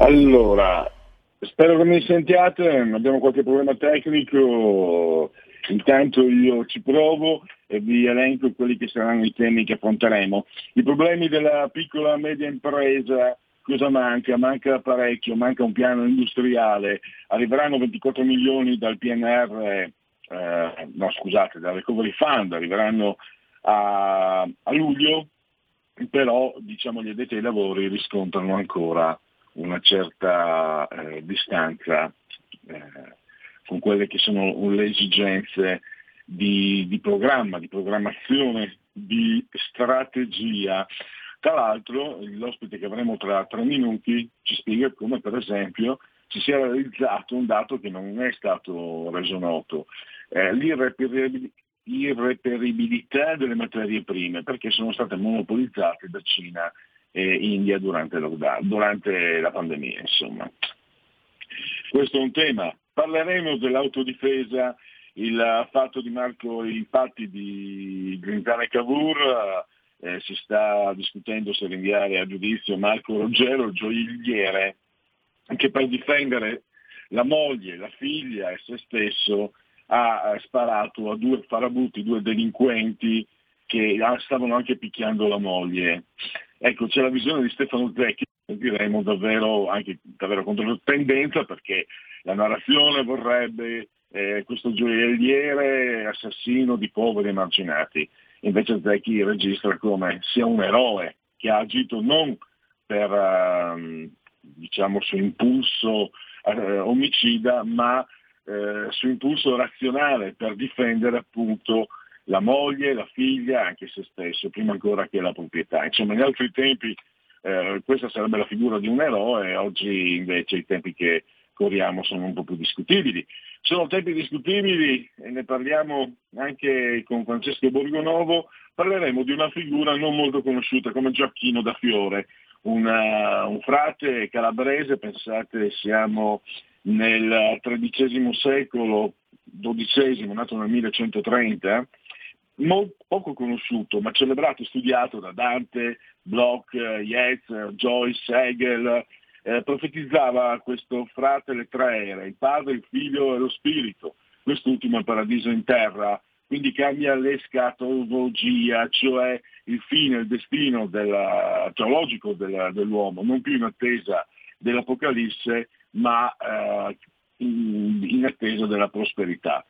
Allora, spero che mi sentiate, abbiamo qualche problema tecnico, intanto io ci provo e vi elenco quelli che saranno i temi che affronteremo. I problemi della piccola e media impresa. Cosa manca? Manca parecchio, manca un piano industriale, arriveranno 24 milioni dal PNR, no scusate, dal Recovery Fund, arriveranno a luglio, però diciamo gli addetti ai lavori riscontrano ancora una certa distanza con quelle che sono le esigenze di programma, di programmazione, di strategia. Tra l'altro l'ospite che avremo tra 3 minuti ci spiega come per esempio ci sia realizzato un dato che non è stato reso noto, l'irreperibilità delle materie prime, perché sono state monopolizzate da Cina e India durante la pandemia, insomma. Questo è un tema. Parleremo dell'autodifesa, i fatti di Grinzane Cavour. Si sta discutendo se rinviare a giudizio Marco Rogero, il gioielliere, che per difendere la moglie, la figlia e se stesso ha sparato a 2 farabutti, 2 delinquenti che stavano anche picchiando la moglie. Ecco, c'è la visione di Stefano Zecchi, diremo davvero anche davvero contro tendenza, perché la narrazione vorrebbe questo gioielliere assassino di poveri emarginati. Invece Zecchi registra come sia un eroe che ha agito non per, diciamo, su impulso omicida, ma su impulso razionale, per difendere appunto la moglie, la figlia, anche se stesso, prima ancora che la proprietà. Insomma, in altri tempi questa sarebbe la figura di un eroe, oggi invece i tempi che corriamo sono un po' più discutibili. Sono tempi discutibili e ne parliamo anche con Francesco Borgonovo. Parleremo di una figura non molto conosciuta come Gioacchino da Fiore, un frate calabrese, pensate siamo nel XIII secolo, XII, nato nel 1130, poco conosciuto ma celebrato e studiato da Dante, Bloch, Yeats, Joyce, Hegel. Profetizzava questo frate le 3 ere, il padre, il figlio e lo spirito, quest'ultimo è il paradiso in terra, quindi cambia l'escatologia, cioè il fine, il destino teologico dell'uomo, non più in attesa dell'Apocalisse ma in attesa della prosperità.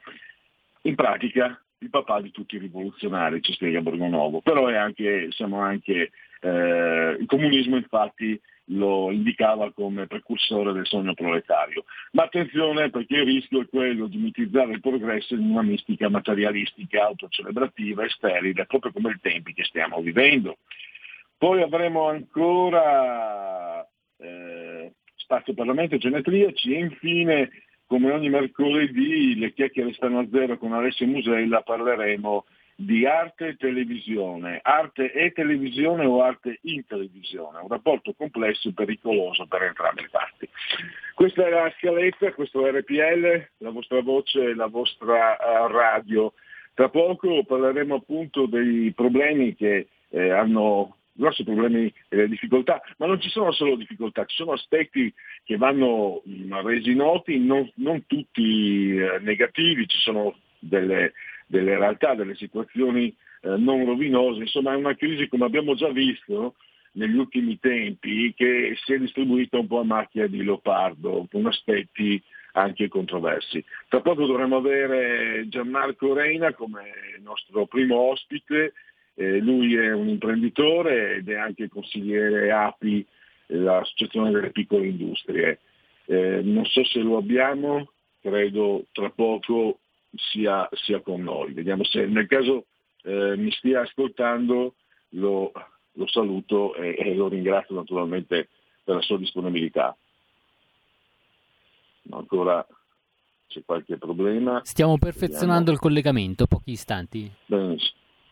In pratica il papà di tutti i rivoluzionari, ci spiega Borgonovo, però il comunismo infatti lo indicava come precursore del sogno proletario. Ma attenzione, perché il rischio è quello di mitizzare il progresso in una mistica materialistica, autocelebrativa e sterile, proprio come i tempi che stiamo vivendo. Poi avremo ancora spazio per la mente, genetriaci, e infine, come ogni mercoledì, le chiacchiere stanno a zero con Alessio Musella, parleremo di arte e televisione, arte e televisione o arte in televisione, un rapporto complesso e pericoloso per entrambe le parti. Questa è la scaletta, questo è RPL, la vostra voce, la vostra radio. Tra poco parleremo appunto dei problemi che hanno grossi problemi e le difficoltà, ma non ci sono solo difficoltà, ci sono aspetti che vanno resi noti, non tutti negativi, ci sono delle realtà, delle situazioni non rovinose, insomma è una crisi, come abbiamo già visto negli ultimi tempi, che si è distribuita un po' a macchia di leopardo, con aspetti anche controversi. Tra poco dovremo avere Gianmarco Reina come nostro primo ospite Lui è un imprenditore ed è anche consigliere API, l'Associazione delle Piccole Industrie. Non so se lo abbiamo, credo tra poco sia con noi. Vediamo se nel caso mi stia ascoltando, lo saluto e lo ringrazio naturalmente per la sua disponibilità. Ancora c'è qualche problema. Stiamo perfezionando il collegamento, pochi istanti.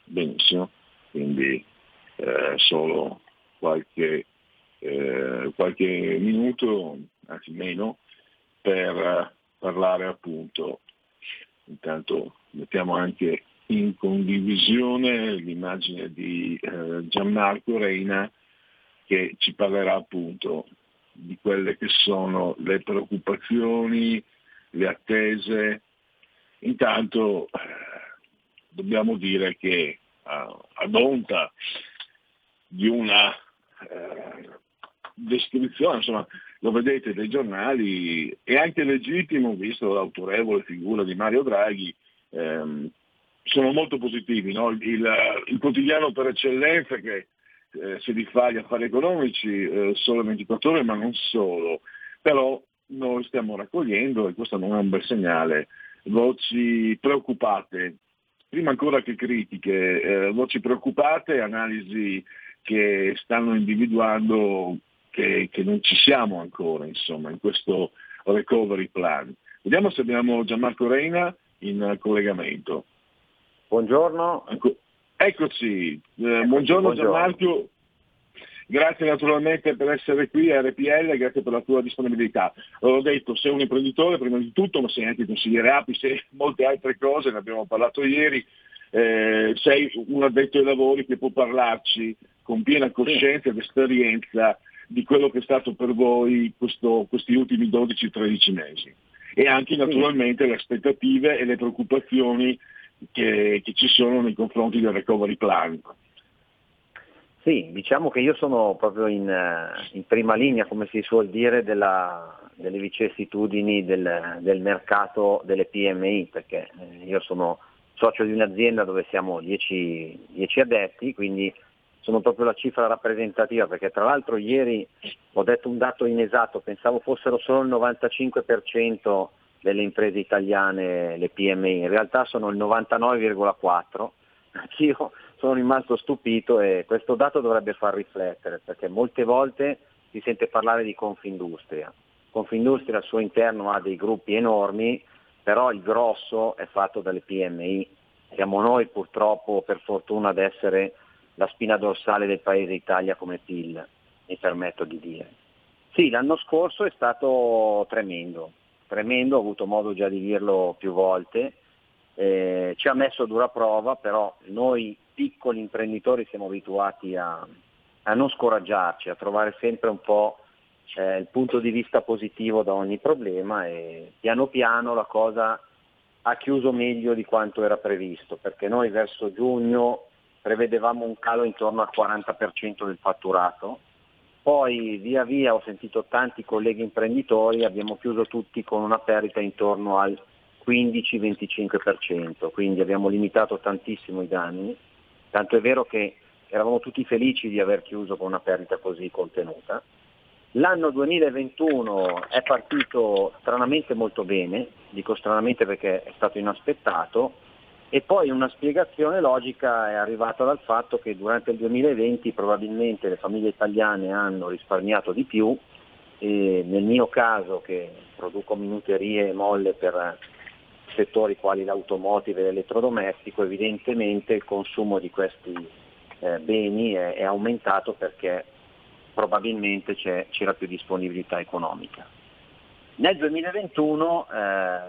Benissimo. Quindi solo qualche minuto, anzi meno, per parlare appunto. Intanto mettiamo anche in condivisione l'immagine di Gianmarco Reina, che ci parlerà appunto di quelle che sono le preoccupazioni, le attese. Intanto dobbiamo dire che ad onta di una descrizione, insomma, lo vedete dai giornali, è anche legittimo, visto l'autorevole figura di Mario Draghi, sono molto positivi, no? Il quotidiano per eccellenza che si rifà agli affari economici, Sole 24 Ore, ma non solo. Però noi stiamo raccogliendo, e questo non è un bel segnale, voci preoccupate, prima ancora che critiche, voci preoccupate, analisi che stanno individuando che non ci siamo ancora, insomma, in questo recovery plan. Vediamo se abbiamo Gianmarco Reina in collegamento. Buongiorno. Eccoci. Buongiorno Gianmarco, grazie naturalmente per essere qui a RPL, grazie per la tua disponibilità. L'ho detto, sei un imprenditore prima di tutto, ma sei anche consigliere API, sei molte altre cose, ne abbiamo parlato ieri, sei un addetto ai lavori che può parlarci con piena coscienza ed esperienza di quello che è stato per voi questi ultimi 12-13 mesi e anche naturalmente le aspettative e le preoccupazioni che ci sono nei confronti del recovery plan. Sì, diciamo che io sono proprio in prima linea, come si suol dire, delle vicissitudini del mercato delle PMI, perché io sono socio di un'azienda dove siamo 10 addetti, quindi sono proprio la cifra rappresentativa, perché tra l'altro ieri ho detto un dato inesatto, pensavo fossero solo il 95% delle imprese italiane le PMI, in realtà sono il 99,4%, anch'io sono rimasto stupito e questo dato dovrebbe far riflettere, perché molte volte si sente parlare di Confindustria. Confindustria al suo interno ha dei gruppi enormi, però il grosso è fatto dalle PMI, siamo noi purtroppo per fortuna ad essere la spina dorsale del paese Italia come PIL, mi permetto di dire. Sì, l'anno scorso è stato tremendo, ho avuto modo già di dirlo più volte, ci ha messo a dura prova, però noi piccoli imprenditori siamo abituati a non scoraggiarci, a trovare sempre un po' il punto di vista positivo da ogni problema e piano piano la cosa ha chiuso meglio di quanto era previsto, perché noi verso giugno prevedevamo un calo intorno al 40% del fatturato. Poi via via ho sentito tanti colleghi imprenditori, abbiamo chiuso tutti con una perdita intorno al 15-25%, quindi abbiamo limitato tantissimo i danni, tanto è vero che eravamo tutti felici di aver chiuso con una perdita così contenuta. L'anno 2021 è partito stranamente molto bene, dico stranamente perché è stato inaspettato, e poi una spiegazione logica è arrivata dal fatto che durante il 2020 probabilmente le famiglie italiane hanno risparmiato di più, e nel mio caso che produco minuterie e molle per settori quali l'automotive e l'elettrodomestico, evidentemente il consumo di questi beni è aumentato perché probabilmente c'era più disponibilità economica. Nel 2021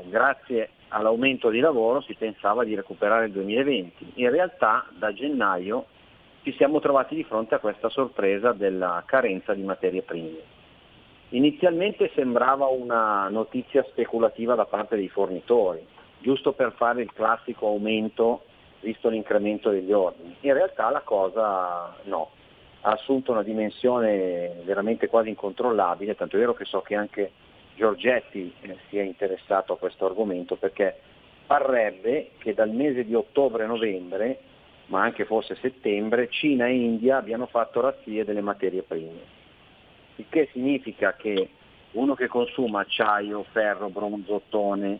grazie all'aumento di lavoro si pensava di recuperare il 2020, in realtà da gennaio ci siamo trovati di fronte a questa sorpresa della carenza di materie prime. Inizialmente sembrava una notizia speculativa da parte dei fornitori, giusto per fare il classico aumento visto l'incremento degli ordini, in realtà la cosa no, ha assunto una dimensione veramente quasi incontrollabile, tanto è vero che so che anche Giorgetti si è interessato a questo argomento, perché parrebbe che dal mese di ottobre-novembre ma anche forse settembre, Cina e India abbiano fatto razzie delle materie prime, il che significa che uno che consuma acciaio, ferro, bronzo, ottone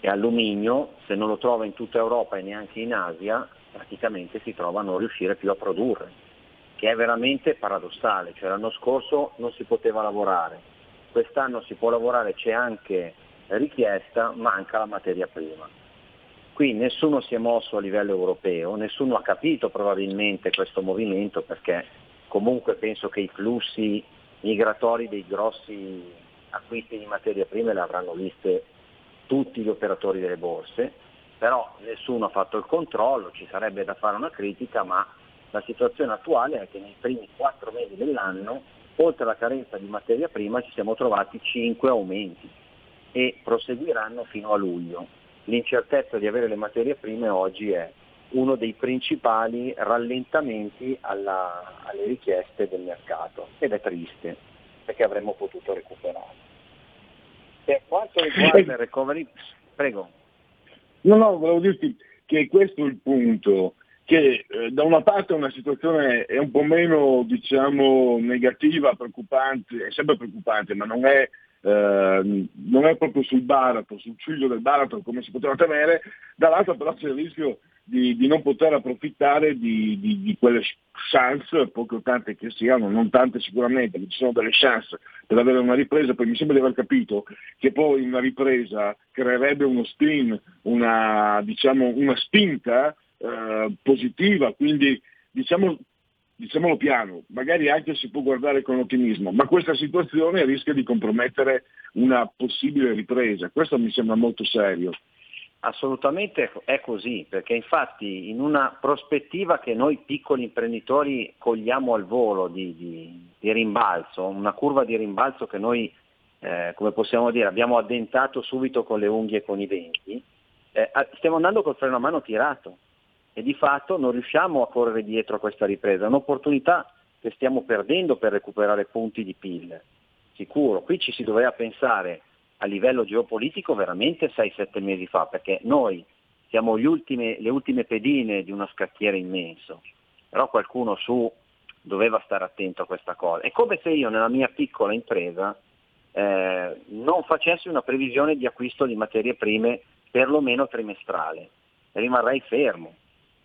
e alluminio, se non lo trova in tutta Europa e neanche in Asia, praticamente si trova a non riuscire più a produrre, che è veramente paradossale. Cioè, l'anno scorso non si poteva lavorare, quest'anno si può lavorare, c'è anche richiesta, manca la materia prima. Qui nessuno si è mosso a livello europeo, nessuno ha capito probabilmente questo movimento, perché comunque penso che i flussi migratori dei grossi acquisti di materie prime l'avranno viste tutti gli operatori delle borse, però nessuno ha fatto il controllo. Ci sarebbe da fare una critica, ma la situazione attuale è che nei primi 4 mesi dell'anno, oltre alla carenza di materia prima, ci siamo trovati 5 aumenti e proseguiranno fino a luglio. L'incertezza di avere le materie prime oggi è uno dei principali rallentamenti alle richieste del mercato, ed è triste, perché avremmo potuto recuperare. Per quanto riguarda il recovery, prego. No, volevo dirti che questo è il punto, che da una parte una situazione è un po' meno, diciamo, negativa, preoccupante, è sempre preoccupante, ma non è proprio sul baratro, sul ciglio del baratro come si poteva temere. Dall'altra però c'è il rischio di non poter approfittare di quelle chance, poche o tante che siano, non tante sicuramente, ma ci sono delle chance per avere una ripresa. Poi mi sembra di aver capito che poi una ripresa creerebbe uno spin, una spinta positiva, quindi diciamolo piano, magari anche si può guardare con ottimismo, ma questa situazione rischia di compromettere una possibile ripresa. Questo mi sembra molto serio. Assolutamente è così, perché infatti in una prospettiva che noi piccoli imprenditori cogliamo al volo di rimbalzo, una curva di rimbalzo che noi, come possiamo dire, abbiamo addentato subito con le unghie e con i denti, stiamo andando col freno a mano tirato e di fatto non riusciamo a correre dietro a questa ripresa. È un'opportunità che stiamo perdendo per recuperare punti di PIL, sicuro. Qui ci si doveva pensare a livello geopolitico veramente 6-7 mesi fa, perché noi siamo le ultime pedine di uno scacchiere immenso, però qualcuno doveva stare attento a questa cosa. È come se io nella mia piccola impresa non facessi una previsione di acquisto di materie prime perlomeno trimestrale, rimarrei fermo.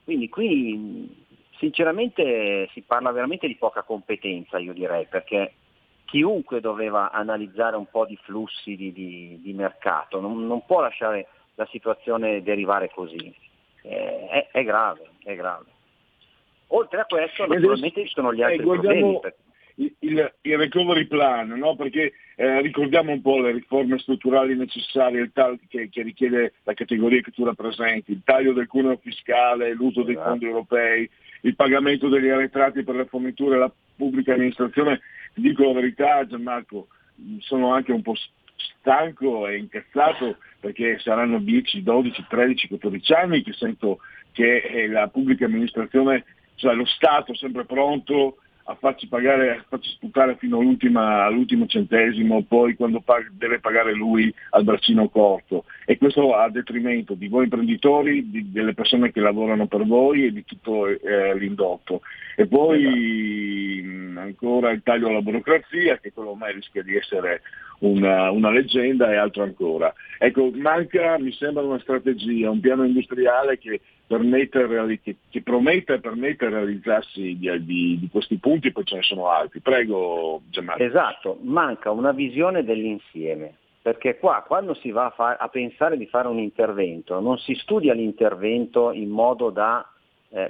Quindi qui sinceramente si parla veramente di poca competenza, io direi, perché chiunque doveva analizzare un po' di flussi di mercato, non può lasciare la situazione derivare così, è grave. Oltre a questo naturalmente ci sono gli altri problemi. Il recovery plan, no? Perché ricordiamo un po' le riforme strutturali necessarie, il che richiede la categoria che tu rappresenti, il taglio del cuneo fiscale, l'uso dei fondi europei, il pagamento degli arretrati per le forniture alla pubblica amministrazione. Ti dico la verità, Gianmarco, sono anche un po' stanco e incazzato, perché saranno 10, 12, 13, 14 anni che sento che la pubblica amministrazione, cioè lo Stato, sempre pronto a farci pagare, a farci sputare fino all'ultimo centesimo, poi quando deve pagare lui al braccino corto, e questo a detrimento di voi imprenditori, delle persone che lavorano per voi e di tutto l'indotto. E poi ancora il taglio alla burocrazia, che quello ormai rischia di essere una leggenda, e altro ancora. Ecco, manca, mi sembra, una strategia, un piano industriale che prometta e permetta di realizzarsi di questi punti, poi ce ne sono altri. Prego Gianmarco. Esatto, manca una visione dell'insieme, perché qua quando si va a pensare di fare un intervento non si studia l'intervento in modo da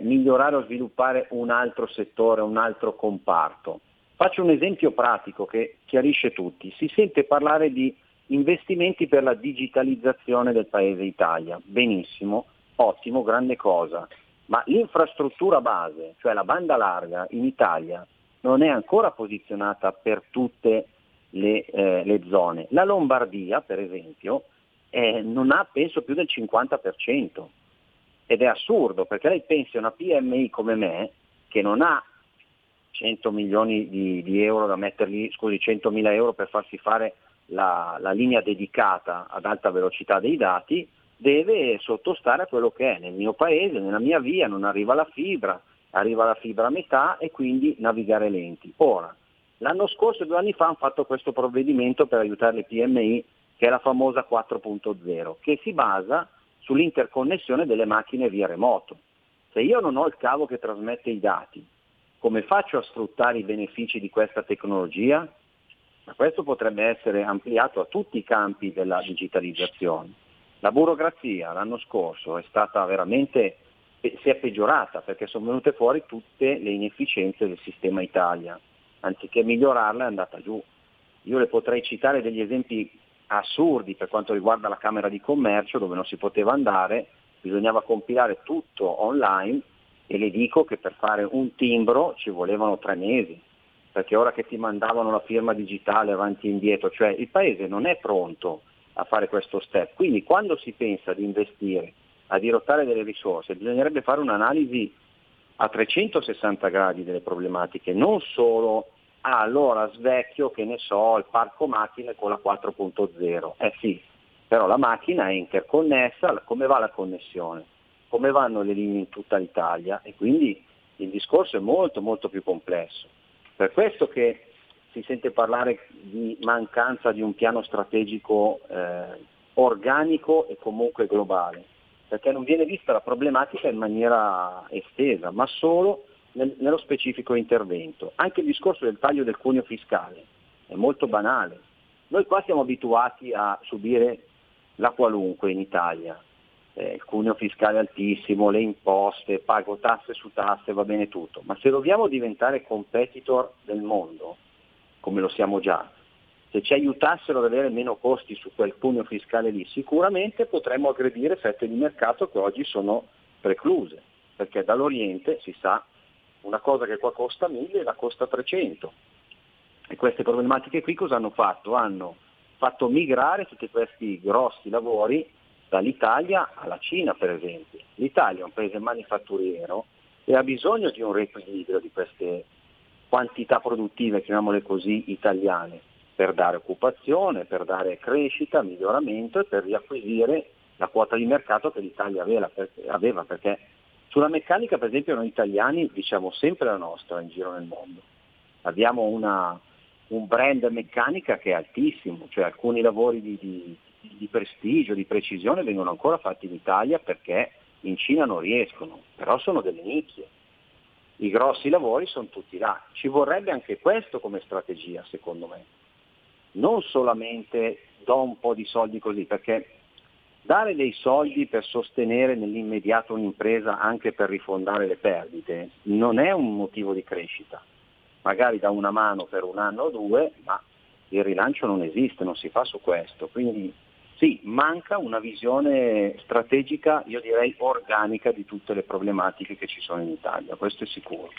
migliorare o sviluppare un altro settore, un altro comparto. Faccio un esempio pratico che chiarisce tutti. Si sente parlare di investimenti per la digitalizzazione del Paese Italia. Benissimo, ottimo, grande cosa. Ma l'infrastruttura base, cioè la banda larga, in Italia non è ancora posizionata per tutte le zone. La Lombardia, per esempio, non ha, penso, più del 50%. Ed è assurdo, perché lei pensi a una PMI come me, che non ha 100 milioni di euro da mettergli, 100.000 euro per farsi fare la linea dedicata ad alta velocità dei dati, deve sottostare a quello che è. Nel mio paese, nella mia via, non arriva la fibra a metà e quindi navigare lenti. Ora, l'anno scorso, 2 anni fa, hanno fatto questo provvedimento per aiutare le PMI, che è la famosa 4.0, che si basa sull'interconnessione delle macchine via remoto. Se io non ho il cavo che trasmette i dati, come faccio a sfruttare i benefici di questa tecnologia? Ma questo potrebbe essere ampliato a tutti i campi della digitalizzazione. La burocrazia l'anno scorso è stata veramente, si è peggiorata, perché sono venute fuori tutte le inefficienze del sistema Italia. Anziché migliorarla è andata giù. Io le potrei citare degli esempi assurdi per quanto riguarda la Camera di Commercio, dove non si poteva andare, bisognava compilare tutto online, e le dico che per fare un timbro ci volevano 3 mesi, perché ora che ti mandavano la firma digitale avanti e indietro, cioè il paese non è pronto a fare questo step. Quindi quando si pensa di investire, a dirottare delle risorse, bisognerebbe fare un'analisi a 360 gradi delle problematiche, non solo allora svecchio, che ne so, il parco macchine con la 4.0. Sì, però la macchina è interconnessa, come va la connessione? Come vanno le linee in tutta l'Italia? E quindi il discorso è molto molto più complesso. Per questo che si sente parlare di mancanza di un piano strategico organico e comunque globale, perché non viene vista la problematica in maniera estesa, ma solo nello specifico intervento. Anche il discorso del taglio del cuneo fiscale è molto banale. Noi qua siamo abituati a subire la qualunque in Italia, il cuneo fiscale altissimo, le imposte, pago tasse su tasse, va bene tutto, ma se dobbiamo diventare competitor del mondo, come lo siamo già, se ci aiutassero ad avere meno costi su quel cuneo fiscale lì, sicuramente potremmo aggredire fette di mercato che oggi sono precluse, perché dall'Oriente si sa, una cosa che qua costa 1.000 la costa 300, e queste problematiche qui cosa hanno fatto? Hanno fatto migrare tutti questi grossi lavori dall'Italia alla Cina, per esempio. L'Italia è un paese manifatturiero e ha bisogno di un riequilibrio di queste quantità produttive, chiamiamole così, italiane, per dare occupazione, per dare crescita, miglioramento e per riacquisire la quota di mercato che l'Italia aveva, perché sulla meccanica, per esempio, noi italiani diciamo sempre la nostra in giro nel mondo. Abbiamo un brand meccanica che è altissimo, cioè alcuni lavori di prestigio, di precisione vengono ancora fatti in Italia perché in Cina non riescono, però sono delle nicchie. I grossi lavori sono tutti là. Ci vorrebbe anche questo come strategia, secondo me. Non solamente do un po' di soldi così, perché dare dei soldi per sostenere nell'immediato un'impresa anche per rifondare le perdite non è un motivo di crescita. Magari da una mano per 1 anno o 2, ma il rilancio non esiste, non si fa su questo. Quindi sì, manca una visione strategica, io direi organica, di tutte le problematiche che ci sono in Italia, questo è sicuro.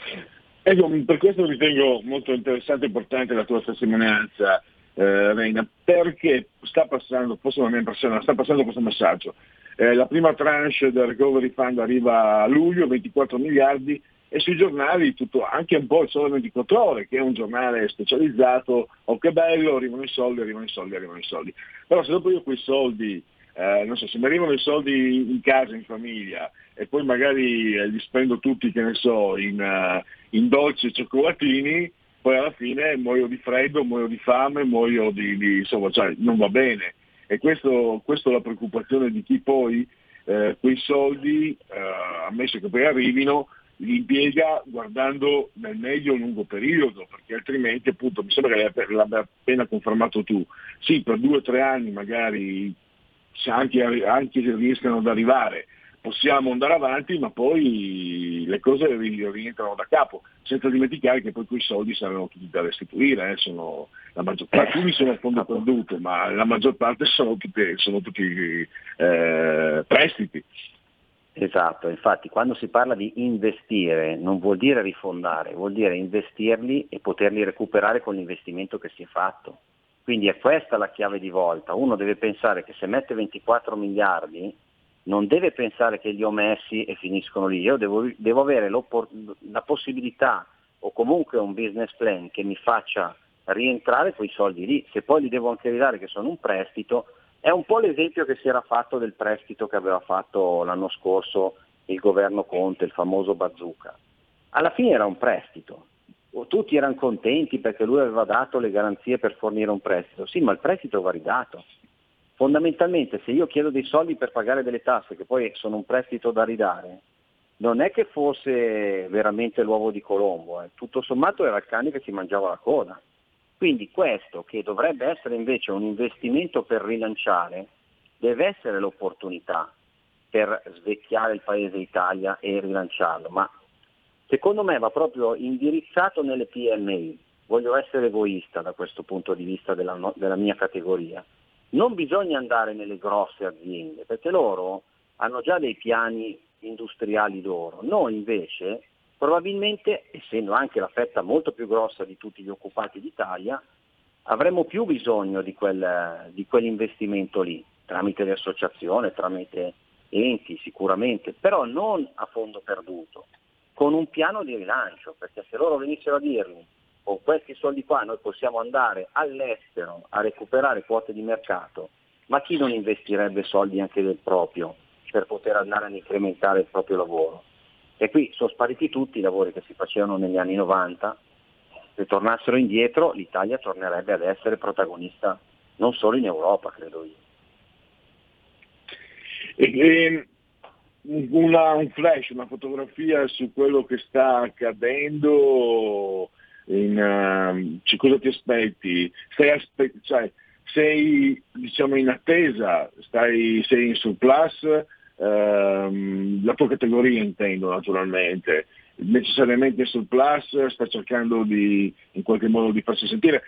Ecco, per questo ritengo molto interessante e importante la tua testimonianza, Reina, perché sta passando, forse non è impressione, sta passando questo messaggio. La prima tranche del Recovery Fund arriva a luglio, 24 miliardi, e sui giornali tutto, anche un po' il Sole 24 Ore, che è un giornale specializzato, oh che bello, arrivano i soldi. Però se dopo io quei soldi, non so, se mi arrivano i soldi in casa, in famiglia, e poi magari li spendo tutti, che ne so, in dolci e cioccolatini, poi alla fine muoio di freddo, muoio di fame, muoio di insomma, cioè non va bene. E questo è la preoccupazione di chi poi quei soldi, ammesso che poi arrivino, li impiega guardando nel medio e lungo periodo, perché altrimenti, appunto, mi sembra che l'abbia appena confermato tu, sì, per 2 o 3 anni magari anche se riescano ad arrivare possiamo andare avanti, ma poi le cose rientrano da capo, senza dimenticare che poi quei soldi saranno tutti da restituire, sono la maggior parte, alcuni sono a fondo perduto, ma la maggior parte sono tutti prestiti. Esatto, infatti quando si parla di investire non vuol dire rifondare, vuol dire investirli e poterli recuperare con l'investimento che si è fatto. Quindi è questa la chiave di volta. Uno deve pensare che se mette 24 miliardi non deve pensare che li ho messi e finiscono lì. Io devo avere la possibilità, o comunque un business plan che mi faccia rientrare quei soldi lì. Se poi li devo anche ridare, che sono un prestito, È un po' l'esempio che si era fatto del prestito che aveva fatto l'anno scorso il governo Conte, il famoso Bazooka. Alla fine era un prestito, tutti erano contenti perché lui aveva dato le garanzie per fornire un prestito. Sì, ma il prestito va ridato. Fondamentalmente, se io chiedo dei soldi per pagare delle tasse, che poi sono un prestito da ridare, non è che fosse veramente l'uovo di Colombo, eh. Tutto sommato era il cane che si mangiava la coda. Quindi questo, che dovrebbe essere invece un investimento per rilanciare, deve essere l'opportunità per svecchiare il paese Italia e rilanciarlo, ma secondo me va proprio indirizzato nelle PMI. Voglio essere egoista da questo punto di vista della mia categoria. Non bisogna andare nelle grosse aziende, perché loro hanno già dei piani industriali loro. Noi invece, probabilmente, essendo anche la fetta molto più grossa di tutti gli occupati d'Italia, avremo più bisogno di quell'investimento lì, tramite le associazioni, tramite enti sicuramente, però non a fondo perduto, con un piano di rilancio, perché se loro venissero a dirmi con questi soldi qua noi possiamo andare all'estero a recuperare quote di mercato, ma chi non investirebbe soldi anche del proprio per poter andare ad incrementare il proprio lavoro? E qui sono spariti tutti i lavori che si facevano negli anni 90, se tornassero indietro l'Italia tornerebbe ad essere protagonista non solo in Europa, credo io. Un flash, una fotografia su quello che sta accadendo. Cosa ti aspetti? Sei diciamo in attesa, sei in surplus, la tua categoria intendo naturalmente, necessariamente surplus, sta cercando di in qualche modo di farsi sentire.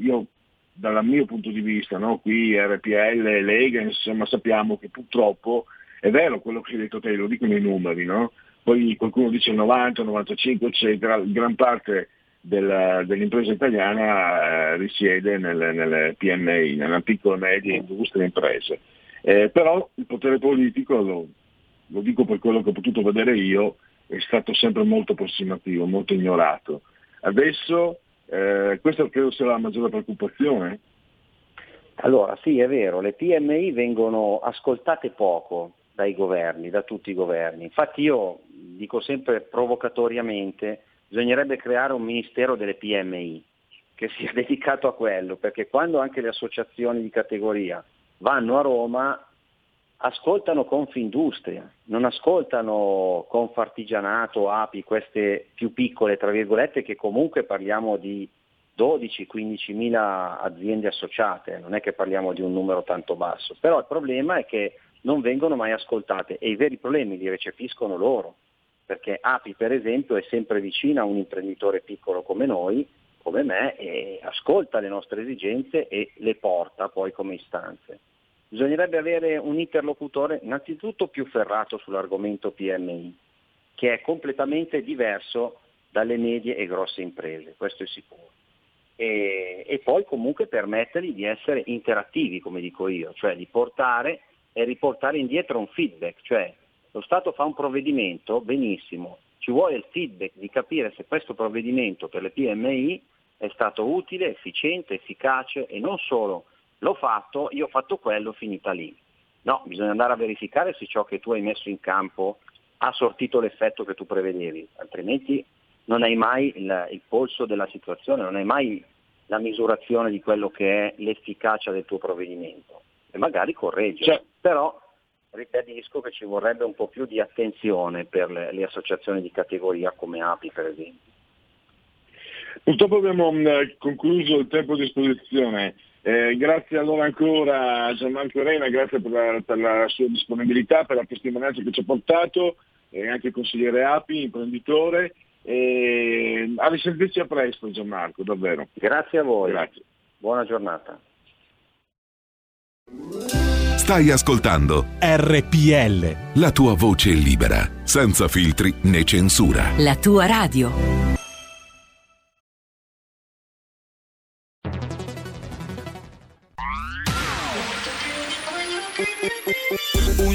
Io dal mio punto di vista, no? Qui RPL, Lega, insomma sappiamo che purtroppo è vero quello che hai detto te, lo dicono i numeri, no? Poi qualcuno dice 90, 95, eccetera. Gran parte dell'impresa italiana risiede nelle PMI, nella piccola e media industria e imprese. Però il potere politico, lo dico per quello che ho potuto vedere io, è stato sempre molto approssimativo, molto ignorato. Adesso questa credo sia la maggiore preoccupazione. Allora sì, è vero, le PMI vengono ascoltate poco dai governi, da tutti i governi. Infatti io dico sempre provocatoriamente, bisognerebbe creare un ministero delle PMI che sia dedicato a quello, perché quando anche le associazioni di categoria vanno a Roma ascoltano Confindustria, non ascoltano Confartigianato, API, queste più piccole tra virgolette, che comunque parliamo di 12-15 mila aziende associate, non è che parliamo di un numero tanto basso, però il problema è che non vengono mai ascoltate e i veri problemi li recepiscono loro, perché API per esempio è sempre vicina a un imprenditore piccolo come noi, come me, e ascolta le nostre esigenze e le porta poi come istanze. Bisognerebbe avere un interlocutore innanzitutto più ferrato sull'argomento PMI, che è completamente diverso dalle medie e grosse imprese, questo è sicuro. E poi comunque permettergli di essere interattivi, come dico io, cioè di portare e riportare indietro un feedback, cioè lo Stato fa un provvedimento, benissimo, ci vuole il feedback di capire se questo provvedimento per le PMI è stato utile, efficiente, efficace e non solo l'ho fatto, io ho fatto quello, finita lì. No, bisogna andare a verificare se ciò che tu hai messo in campo ha sortito l'effetto che tu prevedevi, altrimenti non hai mai il polso della situazione, non hai mai la misurazione di quello che è l'efficacia del tuo provvedimento e magari correggere. Certo. Però ribadisco che ci vorrebbe un po' più di attenzione per le associazioni di categoria come API per esempio. Purtroppo abbiamo concluso il tempo a disposizione. Grazie allora ancora a Gianmarco Reina, grazie per la sua disponibilità, per la testimonianza che ci ha portato, anche consigliere API, imprenditore. A risentirci a presto Gianmarco, davvero. Grazie a voi. Grazie. Buona giornata. Stai ascoltando RPL, la tua voce libera, senza filtri né censura. La tua radio. Un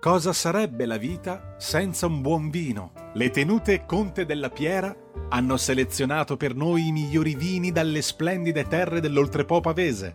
Cosa sarebbe la vita senza un buon vino? Le tenute Conte della Piera hanno selezionato per noi i migliori vini dalle splendide terre dell'oltrepo pavese.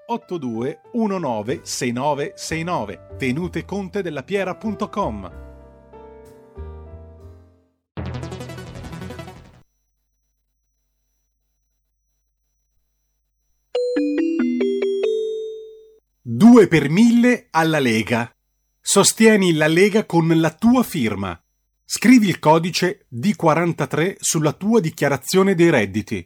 0282196969 tenutecontedellapiera.com. Due per mille alla Lega. Sostieni la Lega con la tua firma. Scrivi il codice D43 sulla tua dichiarazione dei redditi.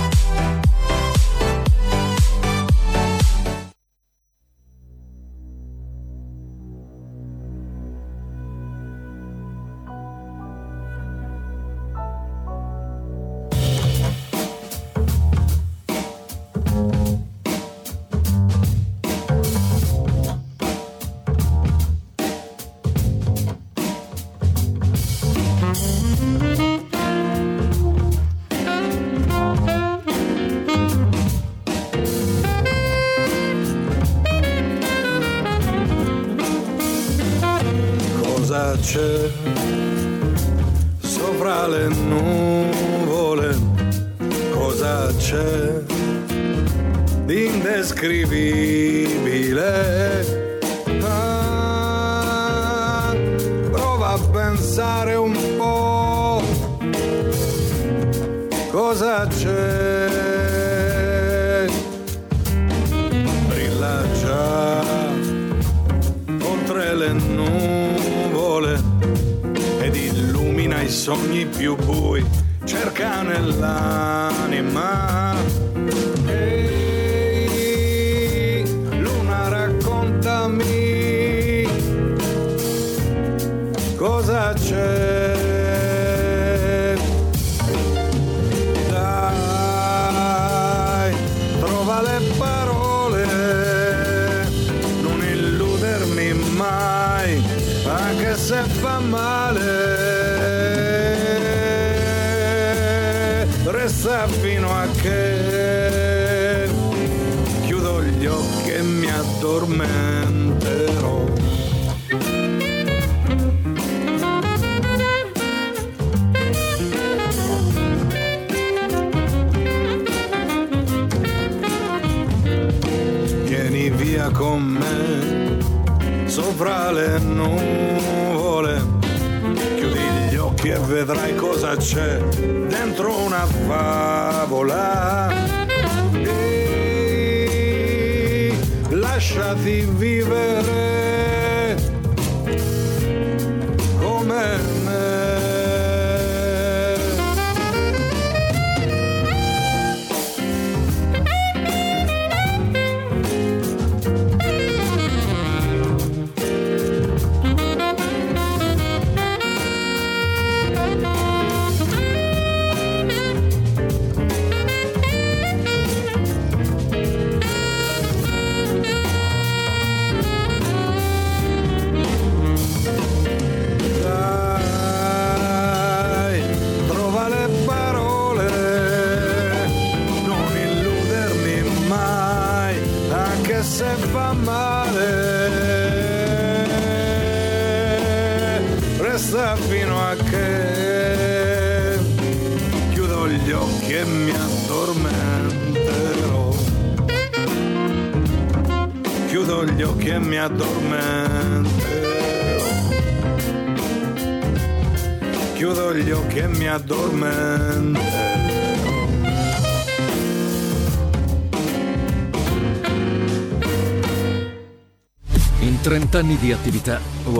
Sopra le nuvole, cosa c'è di indescrivibile? Ah, prova a pensare un po', cosa c'è? Brilla già oltre le nuvole ed illumina i sogni più bui, cerca nell'anima. Ehi, luna, raccontami cosa c'è. Dai, trova le parole, non illudermi mai, anche se fa male, resta fino a che chiudo gli occhi e mi addormenterò. Vieni via con me sopra le nuvole, chiudi gli occhi e vedrai cosa c'è dentro una favola. Ehi, lasciati vivere come me. se fa male, resta fino a che chiudo gli occhi e mi addormenterò. Chiudo gli occhi e mi addormenterò. Chiudo gli occhi e mi addormenterò. In 30 anni di attività ho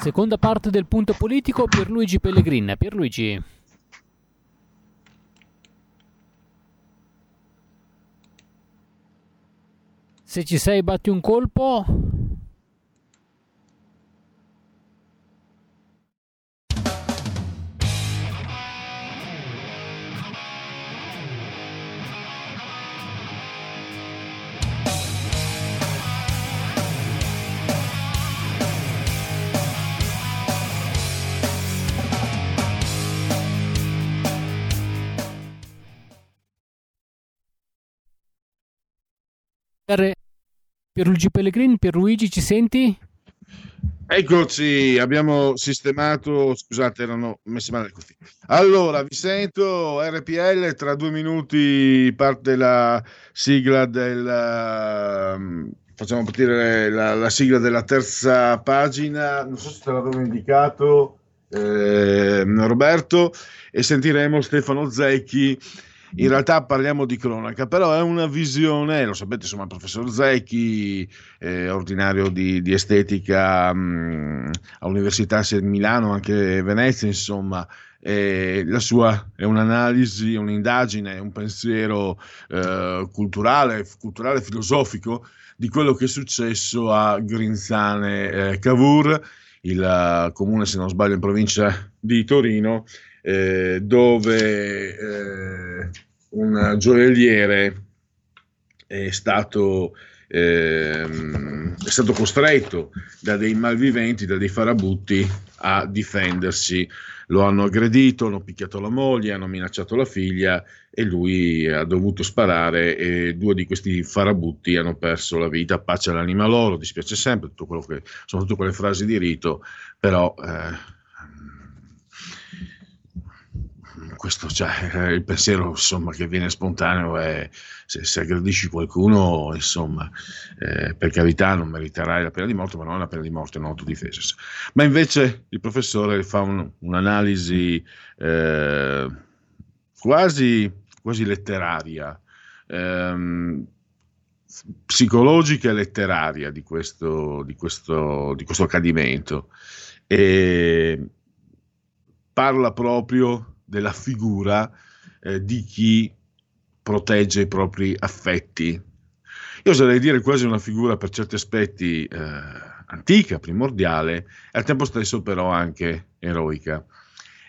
Seconda parte del punto politico, Pierluigi Pellegrini. Pierluigi. Se ci sei, batti un colpo. Pierluigi Pellegrini, Pierluigi, ci senti? Eccoci, abbiamo sistemato, scusate, erano messi male così. Allora, vi sento, RPL, tra 2 minuti parte la sigla del... Facciamo partire la sigla della terza pagina, non so se te l'avevo indicato, Roberto, e sentiremo Stefano Zecchi. In realtà parliamo di cronaca, però è una visione, lo sapete, insomma, il professor Zecchi, ordinario di estetica a Università di Milano, anche Venezia, insomma, la sua è un'analisi, un'indagine, un pensiero culturale, filosofico di quello che è successo a Grinzane Cavour, il comune, se non sbaglio, in provincia di Torino, dove un gioielliere è stato costretto da dei malviventi, da dei farabutti, a difendersi. Lo hanno aggredito, hanno picchiato la moglie, hanno minacciato la figlia e lui ha dovuto sparare e 2 di questi farabutti hanno perso la vita. Pace all'anima loro, dispiace sempre, tutto quello che, soprattutto quelle frasi di rito, però... questo, cioè, il pensiero, insomma, che viene spontaneo è se aggredisci qualcuno, insomma, per carità, non meriterai la pena di morte, ma non è una pena di morte, è un'autodifesa. Ma invece il professore fa un'analisi quasi letteraria, psicologica e letteraria di questo accadimento, e parla proprio della figura di chi protegge i propri affetti. Io oserei dire quasi una figura per certi aspetti antica, primordiale, e al tempo stesso però anche eroica.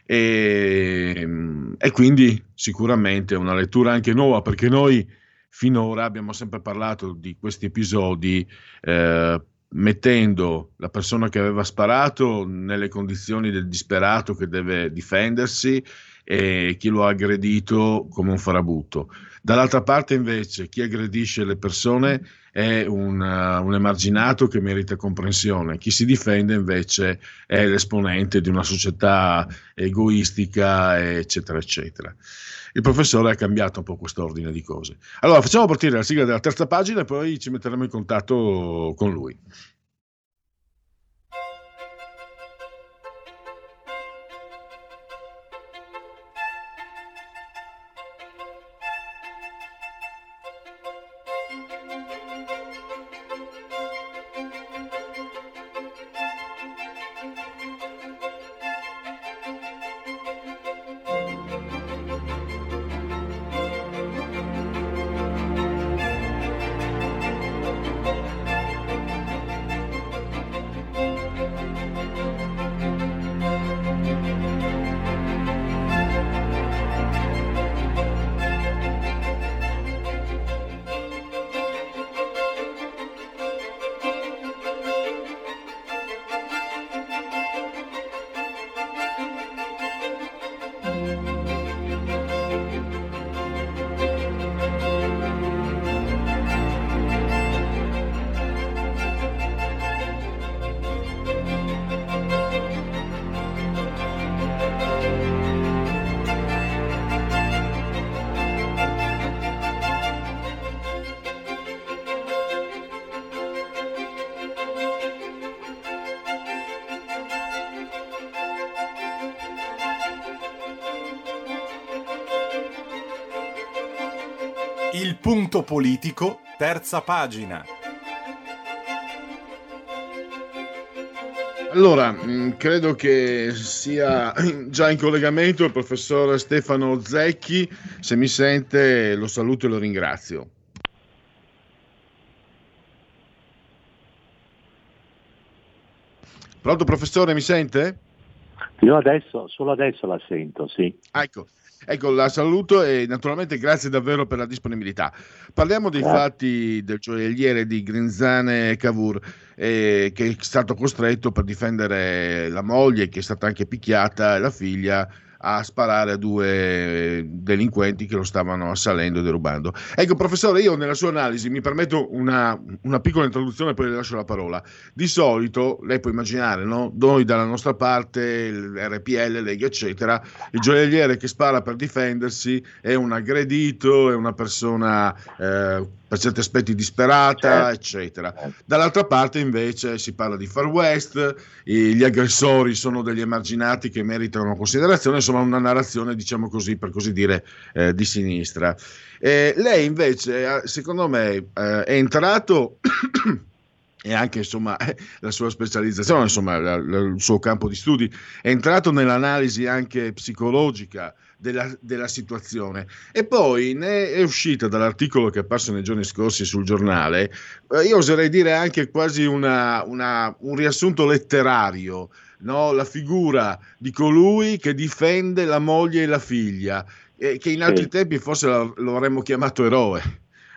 E quindi sicuramente una lettura anche nuova, perché noi finora abbiamo sempre parlato di questi episodi mettendo la persona che aveva sparato nelle condizioni del disperato che deve difendersi e chi lo ha aggredito come un farabutto. Dall'altra parte invece chi aggredisce le persone è un emarginato che merita comprensione, chi si difende invece è l'esponente di una società egoistica, eccetera eccetera. Il professore ha cambiato un po' questo ordine di cose. Allora, facciamo partire la sigla della terza pagina e poi ci metteremo in contatto con lui. Il punto politico, terza pagina. Allora, credo che sia già in collegamento il professor Stefano Zecchi. Se mi sente, lo saluto e lo ringrazio. Pronto, professore, mi sente? Io adesso, solo adesso la sento, sì. Ah, ecco, la saluto e naturalmente grazie davvero per la disponibilità. Parliamo dei fatti del gioielliere di Grinzane Cavour, che è stato costretto per difendere la moglie, che è stata anche picchiata, e la figlia, a sparare a due delinquenti che lo stavano assalendo e derubando. Ecco, professore, io nella sua analisi mi permetto una piccola introduzione e poi le lascio la parola. Di solito, lei può immaginare, no? Noi dalla nostra parte, il RPL, Lega, eccetera, il gioielliere che spara per difendersi è un aggredito, è una persona per certi aspetti disperata, eccetera. Dall'altra parte invece si parla di Far West, gli aggressori sono degli emarginati che meritano considerazione, sono una narrazione, diciamo così, per così dire, di sinistra. Lei invece, secondo me, è entrato e anche, insomma, la sua specializzazione, insomma, il suo campo di studi, è entrato nell'analisi anche psicologica della situazione, e poi ne è uscita dall'articolo che è apparso nei giorni scorsi sul giornale, io oserei dire anche quasi un riassunto letterario, no? La figura di colui che difende la moglie e la figlia, che in altri tempi forse lo avremmo chiamato eroe.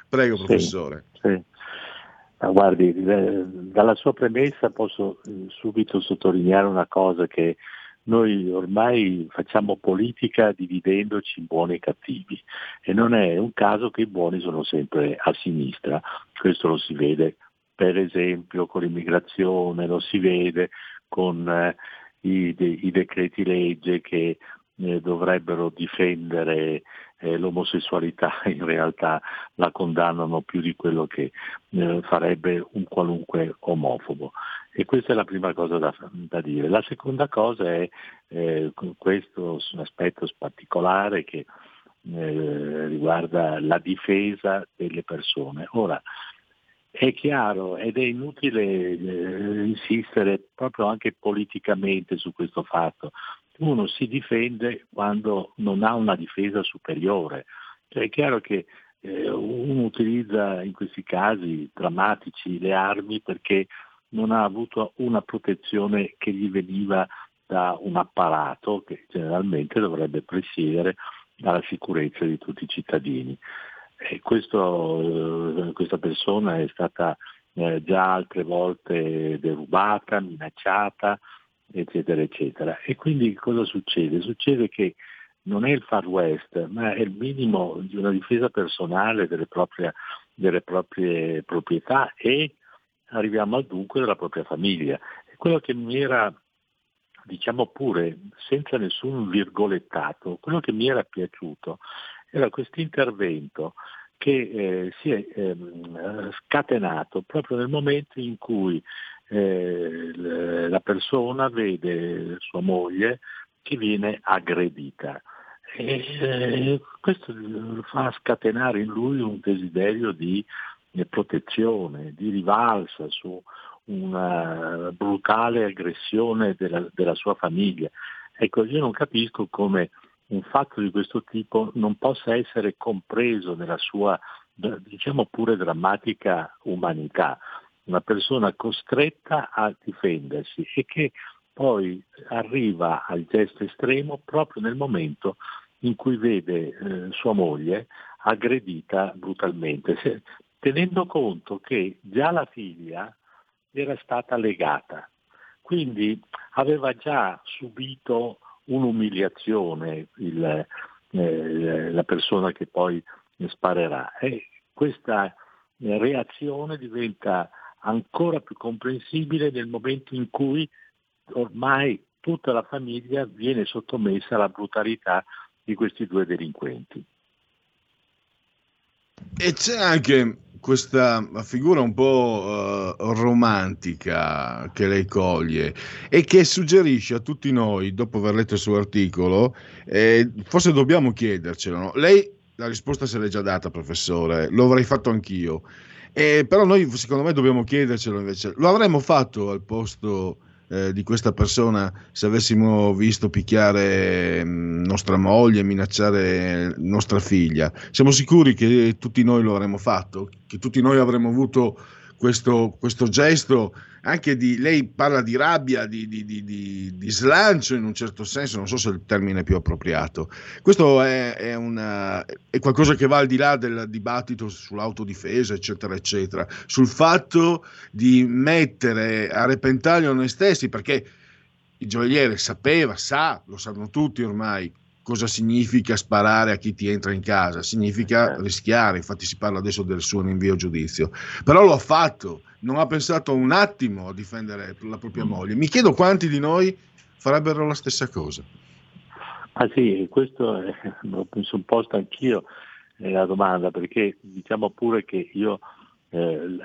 Prego, professore. Guardi, dalla sua premessa posso subito sottolineare una cosa, che noi ormai facciamo politica dividendoci in buoni e cattivi, e non è un caso che i buoni sono sempre a sinistra. Questo lo si vede per esempio con l'immigrazione, lo si vede con i decreti legge che dovrebbero difendere l'omosessualità, in realtà la condannano più di quello che farebbe un qualunque omofobo. E questa è la prima cosa da dire. La seconda cosa è questo aspetto particolare che riguarda la difesa delle persone. Ora, è chiaro ed è inutile insistere proprio anche politicamente su questo fatto. Uno si difende quando non ha una difesa superiore. Cioè, è chiaro che uno utilizza in questi casi drammatici le armi perché non ha avuto una protezione che gli veniva da un apparato che generalmente dovrebbe presiedere alla sicurezza di tutti i cittadini. E questa persona è stata già altre volte derubata, minacciata, eccetera, eccetera. E quindi cosa succede? Succede che non è il Far West, ma è il minimo di una difesa personale delle proprie proprietà, e arriviamo al dunque della propria famiglia. E quello che mi era, diciamo pure, senza nessun virgolettato, quello che mi era piaciuto era questo intervento che si è scatenato proprio nel momento in cui la persona vede sua moglie che viene aggredita, e questo fa scatenare in lui un desiderio di protezione, di rivalsa su una brutale aggressione della sua famiglia. Ecco, io non capisco come un fatto di questo tipo non possa essere compreso nella sua, diciamo pure, drammatica umanità. Una persona costretta a difendersi e che poi arriva al gesto estremo proprio nel momento in cui vede sua moglie aggredita brutalmente, tenendo conto che già la figlia era stata legata, quindi aveva già subito un'umiliazione la persona che poi sparerà, e questa reazione diventa ancora più comprensibile nel momento in cui ormai tutta la famiglia viene sottomessa alla brutalità di questi due delinquenti. E c'è anche questa figura un po' romantica che lei coglie e che suggerisce a tutti noi, dopo aver letto il suo articolo, forse dobbiamo chiedercelo, no? Lei La risposta se l'è già data, professore, lo avrei fatto anch'io. Però noi, secondo me, dobbiamo chiedercelo invece. Lo avremmo fatto al posto di questa persona se avessimo visto picchiare nostra moglie, minacciare nostra figlia? Siamo sicuri che tutti noi lo avremmo fatto? Che tutti noi avremmo avuto questo gesto? Anche di lei parla di rabbia, di slancio in un certo senso, non so se il termine è più appropriato. Questo è qualcosa che va al di là del dibattito sull'autodifesa, eccetera, eccetera, sul fatto di mettere a repentaglio noi stessi, perché il gioielliere lo sanno tutti ormai, cosa significa sparare a chi ti entra in casa, significa rischiare, infatti si parla adesso del suo rinvio a giudizio, però lo ha fatto, non ha pensato un attimo a difendere la propria moglie. Mi chiedo quanti di noi farebbero la stessa cosa. Ah sì, questo l'ho supposto anch'io la domanda, perché diciamo pure che io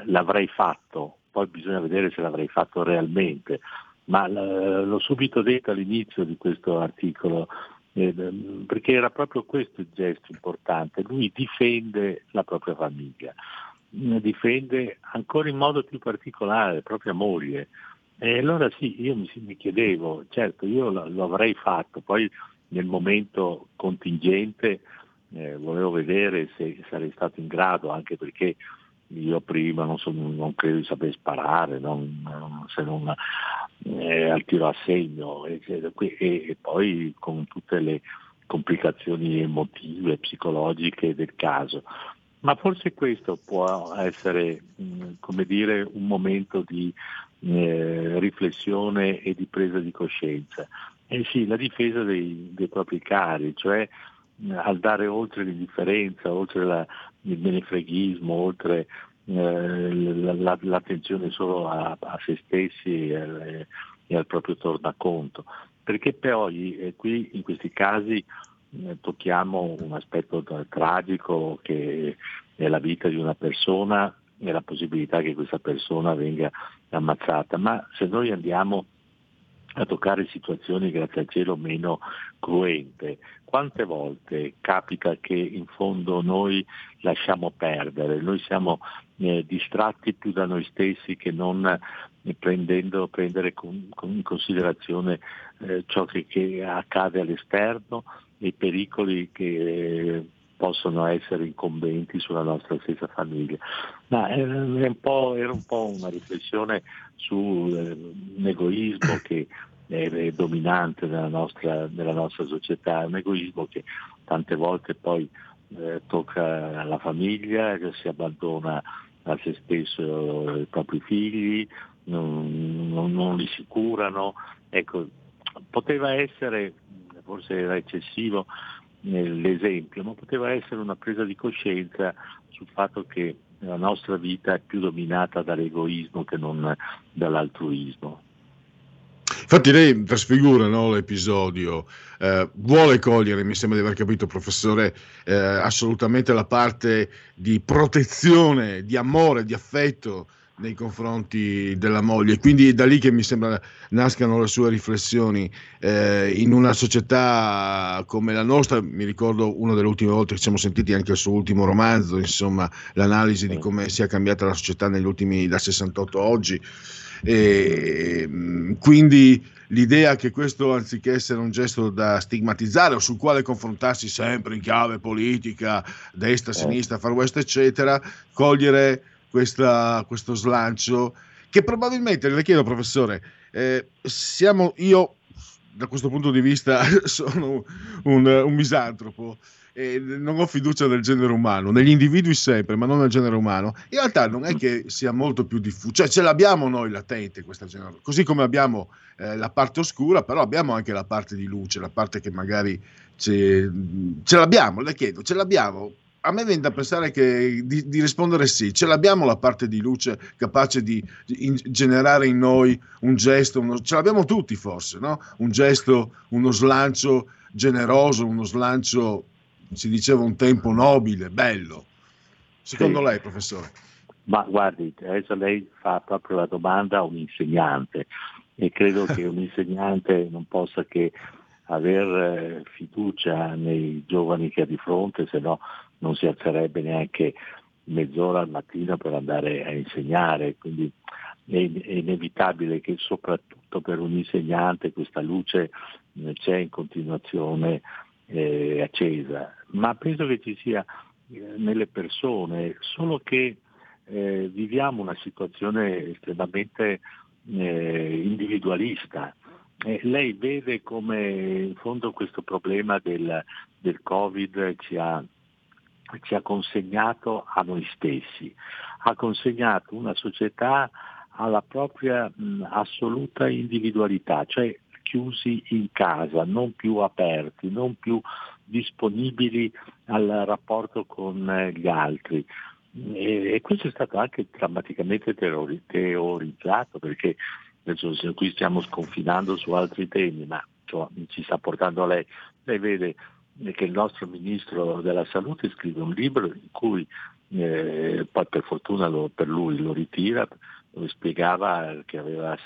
l'avrei fatto, poi bisogna vedere se l'avrei fatto realmente, ma l'ho subito detto all'inizio di questo articolo, perché era proprio questo il gesto importante. Lui difende la propria famiglia, difende ancora in modo più particolare la propria moglie, e allora sì, io mi chiedevo, certo io lo avrei fatto, poi nel momento contingente volevo vedere se sarei stato in grado, anche perché io prima non credo di saper sparare, se non al tiro a segno, e poi con tutte le complicazioni emotive, psicologiche del caso. Ma forse questo può essere, come dire, un momento di riflessione e di presa di coscienza. E sì, la difesa dei propri cari, cioè al dare oltre l'indifferenza, oltre il menefreghismo, oltre l'attenzione solo a se stessi e al proprio tornaconto, perché poi qui in questi casi tocchiamo un aspetto tragico che è la vita di una persona e la possibilità che questa persona venga ammazzata, ma se noi andiamo a toccare situazioni, grazie al cielo, meno cruente. Quante volte capita che in fondo noi lasciamo perdere, noi siamo distratti più da noi stessi che non prendere in considerazione ciò che accade all'esterno e i pericoli che possono essere incombenti sulla nostra stessa famiglia. Ma era un po' una riflessione sull'egoismo che è dominante nella nostra società, un egoismo che tante volte poi tocca alla famiglia, che si abbandona a se stesso i propri figli, non li si curano. Ecco, poteva essere, forse era eccessivo l'esempio, ma poteva essere una presa di coscienza sul fatto che la nostra vita è più dominata dall'egoismo che non dall'altruismo. Infatti lei trasfigura, no, l'episodio, vuole cogliere, mi sembra di aver capito, professore, assolutamente la parte di protezione, di amore, di affetto nei confronti della moglie, quindi è da lì che mi sembra nascano le sue riflessioni. In una società come la nostra, mi ricordo una delle ultime volte che ci siamo sentiti, anche il suo ultimo romanzo, insomma, l'analisi di come sia cambiata la società negli ultimi, dal 68 a oggi, e quindi l'idea che questo, anziché essere un gesto da stigmatizzare o sul quale confrontarsi sempre in chiave politica, destra, sinistra, far west, eccetera, cogliere questo slancio che probabilmente, le chiedo professore, io da questo punto di vista sono un misantropo, non ho fiducia nel genere umano, negli individui sempre, ma non nel genere umano. In realtà non è che sia molto più diffuso, cioè ce l'abbiamo noi latente questa generazione, così come abbiamo la parte oscura, però abbiamo anche la parte di luce, la parte che magari ce l'abbiamo, le chiedo, ce l'abbiamo? A me viene da pensare che di rispondere sì, ce l'abbiamo la parte di luce capace di generare in noi un gesto, ce l'abbiamo tutti forse, no? Un gesto, uno slancio generoso, uno slancio, si diceva un tempo, nobile, bello. Secondo lei, professore? Ma guardi, adesso lei fa proprio la domanda a un insegnante, e credo che un insegnante non possa che aver fiducia nei giovani che ha di fronte, se no non si alzerebbe neanche mezz'ora al mattino per andare a insegnare, quindi è inevitabile che soprattutto per un insegnante questa luce c'è in continuazione accesa, ma penso che ci sia nelle persone, solo che viviamo una situazione estremamente individualista. Lei vede come in fondo questo problema del Covid ci ha consegnato a noi stessi, ha consegnato una società alla propria assoluta individualità, cioè chiusi in casa, non più aperti, non più disponibili al rapporto con gli altri. E questo è stato anche drammaticamente teorizzato, perché adesso qui stiamo sconfinando su altri temi, ma cioè, ci sta portando lei. Lei vede che il nostro ministro della salute scrive un libro in cui poi per fortuna per lui lo ritira, dove spiegava che aveva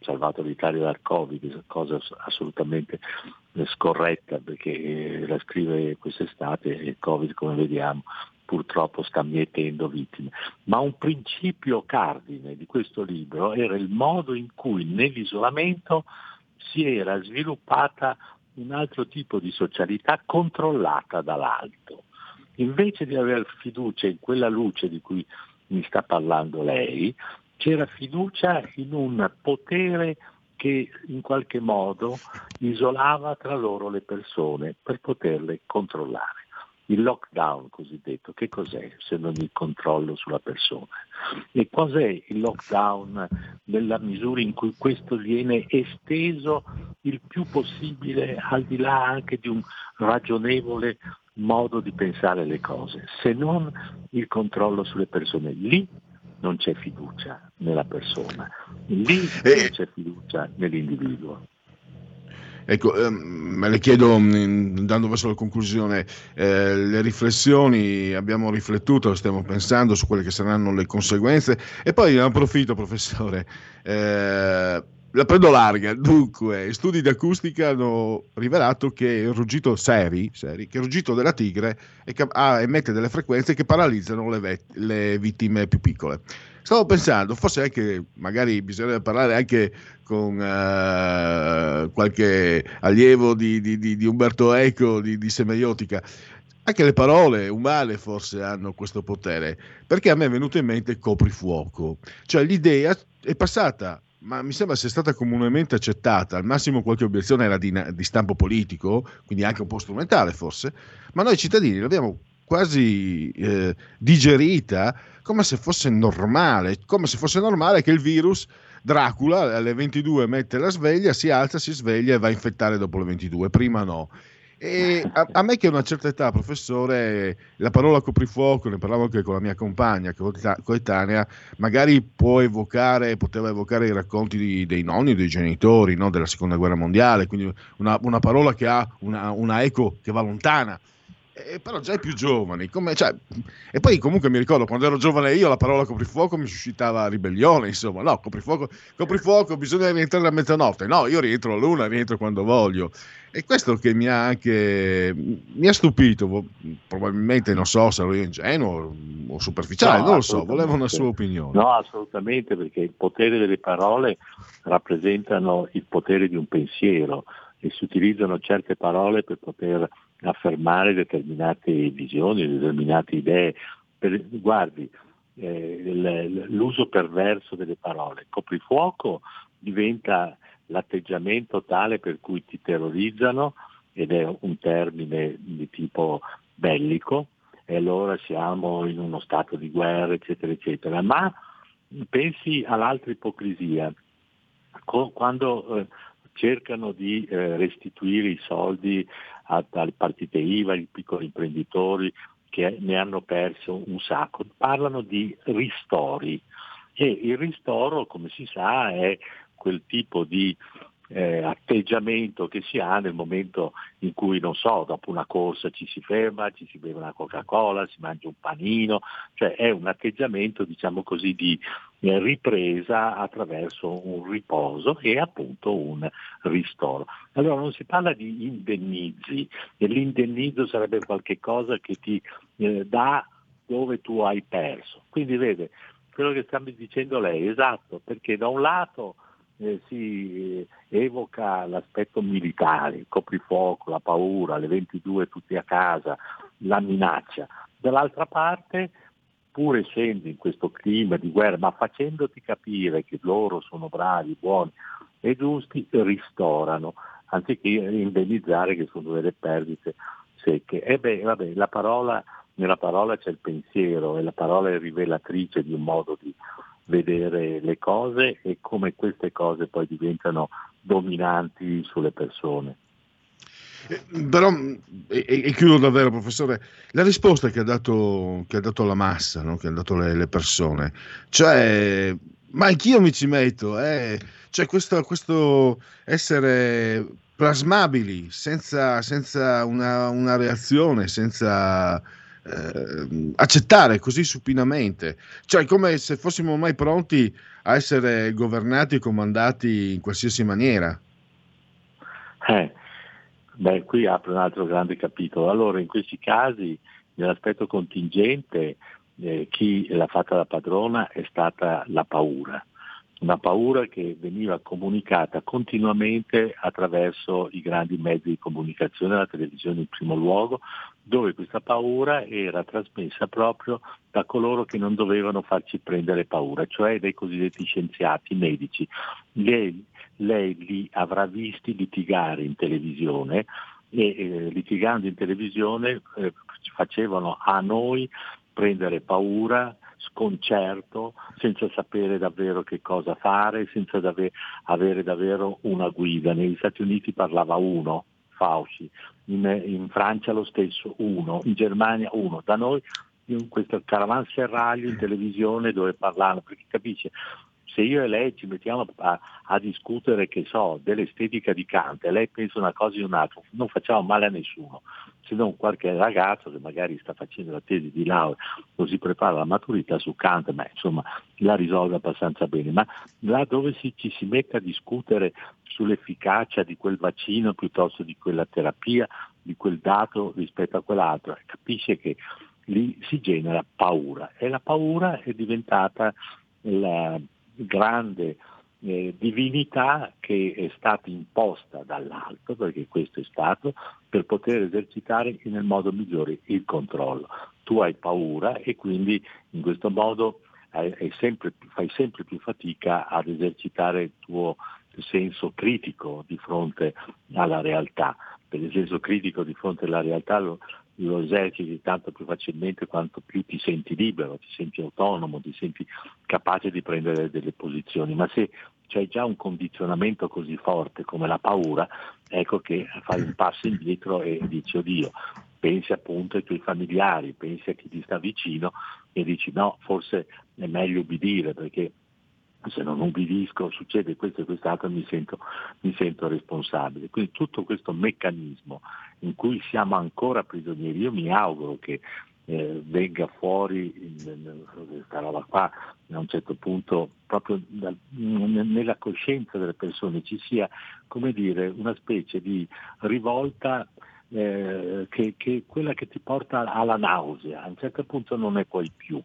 salvato l'Italia dal Covid, cosa assolutamente scorretta, perché la scrive quest'estate e il Covid, come vediamo, purtroppo sta mietendo vittime. Ma un principio cardine di questo libro era il modo in cui nell'isolamento si era sviluppata un altro tipo di socialità controllata dall'alto. Invece di aver fiducia in quella luce di cui mi sta parlando lei, c'era fiducia in un potere che in qualche modo isolava tra loro le persone per poterle controllare. Il lockdown cosiddetto, che cos'è se non il controllo sulla persona? E cos'è il lockdown nella misura in cui questo viene esteso il più possibile al di là anche di un ragionevole modo di pensare le cose, se non il controllo sulle persone? Lì non c'è fiducia nella persona, lì non c'è fiducia nell'individuo. Ecco, me le chiedo, andando verso la conclusione, le riflessioni, abbiamo riflettuto, stiamo pensando su quelle che saranno le conseguenze, e poi approfitto, professore, la prendo larga. Dunque, studi di acustica hanno rivelato che il ruggito che il ruggito della tigre emette delle frequenze che paralizzano le vittime più piccole. Stavo pensando, forse anche, magari bisognerebbe parlare anche con qualche allievo di Umberto Eco, di semeiotica. Anche le parole umane forse hanno questo potere, perché a me è venuto in mente coprifuoco. Cioè l'idea è passata, ma mi sembra sia stata comunemente accettata, al massimo qualche obiezione era di stampo politico, quindi anche un po' strumentale forse, ma noi cittadini l'abbiamo quasi digerita come se fosse normale che il virus Dracula alle 22 mette la sveglia, si alza, si sveglia e va a infettare dopo le 22, prima no. E a me che ho una certa età, professore, la parola coprifuoco, ne parlavo anche con la mia compagna coetanea, magari poteva evocare i racconti dei nonni, dei genitori, no? Della seconda guerra mondiale, quindi una parola che ha una eco che va lontana. Però già i più giovani, e poi comunque mi ricordo quando ero giovane io la parola coprifuoco mi suscitava ribellione, insomma, no, coprifuoco, bisogna rientrare a mezzanotte, no, io rientro all'una, rientro quando voglio, e questo che mi ha stupito, probabilmente non so se ero io ingenuo o superficiale, non lo so, volevo una sua opinione. No, assolutamente, perché il potere delle parole rappresentano il potere di un pensiero, e si utilizzano certe parole per poter affermare determinate visioni, determinate idee. L'uso perverso delle parole. Coprifuoco diventa l'atteggiamento tale per cui ti terrorizzano, ed è un termine di tipo bellico, e allora siamo in uno stato di guerra, eccetera, eccetera. Ma pensi all'altra ipocrisia. Quando cercano di restituire i soldi alle partite IVA, ai piccoli imprenditori che ne hanno perso un sacco, parlano di ristori, e il ristoro, come si sa, è quel tipo di atteggiamento che si ha nel momento in cui, non so, dopo una corsa ci si ferma, ci si beve una Coca-Cola, si mangia un panino, cioè è un atteggiamento, diciamo così, di ripresa attraverso un riposo e appunto un ristoro. Allora non si parla di indennizzi, e l'indennizzo sarebbe qualche cosa che ti da dove tu hai perso. Quindi vede, quello che sta dicendo lei è esatto, perché da un lato si evoca l'aspetto militare, il coprifuoco, la paura, le 22 tutti a casa, la minaccia, dall'altra parte pur essendo in questo clima di guerra, ma facendoti capire che loro sono bravi, buoni e giusti, ristorano, anziché indennizzare che sono delle perdite secche. E beh, vabbè, nella parola c'è il pensiero e la parola è rivelatrice di un modo di vedere le cose e come queste cose poi diventano dominanti sulle persone. Però, e chiudo davvero, professore, la risposta che ha dato la massa, no? Che hanno dato le persone, cioè, ma anch'io mi ci metto, cioè questo essere plasmabili senza una reazione, senza accettare così supinamente, cioè come se fossimo mai pronti a essere governati e comandati in qualsiasi maniera. Beh, qui apre un altro grande capitolo. Allora, in questi casi, nell'aspetto contingente, chi l'ha fatta da padrona è stata la paura. Una paura che veniva comunicata continuamente attraverso i grandi mezzi di comunicazione, la televisione in primo luogo, dove questa paura era trasmessa proprio da coloro che non dovevano farci prendere paura, cioè dai cosiddetti scienziati medici. Lei li avrà visti litigare in televisione e litigando in televisione facevano a noi prendere paura, sconcerto, senza sapere davvero che cosa fare, senza avere davvero una guida. Negli Stati Uniti parlava uno, Fauci, in Francia lo stesso uno, in Germania uno, da noi in questo caravanserraglio in televisione dove parlavano, perché capisce? Se io e lei ci mettiamo a discutere, che so, dell'estetica di Kant, e lei pensa una cosa e un'altra, non facciamo male a nessuno, se non qualche ragazzo che magari sta facendo la tesi di laurea o si prepara alla maturità su Kant, ma insomma la risolve abbastanza bene. Ma là dove ci si mette a discutere sull'efficacia di quel vaccino piuttosto di quella terapia, di quel dato rispetto a quell'altro, capisce che lì si genera paura, e la paura è diventata la grande divinità che è stata imposta dall'alto, perché questo è stato, per poter esercitare nel modo migliore il controllo. Tu hai paura e quindi in questo modo fai sempre più fatica ad esercitare il tuo senso critico di fronte alla realtà. Per il senso critico di fronte alla realtà lo eserciti tanto più facilmente quanto più ti senti libero, ti senti autonomo, ti senti capace di prendere delle posizioni, ma se c'è già un condizionamento così forte come la paura, ecco che fai un passo indietro e dici oddio, pensi appunto ai tuoi familiari, pensi a chi ti sta vicino e dici no, forse è meglio ubbidire, perché se non ubbidisco succede questo e quest'altro, mi sento responsabile. Quindi tutto questo meccanismo in cui siamo ancora prigionieri, io mi auguro che venga fuori questa roba qua a un certo punto, proprio nella coscienza delle persone ci sia, come dire, una specie di rivolta che quella che ti porta alla nausea, a un certo punto non ne puoi più.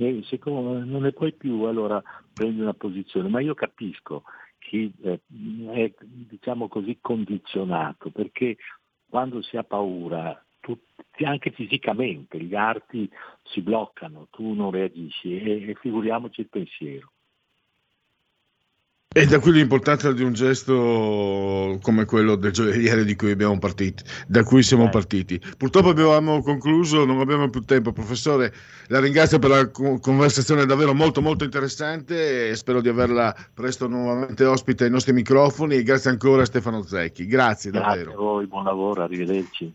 E se non ne puoi più, allora prendi una posizione, ma io capisco chi è, diciamo così, condizionato, perché quando si ha paura, anche fisicamente, gli arti si bloccano, tu non reagisci e figuriamoci il pensiero. E da qui l'importanza di un gesto come quello del gioielliere da cui siamo partiti. Purtroppo abbiamo concluso, non abbiamo più tempo. Professore, la ringrazio per la conversazione davvero molto molto interessante e spero di averla presto nuovamente ospite ai nostri microfoni, e grazie ancora a Stefano Zecchi. Grazie davvero. Grazie a voi, buon lavoro, arrivederci.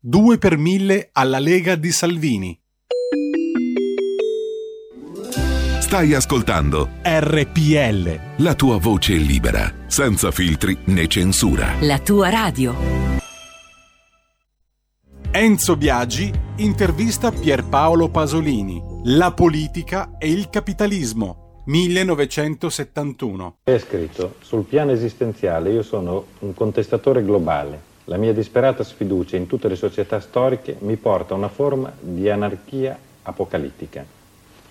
2 per 1000 alla Lega di Salvini. Stai ascoltando RPL, la tua voce libera, senza filtri né censura. La tua radio. Enzo Biagi intervista Pierpaolo Pasolini. La politica e il capitalismo, 1971. È scritto: sul piano esistenziale io sono un contestatore globale. La mia disperata sfiducia in tutte le società storiche mi porta a una forma di anarchia apocalittica.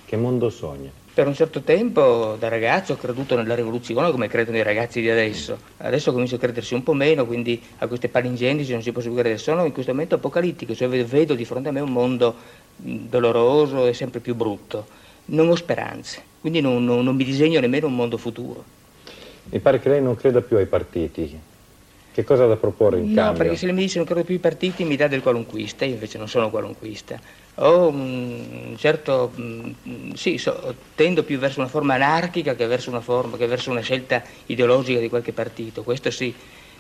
Che mondo sogna? Per un certo tempo da ragazzo ho creduto nella rivoluzione come credono i ragazzi di adesso. Adesso comincio a credersi un po' meno, quindi a queste palingendici non si può più credere. Sono in questo momento apocalittico, cioè vedo di fronte a me un mondo doloroso e sempre più brutto. Non ho speranze, quindi non mi disegno nemmeno un mondo futuro. Mi pare che lei non creda più ai partiti. Che cosa ha da proporre in cambio? No, perché se lei mi dice non credo più ai partiti mi dà del qualunquista, io invece non sono qualunquista. Ho un certo, tendo più verso una forma anarchica che verso una scelta ideologica di qualche partito, questo sì,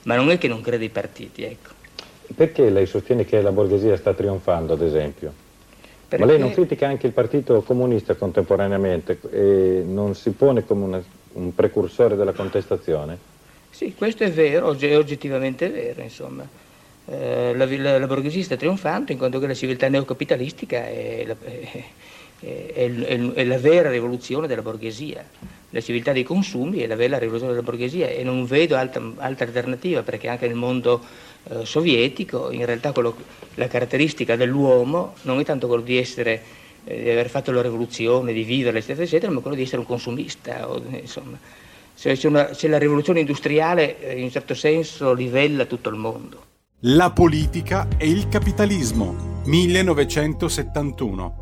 ma non è che non crede ai partiti, ecco. Perché lei sostiene che la borghesia sta trionfando, ad esempio? Perché... Ma lei non critica anche il partito comunista contemporaneamente e non si pone come un precursore della contestazione? Sì, questo è vero, è oggettivamente vero, insomma. La borghesia sta trionfando in quanto che la civiltà neocapitalistica è la vera rivoluzione della borghesia, la civiltà dei consumi è la vera rivoluzione della borghesia e non vedo altra alternativa, perché anche nel mondo sovietico in realtà la caratteristica dell'uomo non è tanto quello di essere, di aver fatto la rivoluzione, di vivere eccetera eccetera, ma quello di essere un consumista o, insomma, se la rivoluzione industriale in un certo senso livella tutto il mondo. La politica e il capitalismo, 1971.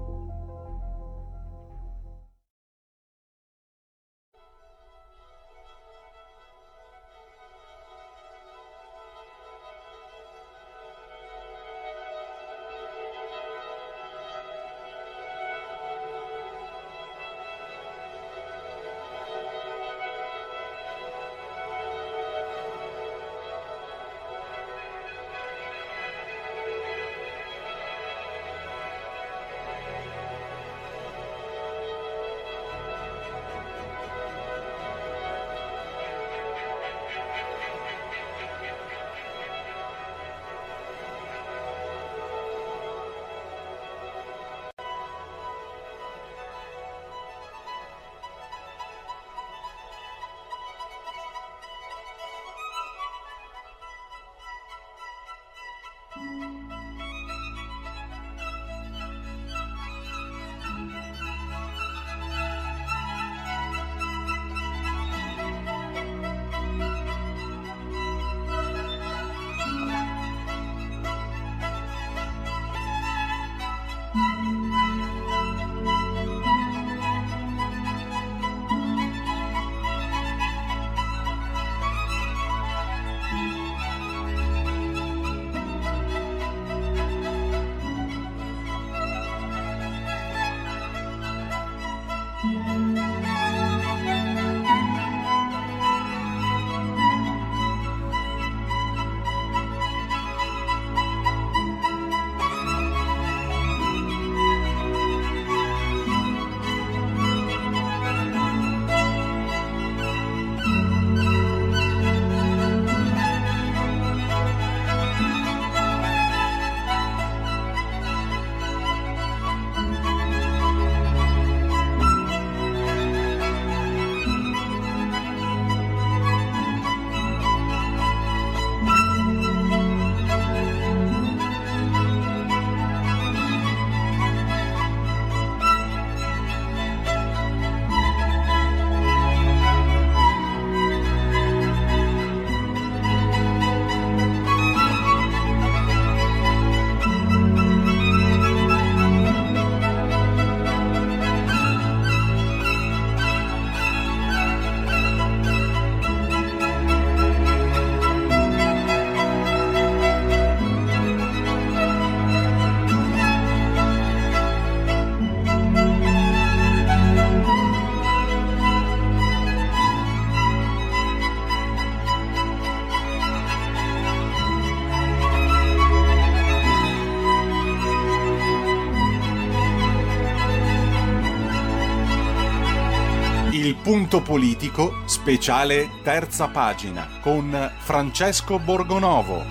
Punto politico, speciale terza pagina, con Francesco Borgonovo.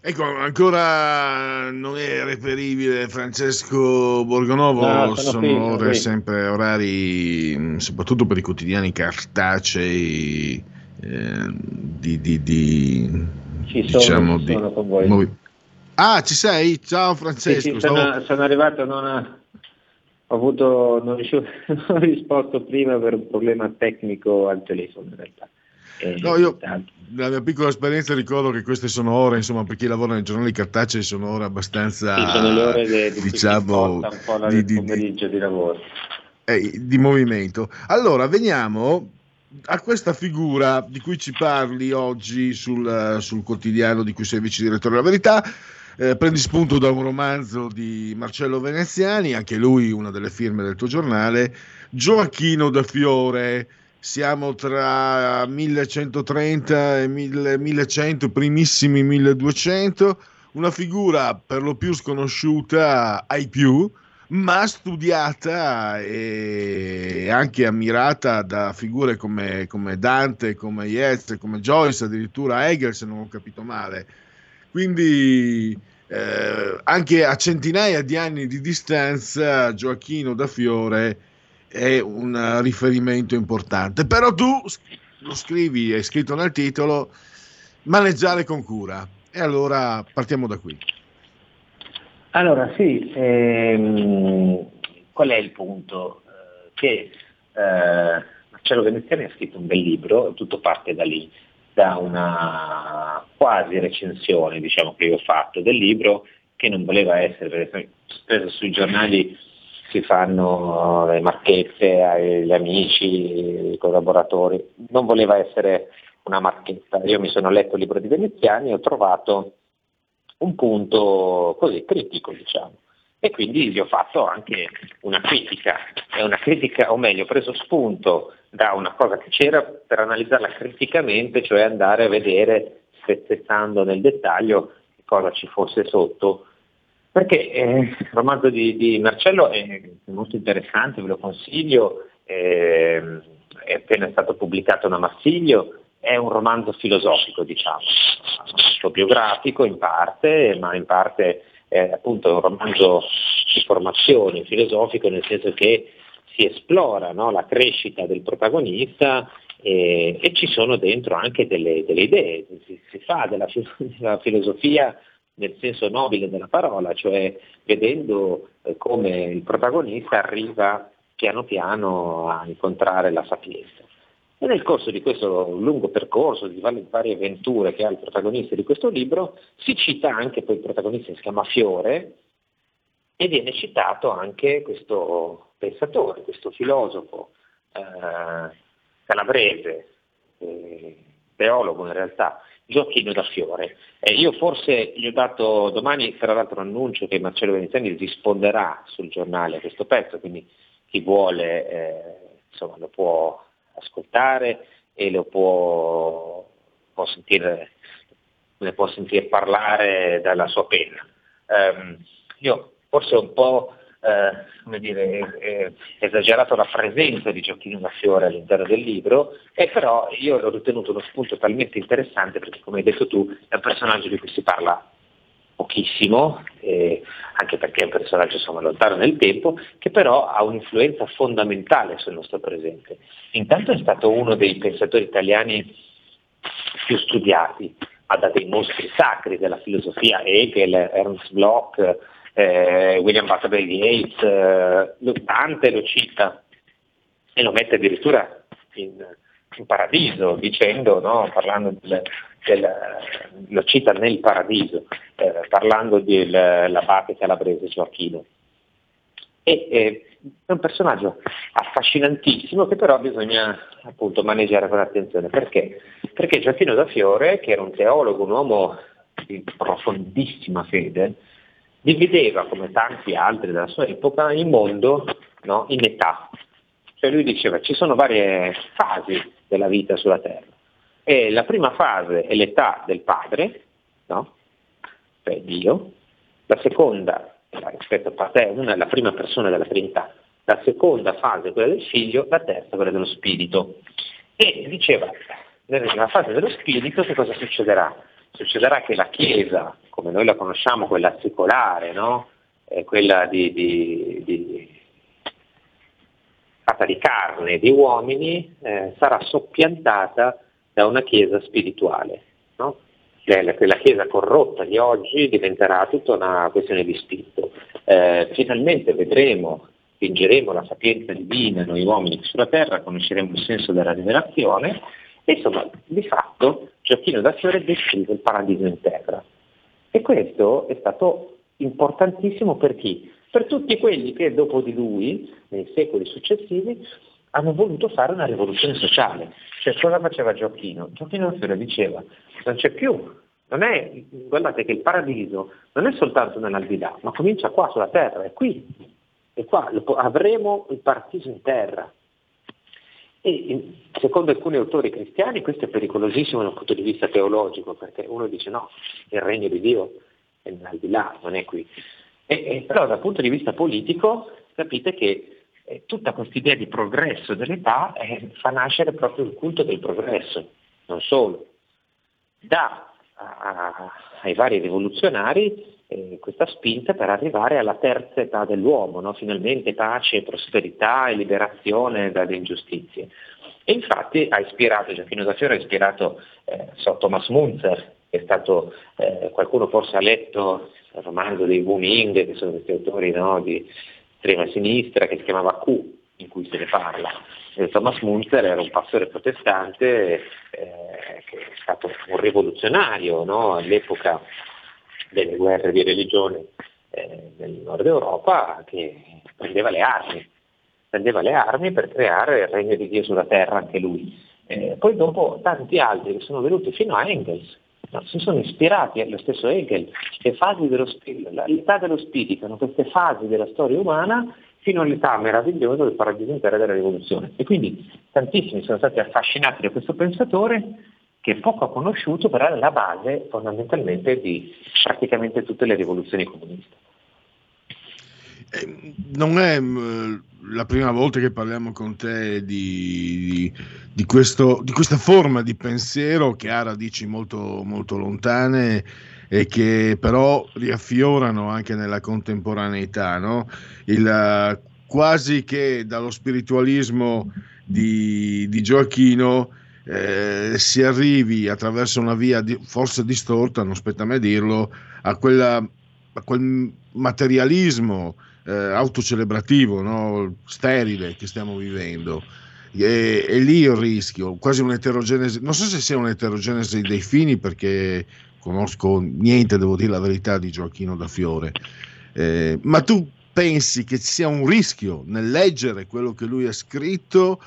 Ecco, ancora non è reperibile Francesco Borgonovo, no, sono ore sempre orari, soprattutto per i quotidiani cartacei, sono con voi. Ah, ci sei? Ciao Francesco. Sì, sono arrivato, non ho risposto prima per un problema tecnico al telefono in realtà. No, io la mia piccola esperienza ricordo che queste sono ore, insomma, per chi lavora nei giornali cartacei sono ore abbastanza, sì, sono le ore di lavoro, di movimento. Allora veniamo a questa figura di cui ci parli oggi sul quotidiano di cui sei vice direttore della Verità. Prendi spunto da un romanzo di Marcello Veneziani, anche lui una delle firme del tuo giornale, Gioacchino da Fiore. Siamo tra 1130 e 1100, primissimi 1200, una figura per lo più sconosciuta ai più, ma studiata e anche ammirata da figure come Dante, come Yeats, come Joyce, addirittura Hegel, se non ho capito male. Quindi anche a centinaia di anni di distanza Gioacchino da Fiore è un riferimento importante, però tu lo scrivi, è scritto nel titolo, maneggiare con cura, e allora partiamo da qui. Allora sì, qual è il punto? Che Marcello Veneziani ha scritto un bel libro, tutto parte da lì, da una quasi recensione, diciamo, che io ho fatto del libro, che non voleva essere, perché spesso sui giornali si fanno le marchette agli amici, ai collaboratori, non voleva essere una marchetta. Io mi sono letto il libro di Veneziani e ho trovato un punto così critico, diciamo, e quindi gli ho fatto anche una critica, ho preso spunto da una cosa che c'era per analizzarla criticamente, cioè andare a vedere, spezzando nel dettaglio, che cosa ci fosse sotto. Perché il romanzo di Marcello è molto interessante, ve lo consiglio, è appena stato pubblicato da Marsiglio, è un romanzo filosofico, diciamo, autobiografico in parte, ma in parte è appunto un romanzo di formazione filosofico, nel senso che si esplora, no, la crescita del protagonista, e ci sono dentro anche delle idee, si fa della filosofia nel senso nobile della parola, cioè vedendo come il protagonista arriva piano piano a incontrare la sapienza. E nel corso di questo lungo percorso, di varie avventure che ha il protagonista di questo libro, si cita anche, poi il protagonista si chiama Fiore, e viene citato anche questo pensatore, questo filosofo calabrese, teologo in realtà, Gioacchino da Fiore. Io forse gli ho dato, domani sarà l'altro annuncio che Marcello Veneziani risponderà sul giornale a questo pezzo, quindi chi vuole lo può ascoltare e lo può sentire parlare dalla sua penna. Io forse ho un po' esagerato la presenza di Gioacchino da Fiore all'interno del libro, e però io l'ho ritenuto uno spunto talmente interessante, perché come hai detto tu è un personaggio di cui si parla pochissimo, anche perché è un personaggio lontano nel tempo, che però ha un'influenza fondamentale sul nostro presente. Intanto è stato uno dei pensatori italiani più studiati, ha dato dei mostri sacri della filosofia, Hegel, Ernst Bloch, William Butterfield Yeats, Dante lo cita e lo mette addirittura in paradiso, dicendo, no, parlando lo cita nel paradiso, parlando dell'abate calabrese Gioacchino. È un personaggio affascinantissimo, che però bisogna appunto maneggiare con attenzione. Perché Gioacchino da Fiore, che era un teologo, un uomo di profondissima fede, divideva, come tanti altri della sua epoca, il mondo, no, in età. Cioè lui diceva ci sono varie fasi della vita sulla Terra, e la prima fase è l'età del padre, no? Cioè Dio. La seconda, rispetto a te, è la prima persona della Trinità, la seconda fase quella del figlio, la terza quella dello spirito. E diceva, nella fase dello spirito che cosa succederà? Succederà che la Chiesa, come noi la conosciamo, quella secolare, no? Quella di fatta di carne, di uomini, sarà soppiantata da una Chiesa spirituale, no? Quella Chiesa corrotta di oggi diventerà tutta una questione di spirito. Finalmente vedremo, vingeremo la sapienza divina noi uomini sulla terra, conosceremo il senso della rivelazione e insomma di fatto Gioacchino da Fiore descrive il paradiso in terra. E questo è stato importantissimo per chi? Per tutti quelli che dopo di lui, nei secoli successivi, hanno voluto fare una rivoluzione sociale. Cioè cosa faceva Gioacchino? Gioacchino da Fiore diceva, non c'è più, non è, guardate che il paradiso non è soltanto nell'aldilà, ma comincia qua sulla terra, è qui, e qua avremo il paradiso in terra. E secondo alcuni autori cristiani questo è pericolosissimo dal punto di vista teologico, perché uno dice no, il regno di Dio è nell'aldilà, non è qui. Però dal punto di vista politico capite che tutta questa idea di progresso dell'età fa nascere proprio il culto del progresso, non solo. Dà ai vari rivoluzionari questa spinta per arrivare alla terza età dell'uomo, no? Finalmente pace, prosperità e liberazione dalle ingiustizie. E infatti ha ispirato, Gioacchino da Fiore ha ispirato Thomas Müntzer, che è stato, qualcuno forse ha letto il romanzo dei Wu Ming, che sono questi autori, no, di estrema sinistra, che si chiamava Q, in cui se ne parla. Thomas Müntzer era un pastore protestante che è stato un rivoluzionario, no? All'epoca delle guerre di religione nel nord Europa, che prendeva le armi per creare il regno di Dio sulla terra anche lui. Poi dopo tanti altri che sono venuti fino a Engels, no? Si sono ispirati allo stesso Hegel, le fasi dello spirito, l'età dello spirito, no? Queste fasi della storia umana fino all'età meravigliosa del paradiso intero della rivoluzione. E quindi tantissimi sono stati affascinati da questo pensatore che poco ha conosciuto, però è la base fondamentalmente di praticamente tutte le rivoluzioni comuniste. Non è la prima volta che parliamo con te di questa forma di pensiero che ha radici molto, molto lontane e che però riaffiorano anche nella contemporaneità, no? Quasi che dallo spiritualismo di Gioacchino si arrivi attraverso una via forse distorta, non spetta a me dirlo, a quel materialismo autocelebrativo, no? Sterile che stiamo vivendo, e lì il rischio, quasi un'eterogenesi, non so se sia un'eterogenesi dei fini, perché conosco niente, devo dire la verità, di Gioacchino da Fiore, ma tu pensi che ci sia un rischio nel leggere quello che lui ha scritto,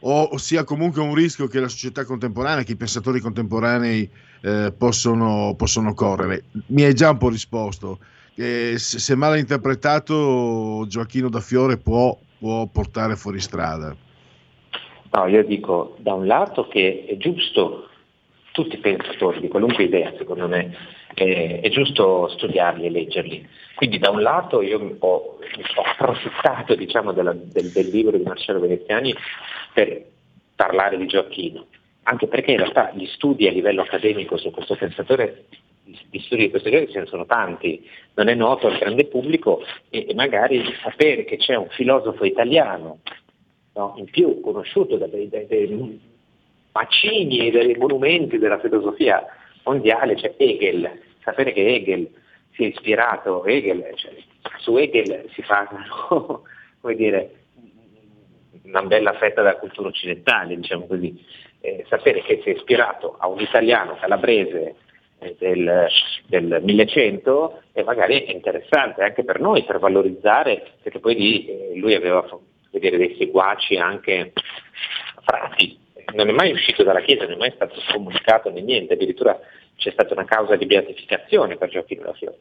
o sia comunque un rischio che la società contemporanea, che i pensatori contemporanei possono correre? Mi hai già un po' risposto. Se mal interpretato, Gioacchino da Fiore può portare fuori strada. No, io dico da un lato che è giusto, tutti i pensatori di qualunque idea, secondo me, è giusto studiarli e leggerli. Quindi da un lato io ho approfittato, diciamo, del libro di Marcello Veneziani per parlare di Gioacchino, anche perché in realtà gli studi a livello accademico su questo pensatore, di studi di questo genere ce ne sono tanti, non è noto al grande pubblico, e magari sapere che c'è un filosofo italiano, no, in più conosciuto dai bacini e dai monumenti della filosofia mondiale, cioè Hegel, sapere che Hegel si è ispirato, su Hegel si fa, no, come dire, una bella fetta della cultura occidentale, diciamo così, sapere che si è ispirato a un italiano calabrese del 1100 e magari è interessante anche per noi, per valorizzare, perché poi lì lui aveva, vedere, dei seguaci anche frati, non è mai uscito dalla Chiesa, non è mai stato scomunicato né niente, addirittura c'è stata una causa di beatificazione per Gioacchino da Fiore.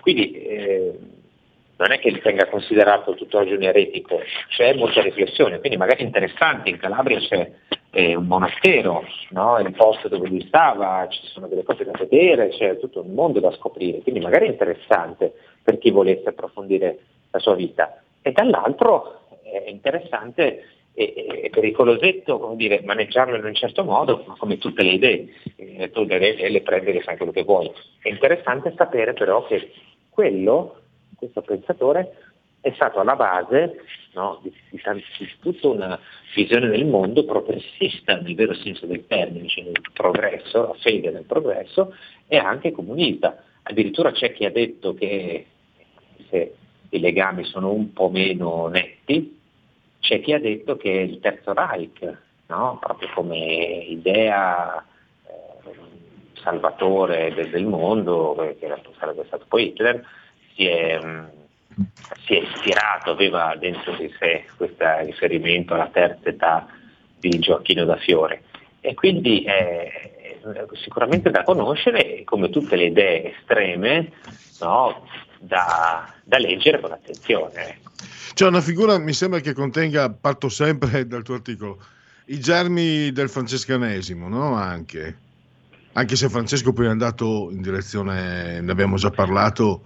Quindi non è che li tenga considerato tutt'oggi un eretico, c'è molta riflessione, quindi magari interessante. In Calabria c'è un monastero, no? È il posto dove lui stava, ci sono delle cose da vedere, c'è tutto un mondo da scoprire, quindi magari è interessante per chi volesse approfondire la sua vita. E dall'altro è interessante e pericolosetto, come dire, maneggiarlo in un certo modo, come tutte le idee, tu le prendi e le fai quello che vuoi. È interessante sapere però che questo pensatore è stato alla base, no, di tutta una visione del mondo progressista nel vero senso del termine, cioè del progresso, la fede nel progresso, e anche comunista. Addirittura c'è chi ha detto che se i legami sono un po' meno netti, c'è chi ha detto che il Terzo Reich, no, proprio come idea salvatore del mondo, che sarebbe stato poi Hitler, si è ispirato, aveva dentro di sé questo riferimento alla terza età di Gioacchino da Fiore, e quindi è sicuramente da conoscere, come tutte le idee estreme, no, da leggere con attenzione. C'è una figura, mi sembra, che contenga, parto sempre dal tuo articolo, i germi del francescanesimo, no? Anche se Francesco poi è andato in direzione, ne abbiamo già parlato,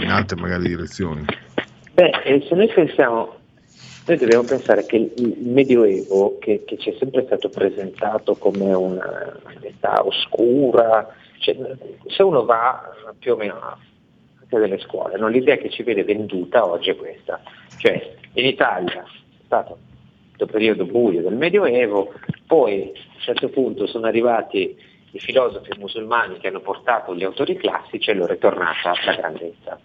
in altre magari direzioni. Se noi dobbiamo pensare che il Medioevo, che ci è sempre stato presentato come un'età oscura, cioè, se uno va più o meno anche delle scuole, no? L'idea che ci viene venduta oggi è questa, cioè in Italia è stato il periodo buio del Medioevo, poi a un certo punto sono arrivati i filosofi musulmani che hanno portato gli autori classici e loro è tornata la grandezza,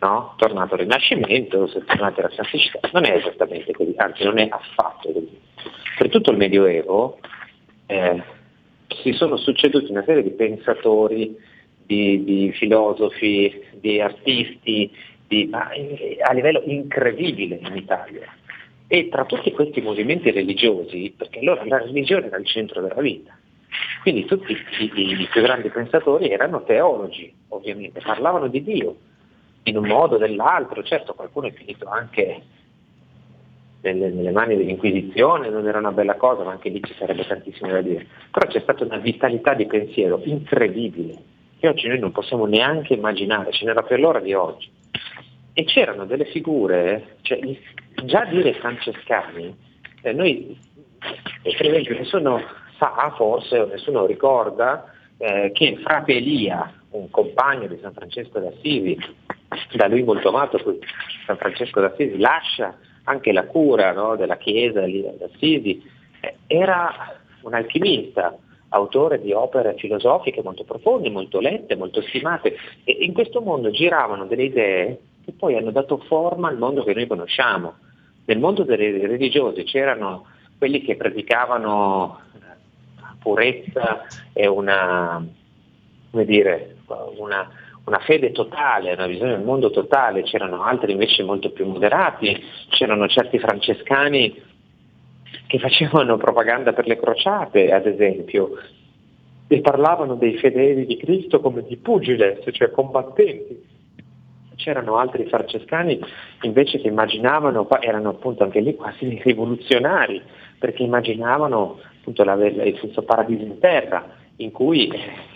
no? Tornato il Rinascimento, sono tornati alla classicità. Non è esattamente così, anzi non è affatto così. Per tutto il Medioevo si sono succeduti una serie di pensatori, di filosofi, di artisti, a livello incredibile in Italia. E tra tutti questi movimenti religiosi, perché allora la religione era il centro della vita, quindi tutti i più grandi pensatori erano teologi, ovviamente, parlavano di Dio in un modo o dell'altro. Certo, qualcuno è finito anche nelle mani dell'Inquisizione, non era una bella cosa, ma anche lì ci sarebbe tantissimo da dire. Però c'è stata una vitalità di pensiero incredibile, che oggi noi non possiamo neanche immaginare, ce n'era per l'ora di oggi. E c'erano delle figure, cioè, già dire francescani, noi per esempio nessuno ricorda che frate Elia, un compagno di San Francesco d'Assisi, da lui molto amato, San Francesco d'Assisi lascia anche la cura, no, della chiesa lì d'Assisi, era un alchimista, autore di opere filosofiche molto profonde, molto lette, molto stimate, e in questo mondo giravano delle idee che poi hanno dato forma al mondo che noi conosciamo. Nel mondo delle religiose c'erano quelli che predicavano purezza e una fede totale, una visione del mondo totale. C'erano altri invece molto più moderati, c'erano certi francescani che facevano propaganda per le crociate, ad esempio, e parlavano dei fedeli di Cristo come di pugiles, cioè combattenti. C'erano altri francescani invece che immaginavano, erano appunto anche lì quasi rivoluzionari, perché immaginavano appunto il senso paradiso in terra, in cui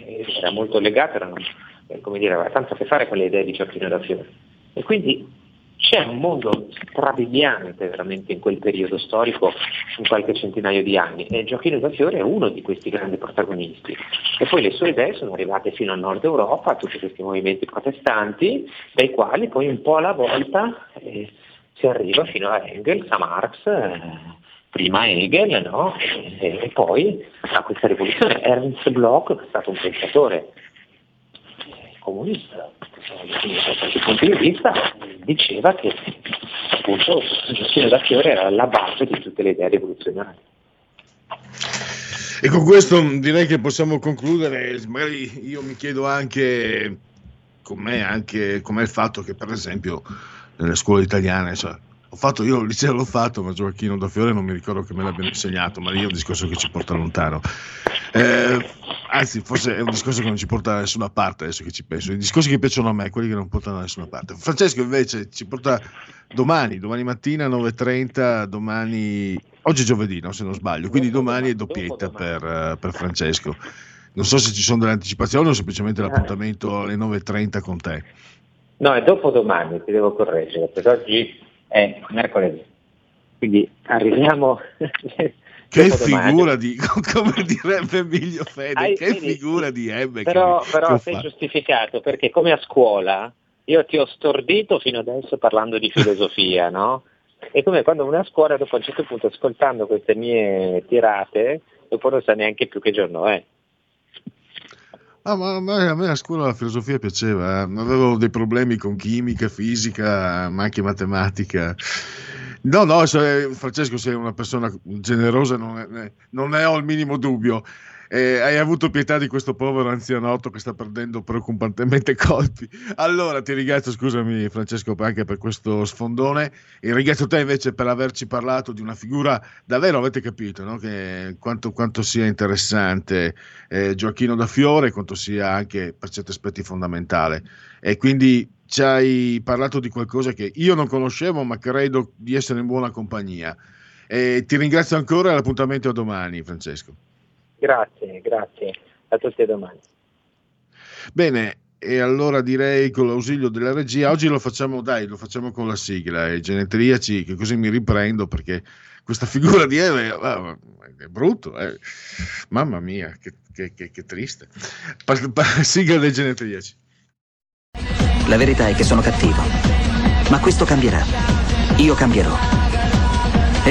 era molto legato, aveva tanto a che fare con le idee di Gioacchino da Fiore. E quindi c'è un mondo strabiliante veramente in quel periodo storico, in qualche centinaio di anni, e Gioacchino da Fiore è uno di questi grandi protagonisti. E poi le sue idee sono arrivate fino al nord Europa, a tutti questi movimenti protestanti, dai quali poi un po' alla volta si arriva fino a Engels, a Marx, prima Hegel, no? E poi a questa rivoluzione. Ernst Bloch è stato un pensatore comunista, da qualche punto di vista diceva che appunto Gioacchino da Fiore era la base di tutte le idee rivoluzionarie. E con questo direi che possiamo concludere. Magari io mi chiedo anche com'è il fatto che, per esempio, nelle scuole italiane, cioè, io il liceo l'ho fatto, ma Gioacchino da Fiore non mi ricordo che me l'abbiano insegnato, ma lì è un discorso che ci porta lontano. Anzi, forse è un discorso che non ci porta da nessuna parte, adesso che ci penso. I discorsi che piacciono a me, quelli che non portano da nessuna parte. Francesco invece ci porta domani mattina 9:30, oggi è giovedì, no, se non sbaglio, quindi domani è doppietta per Francesco. Non so se ci sono delle anticipazioni o semplicemente l'appuntamento alle 9:30 con te. No, è dopodomani, ti devo correggere, perché oggi è mercoledì. Quindi arriviamo... Che figura di, come direbbe Emilio Fede, figura di M. Però sei giustificato, perché come a scuola io ti ho stordito fino adesso parlando di filosofia, no? E come quando una scuola, dopo a un certo punto, ascoltando queste mie tirate, dopo non sa neanche più che giorno è. Ah, ma a me a scuola la filosofia piaceva, avevo dei problemi con chimica, fisica, ma anche matematica. No, Francesco, sei una persona generosa, non ne ho il minimo dubbio. Hai avuto pietà di questo povero anzianotto che sta perdendo preoccupantemente colpi. Allora ti ringrazio, scusami Francesco, anche per questo sfondone, e ringrazio te invece per averci parlato di una figura, davvero avete capito, no? Che quanto sia interessante Gioacchino da Fiore, quanto sia anche per certi aspetti fondamentale, e quindi ci hai parlato di qualcosa che io non conoscevo, ma credo di essere in buona compagnia, e ti ringrazio ancora, e l'appuntamento a domani, Francesco. Grazie, a tutti e domani. Bene, e allora direi con l'ausilio della regia, oggi lo facciamo con la sigla, i genetriaci, che così mi riprendo, perché questa figura di Eve è brutto, mamma mia, che triste. Sigla dei genetriaci. La verità è che sono cattivo, ma questo cambierà, io cambierò. È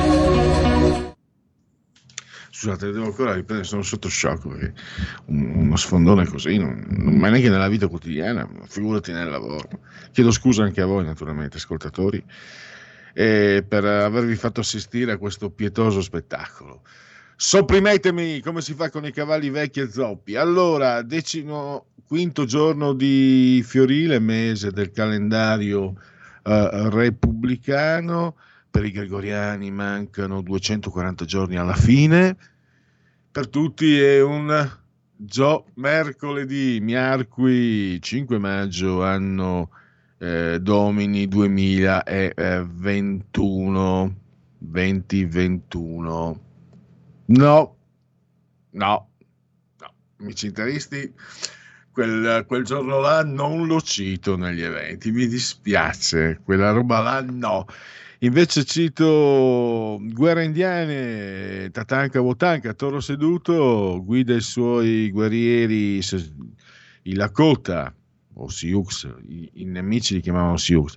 Scusate, devo ancora riprendere, sono sotto shock, perché uno sfondone così, ma neanche nella vita quotidiana, figurati nel lavoro. Chiedo scusa anche a voi, naturalmente, ascoltatori, per avervi fatto assistire a questo pietoso spettacolo. Sopprimetemi, come si fa con i cavalli vecchi e zoppi. Allora, 15° giorno di Fiorile, mese del calendario repubblicano. Per i gregoriani mancano 240 giorni alla fine, per tutti è un mercoledì, miarqui 5 maggio, anno domini 2021. No, amici interisti, quel giorno là non lo cito negli eventi, mi dispiace, quella roba là no. Invece cito Guerre indiane, Tatanka Wotanka, Toro seduto, guida i suoi guerrieri, i Lakota o Sioux, i nemici li chiamavano Sioux,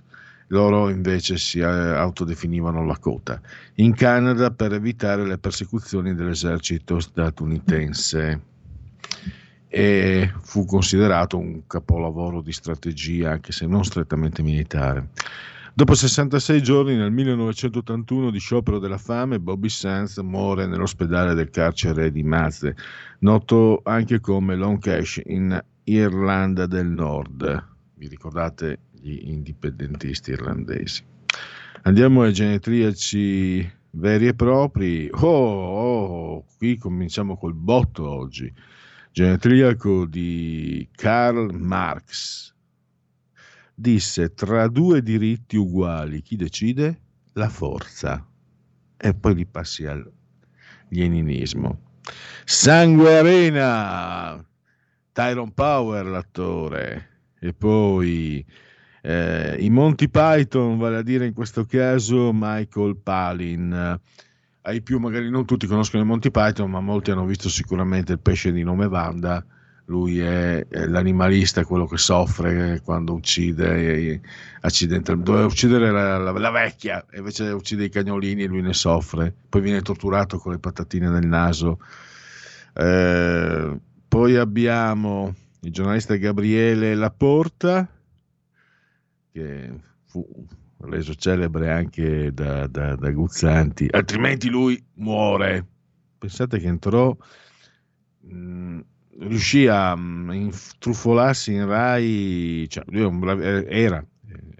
loro invece si autodefinivano Lakota, in Canada per evitare le persecuzioni dell'esercito statunitense, e fu considerato un capolavoro di strategia, anche se non strettamente militare. Dopo 66 giorni, nel 1981, di sciopero della fame, Bobby Sands muore nell'ospedale del carcere di Maze, noto anche come Longcash in Irlanda del Nord. Vi ricordate gli indipendentisti irlandesi? Andiamo ai genetriaci veri e propri. Qui cominciamo col botto oggi. Genetriaco di Karl Marx. Disse: tra due diritti uguali chi decide? La forza. E poi li passi al leninismo. Sangue Arena, Tyrone Power l'attore, e poi i Monty Python, vale a dire in questo caso Michael Palin. Ai più magari non tutti conoscono i Monty Python, ma molti hanno visto sicuramente Il pesce di nome Wanda. Lui è l'animalista, quello che soffre quando uccide, doveva uccidere la vecchia, invece uccide i cagnolini e lui ne soffre, poi viene torturato con le patatine nel naso. Poi abbiamo il giornalista Gabriele Laporta, che fu reso celebre anche da Guzzanti, altrimenti lui muore. Pensate che entrò riuscì a intrufolarsi in Rai, cioè lui era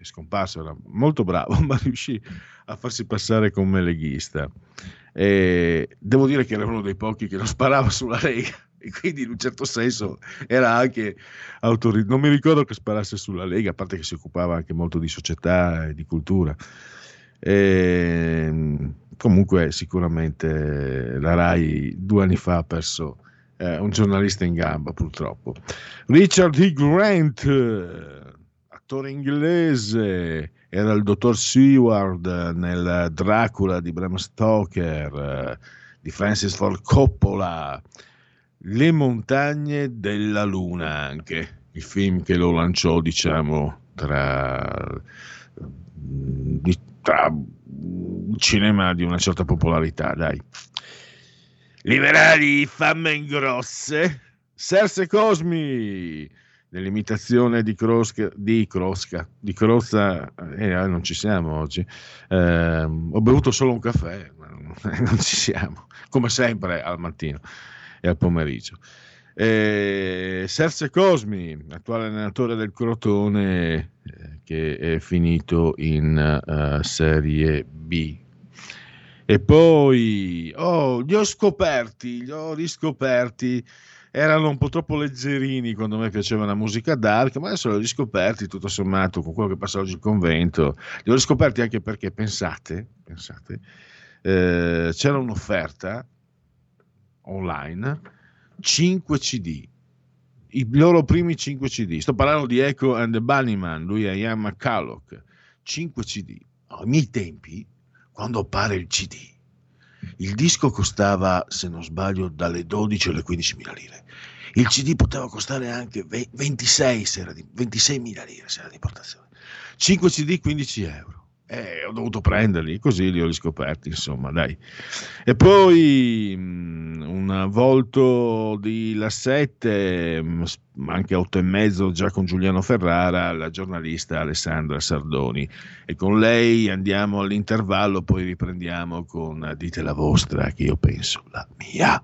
scomparso, era molto bravo, ma riuscì a farsi passare come leghista. Devo dire che era uno dei pochi che non sparava sulla Lega, e quindi in un certo senso era anche autorizzato. Non mi ricordo che sparasse sulla Lega, a parte che si occupava anche molto di società e di cultura. Comunque sicuramente la Rai 2 anni fa ha perso un giornalista in gamba, purtroppo. Richard E. Grant, attore inglese, era il dottor Seward nel Dracula di Bram Stoker, di Francis Ford Coppola. Le montagne della luna, anche il film che lo lanciò, diciamo, tra cinema di una certa popolarità, dai. Liberali famme ingrosse. Serse Cosmi, nell'imitazione di Crozza, non ci siamo oggi. Ho bevuto solo un caffè, ma non ci siamo, come sempre al mattino e al pomeriggio. Serse Cosmi, attuale allenatore del Crotone, che è finito in Serie B. E poi li ho riscoperti, erano un po' troppo leggerini quando a me piaceva la musica dark, ma adesso li ho riscoperti tutto sommato con quello che passa oggi il convento. Li ho riscoperti anche perché, pensate, c'era un'offerta online, 5 CD, i loro primi 5 CD, sto parlando di Echo and the Bunnyman, lui è Ian McCulloch, 5 CD, ai miei tempi, quando appare il CD, il disco costava, se non sbaglio, dalle 12 alle 15.000 lire, il CD poteva costare anche 26.000 lire se era di importazione, 5 CD 15 euro. Ho dovuto prenderli, così li ho riscoperti, insomma, dai. E poi un volto di La 7, anche 8 e mezzo, già con Giuliano Ferrara, la giornalista Alessandra Sardoni, e con lei andiamo all'intervallo, poi riprendiamo con Dite la vostra, che io penso la mia.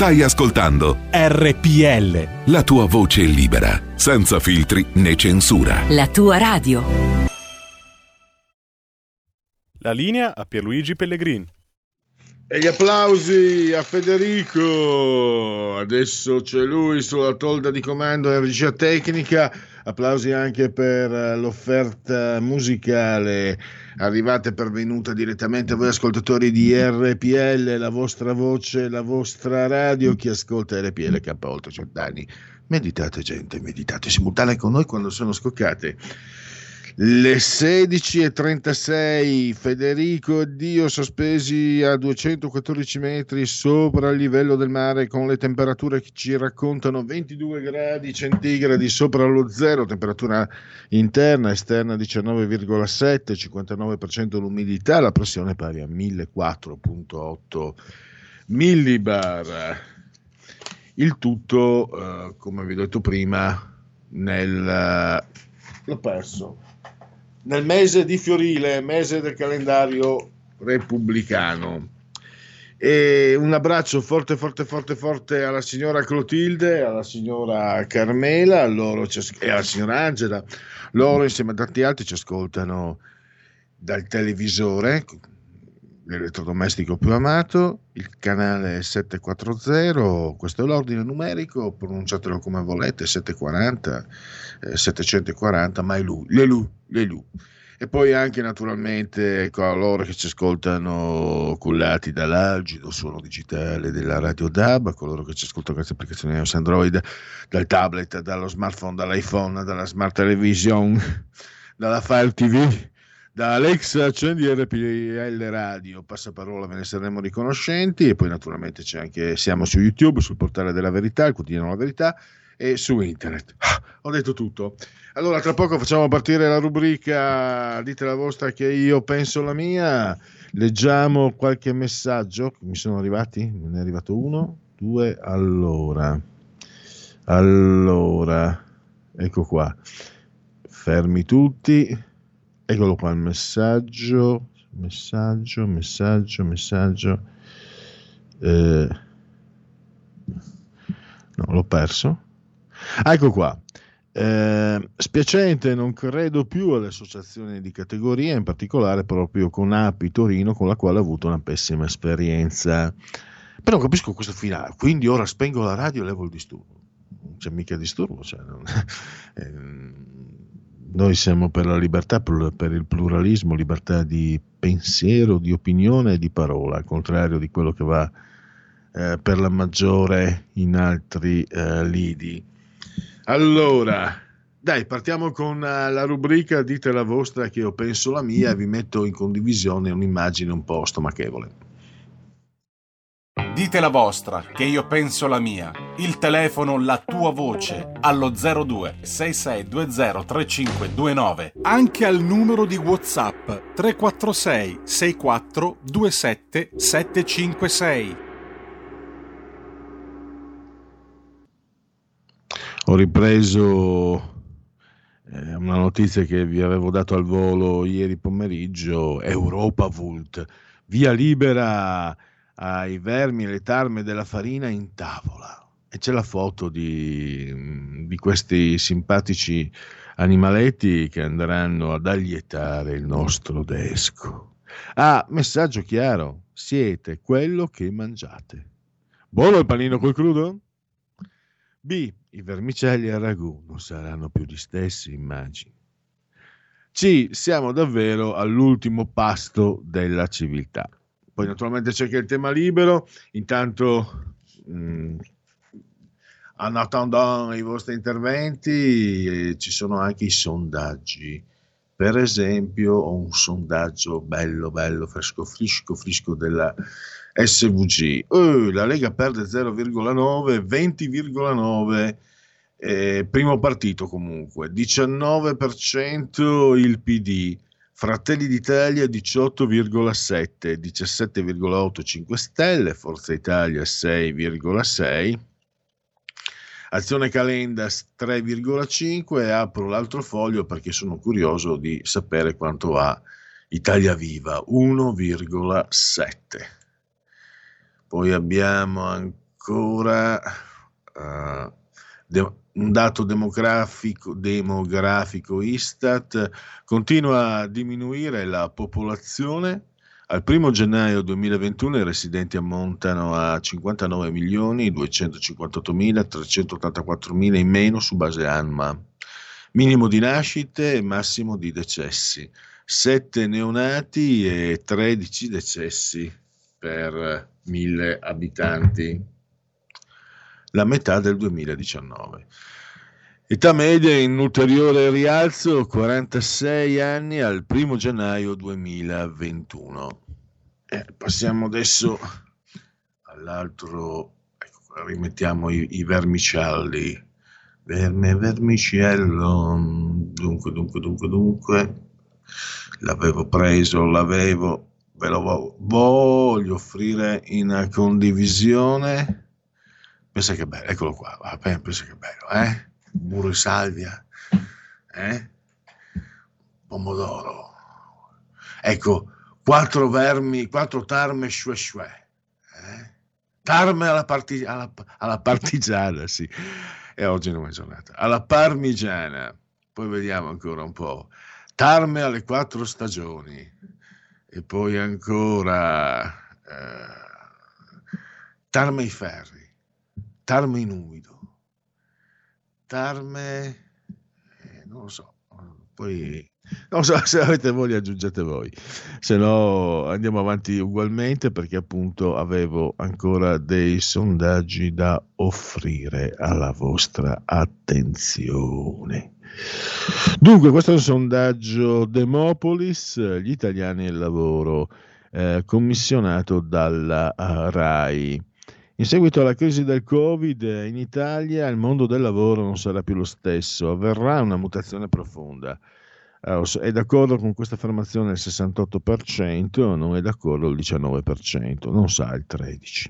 Stai ascoltando RPL, la tua voce libera, senza filtri né censura. La tua radio. La linea a Pierluigi Pellegrini. E gli applausi a Federico, adesso c'è lui sulla tolda di comando e regia tecnica, applausi anche per l'offerta musicale arrivata e pervenuta direttamente a voi ascoltatori di RPL, la vostra voce, la vostra radio, chi ascolta RPL K oltre 100 anni. Meditate gente, meditate, simultanee con noi quando sono scoccate le 16:36, Federico, Dio, sospesi a 214 metri sopra il livello del mare, con le temperature che ci raccontano 22 gradi centigradi sopra lo zero, temperatura interna, esterna 19,7, 59% l'umidità, la pressione pari a 1004,8 millibar. Il tutto, come vi ho detto prima, l'ho perso. Nel mese di Fiorile, mese del calendario repubblicano. E un abbraccio forte, forte, forte, forte alla signora Clotilde, alla signora Carmela, loro e alla signora Angela. Loro insieme a tanti altri ci ascoltano dal televisore, l'elettrodomestico più amato, il canale 740, questo è l'ordine numerico, pronunciatelo come volete, 740, 740, ma è lui, le lui. E poi anche naturalmente coloro che ci ascoltano cullati dall'algido suono digitale della Radio DAB, coloro che ci ascoltano grazie alle applicazioni iOS Android, dal tablet, dallo smartphone, dall'iPhone, dalla smart television, dalla Fire TV, da Alexa, accendi RPL Radio, passaparola, ve ne saremo riconoscenti. E poi naturalmente c'è anche, siamo su YouTube, sul portale della Verità, il quotidiano La Verità, e su internet. Ho detto tutto. Allora tra poco facciamo partire la rubrica dite la vostra che io penso la mia. Leggiamo qualche messaggio, mi sono arrivati, me ne è arrivato uno, due, allora ecco qua, fermi tutti. Eccolo qua il messaggio. No, l'ho perso. Ah, ecco qua. Spiacente, non credo più alle associazioni di categoria, in particolare proprio con API Torino, con la quale ho avuto una pessima esperienza. Però capisco questo finale, quindi ora spengo la radio e levo il disturbo. Non c'è mica disturbo, cioè non... Noi siamo per la libertà, per il pluralismo, libertà di pensiero, di opinione e di parola, al contrario di quello che va per la maggiore in altri lidi. Allora, dai, partiamo con la rubrica dite la vostra che io penso la mia, e vi metto in condivisione un'immagine un po' stomachevole. Dite la vostra, che io penso la mia. Il telefono, la tua voce, allo 02 6620 3529. Anche al numero di WhatsApp 346 64 27 756. Ho ripreso una notizia che vi avevo dato al volo ieri pomeriggio. Europavult, via libera ai vermi e le tarme della farina in tavola, e c'è la foto di questi simpatici animaletti che andranno ad allietare il nostro desco. Ah, messaggio chiaro, siete quello che mangiate. Buono il panino col crudo? B, i vermicelli al ragù non saranno più gli stessi, immagini. C, siamo davvero all'ultimo pasto della civiltà. Poi naturalmente c'è anche il tema libero, intanto en attendant i vostri interventi ci sono anche i sondaggi. Per esempio ho un sondaggio bello fresco della SVG, la Lega perde 0,9, 20,9 primo partito comunque, 19% il PD, Fratelli d'Italia 18,7, 17,8 5 Stelle, Forza Italia 6,6, Azione Calenda 3,5. Apro l'altro foglio perché sono curioso di sapere quanto ha Italia Viva, 1,7. Poi abbiamo ancora un dato demografico Istat, continua a diminuire la popolazione. Al 1 gennaio 2021 i residenti ammontano a 59.258.384 in meno su base ANMA. Minimo di nascite e massimo di decessi. 7 neonati e 13 decessi per 1.000 abitanti, la metà del 2019. Età media in ulteriore rialzo, 46 anni al 1 gennaio 2021. Passiamo adesso all'altro, ecco, rimettiamo i vermicialli. Vermiciello, dunque, l'avevo preso, ve lo voglio offrire in condivisione. Pensa che bello, eccolo qua, pensa che bello, burro e salvia, pomodoro, ecco, 4 vermi, 4 tarme sciue, tarme alla partigiana, sì, e oggi non è giornata, alla parmigiana, poi vediamo ancora un po', tarme alle 4 stagioni, e poi ancora tarme ai ferri, tarme in umido, non lo so, poi non so se avete voglia, aggiungete voi, se no andiamo avanti ugualmente, perché appunto avevo ancora dei sondaggi da offrire alla vostra attenzione. Dunque, questo è un sondaggio Demopolis, gli italiani e il lavoro, commissionato dalla Rai. In seguito alla crisi del Covid in Italia il mondo del lavoro non sarà più lo stesso, avverrà una mutazione profonda. È d'accordo con questa affermazione il 68%, non è d'accordo il 19%, non sa il 13%.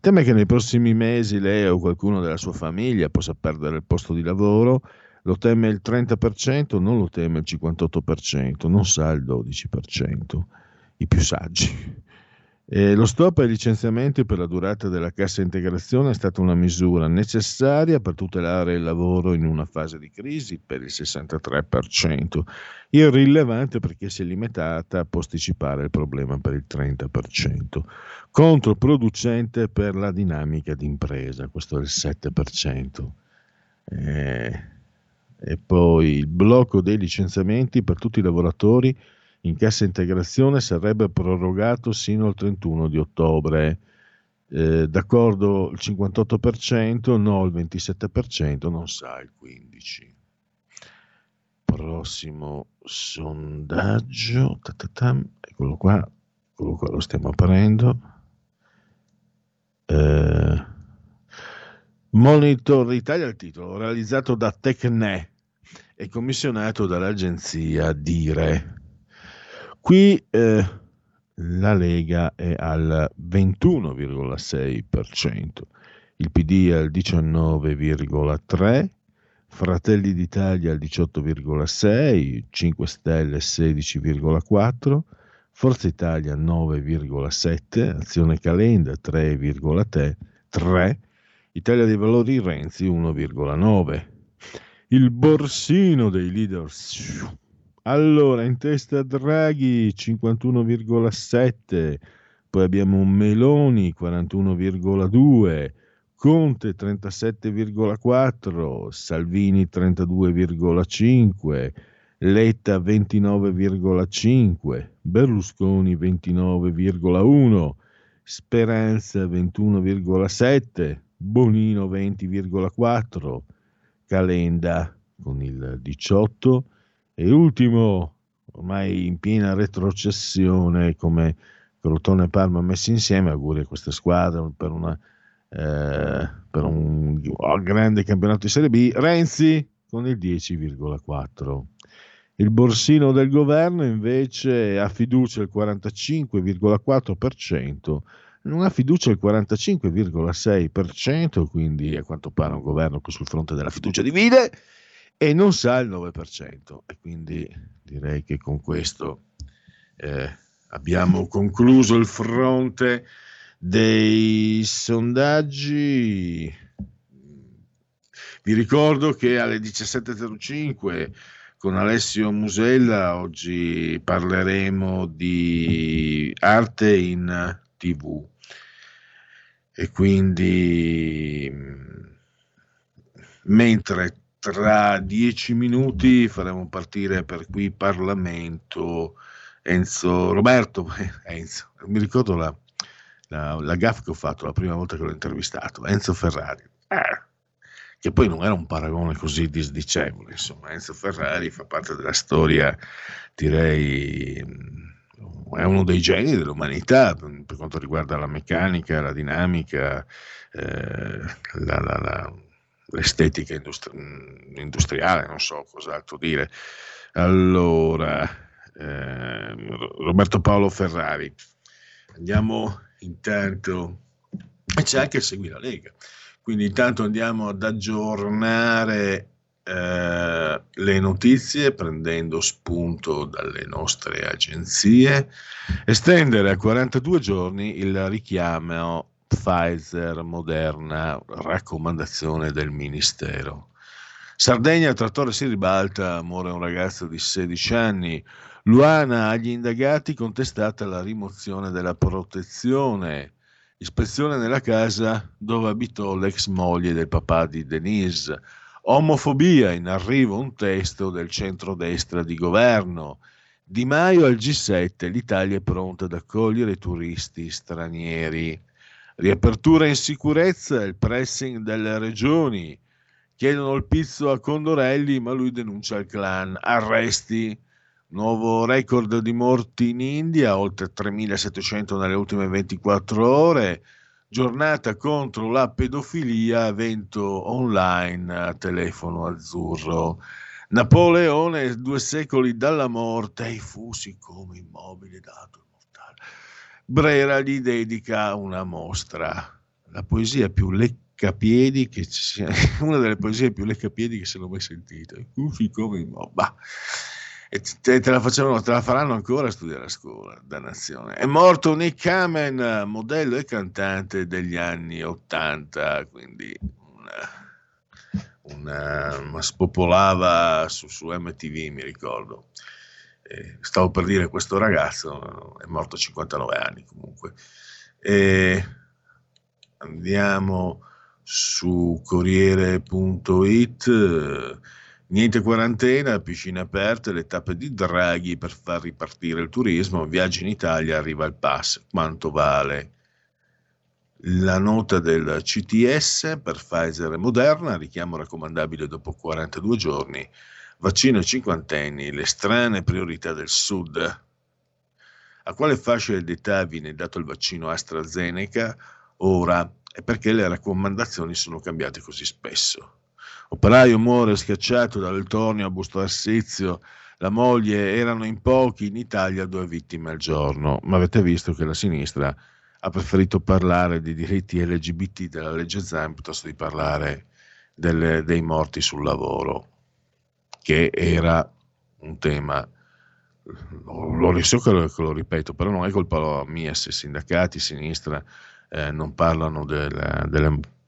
Teme che nei prossimi mesi lei o qualcuno della sua famiglia possa perdere il posto di lavoro, lo teme il 30%, non lo teme il 58%, non sa il 12%, i più saggi. Lo stop ai licenziamenti per la durata della cassa integrazione è stata una misura necessaria per tutelare il lavoro in una fase di crisi per il 63%, irrilevante perché si è limitata a posticipare il problema per il 30%, controproducente per la dinamica d'impresa, questo è il 7%. E poi il blocco dei licenziamenti per tutti i lavoratori in cassa integrazione sarebbe prorogato sino al 31 di ottobre, d'accordo il 58%, no il 27%, non sa il 15%. Prossimo sondaggio, eccolo qua, lo stiamo aprendo. Monitor Italia è il titolo, realizzato da Tecne e commissionato dall'agenzia Dire. Qui la Lega è al 21,6%, il PD al 19,3%, Fratelli d'Italia al 18,6%, 5 Stelle 16,4%, Forza Italia 9,7%, Azione Calenda 3,3%, Italia dei Valori Renzi 1,9%. Il borsino dei leader. Allora, in testa Draghi 51,7%, poi abbiamo Meloni 41,2%, Conte 37,4%, Salvini 32,5%, Letta 29,5%, Berlusconi 29,1%, Speranza 21,7%, Bonino 20,4%, Calenda con il 18%, e ultimo, ormai in piena retrocessione, come Crotone e Parma messi insieme, auguri a queste squadre per un grande campionato di Serie B, Renzi con il 10,4%. Il borsino del governo invece ha fiducia al 45,4%, non ha fiducia al 45,6%, quindi a quanto pare un governo che sul fronte della fiducia divide, e non sa il 9%, e quindi direi che con questo abbiamo concluso il fronte dei sondaggi. Vi ricordo che alle 17.05 con Alessio Musella oggi parleremo di arte in TV e quindi mentre tra 10 minuti faremo partire per qui Parlamento Enzo Roberto, mi ricordo la gaffa che ho fatto la prima volta che l'ho intervistato, Enzo Ferrari, che poi non era un paragone così disdicevole, insomma. Enzo Ferrari fa parte della storia, direi è uno dei geni dell'umanità per quanto riguarda la meccanica, la dinamica, l'estetica industriale, non so cos'altro dire. Allora, Roberto Paolo Ferrari, andiamo intanto, c'è anche Segui la Lega, quindi intanto andiamo ad aggiornare le notizie prendendo spunto dalle nostre agenzie. Estendere a 42 giorni il richiamo Pfizer-Moderna, raccomandazione del Ministero. Sardegna, il trattore si ribalta, muore un ragazzo di 16 anni. Luana, agli indagati contestata la rimozione della protezione. Ispezione nella casa dove abitò l'ex moglie del papà di Denise. Omofobia, in arrivo un testo del centrodestra di governo. Di Maio al G7, l'Italia è pronta ad accogliere i turisti stranieri. Riapertura in sicurezza, il pressing delle regioni. Chiedono il pizzo a Condorelli, ma lui denuncia il clan. Arresti, nuovo record di morti in India, oltre 3.700 nelle ultime 24 ore. Giornata contro la pedofilia, evento online a telefono azzurro. Napoleone, 2 secoli dalla morte, i fusi come immobile dato mortale. Brera gli dedica una mostra. La poesia più leccapiedi che ci sia, una delle poesie più leccapiedi che se l'ho mai sentita. I fusi come immobile. E te la faranno ancora a studiare a scuola, dannazione. È morto Nick Kamen, modello e cantante degli anni 80, quindi ma spopolava su MTV, mi ricordo. Stavo per dire questo ragazzo, è morto a 59 anni comunque. Andiamo su Corriere.it. Niente quarantena, piscine aperte, le tappe di Draghi per far ripartire il turismo, viaggi in Italia, arriva il pass, quanto vale? La nota del CTS per Pfizer e Moderna, richiamo raccomandabile dopo 42 giorni, vaccino ai cinquantenni, le strane priorità del Sud. A quale fascia d'età viene dato il vaccino AstraZeneca ora e perché le raccomandazioni sono cambiate così spesso? Operaio muore schiacciato dal tornio a Busto Arsizio, la moglie, erano in pochi, in Italia 2 vittime al giorno, ma avete visto che la sinistra ha preferito parlare di diritti LGBT della legge Zan piuttosto di parlare dei morti sul lavoro, che era un tema, lo ripeto, però non è colpa mia se sindacati, sinistra, non parlano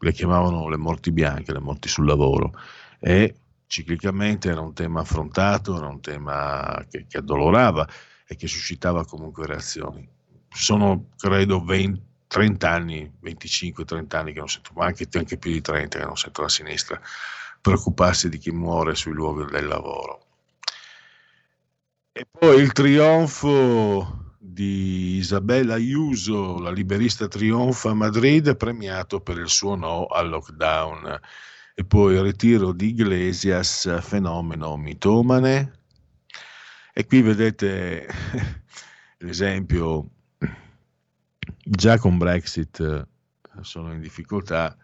le chiamavano le morti bianche, le morti sul lavoro, e ciclicamente era un tema affrontato, era un tema che addolorava e che suscitava comunque reazioni. Sono credo 25-30 anni che non sento, ma anche più di 30 che non sento la sinistra preoccuparsi di chi muore sui luoghi del lavoro. E poi il trionfo di Isabella Ayuso, la liberista trionfa a Madrid, premiato per il suo no al lockdown. E poi il ritiro di Iglesias, fenomeno mitomane. E qui vedete l'esempio, già con Brexit sono in difficoltà,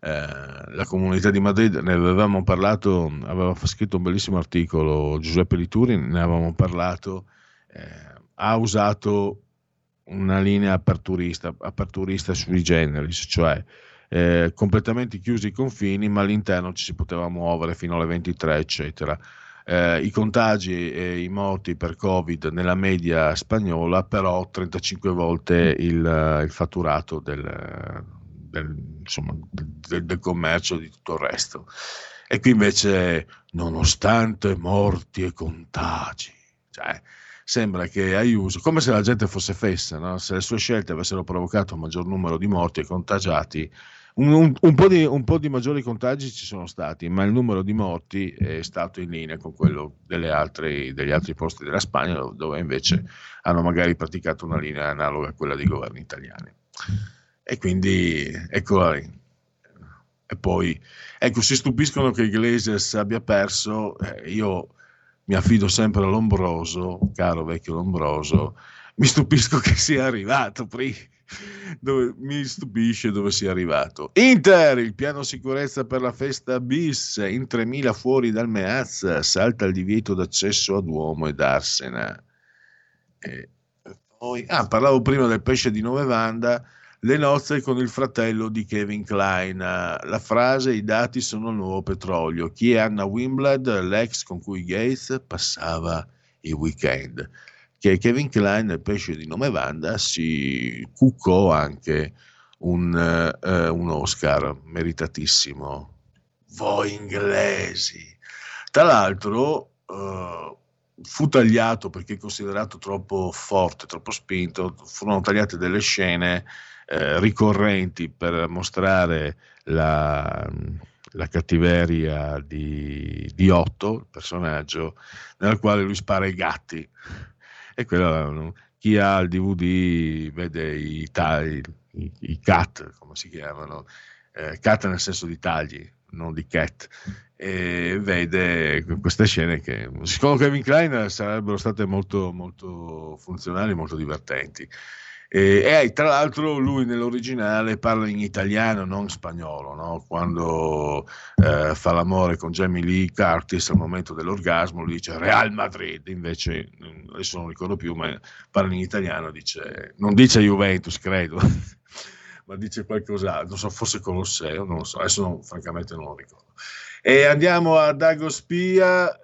la Comunità di Madrid, ne avevamo parlato, aveva scritto un bellissimo articolo Giuseppe Lituri, ne avevamo parlato, ha usato una linea aperturista sui generis, cioè completamente chiusi i confini, ma all'interno ci si poteva muovere fino alle 23, eccetera. i contagi e i morti per Covid nella media spagnola, però 35 volte il fatturato del commercio di tutto il resto. E qui invece, nonostante morti e contagi, cioè sembra che Ayuso, come se la gente fosse fessa, no? Se le sue scelte avessero provocato un maggior numero di morti e contagiati, un po' di maggiori contagi ci sono stati, ma il numero di morti è stato in linea con quello degli altri posti della Spagna, dove invece hanno magari praticato una linea analoga a quella dei governi italiani. E quindi eccola lì. E poi ecco, si stupiscono che Iglesias abbia perso. Io mi affido sempre a Lombroso, caro vecchio Lombroso, mi stupisco che sia arrivato prima. Mi stupisce dove sia arrivato. Inter, il piano sicurezza per la festa bis, in 3.000 fuori dal Meazza, salta il divieto d'accesso a Duomo ed Arsena. Parlavo prima del pesce di Novevanda, le nozze con il fratello di Kevin Klein, la frase, i dati sono il nuovo petrolio. Chi è Anna Winblad, l'ex con cui Gates passava i weekend? Che Kevin Klein, il pesce di Novevanda, si cuccò anche un Oscar meritatissimo. Voi inglesi! Tra l'altro fu tagliato perché considerato troppo forte, troppo spinto, furono tagliate delle scene ricorrenti per mostrare la cattiveria di Otto, il personaggio, nella quale lui spara i gatti. E quello, chi ha il DVD vede i cut, come si chiamano, cut nel senso di tagli, non di cat, e vede queste scene che secondo Kevin Klein sarebbero state molto, molto funzionali, molto divertenti. E tra l'altro lui nell'originale parla in italiano, non spagnolo, no? Quando fa l'amore con Jamie Lee Curtis al momento dell'orgasmo lui dice Real Madrid, invece adesso non ricordo più, ma parla in italiano, dice, non dice Juventus credo ma dice qualcos'altro, non so, forse Colosseo, non lo so, adesso francamente non lo ricordo. E andiamo a Dago Spia,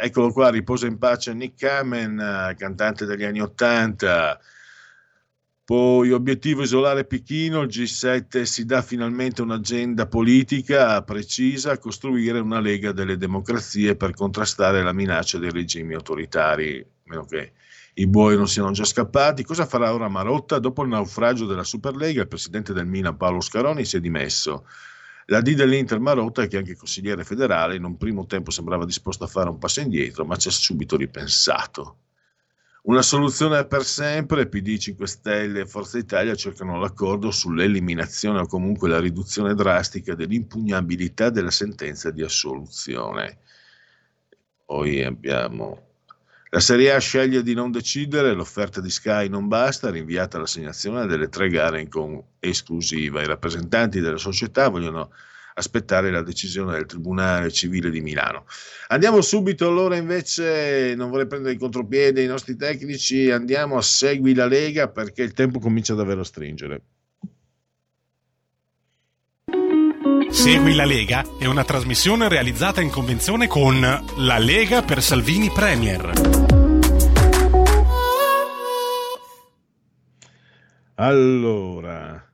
eccolo qua, riposa in pace Nick Kamen, cantante degli anni '80. Poi obiettivo isolare Pechino, il G7 si dà finalmente un'agenda politica precisa, costruire una lega delle democrazie per contrastare la minaccia dei regimi autoritari, meno che i buoi non siano già scappati. Cosa farà ora Marotta? Dopo il naufragio della Superlega, il presidente del Milan Paolo Scaroni si è dimesso. La D dell'Inter Marotta, che è anche consigliere federale, in un primo tempo sembrava disposto a fare un passo indietro, ma ci ha subito ripensato. Una soluzione per sempre, PD, 5 Stelle e Forza Italia cercano l'accordo sull'eliminazione o comunque la riduzione drastica dell'impugnabilità della sentenza di assoluzione. Poi abbiamo la Serie A sceglie di non decidere, l'offerta di Sky non basta, rinviata l'assegnazione delle 3 gare in esclusiva. I rappresentanti della società vogliono aspettare la decisione del Tribunale Civile di Milano. Andiamo subito allora, invece non vorrei prendere in contropiede i nostri tecnici, andiamo a Segui la Lega perché il tempo comincia davvero a stringere. Segui la Lega è una trasmissione realizzata in convenzione con La Lega per Salvini Premier. Allora,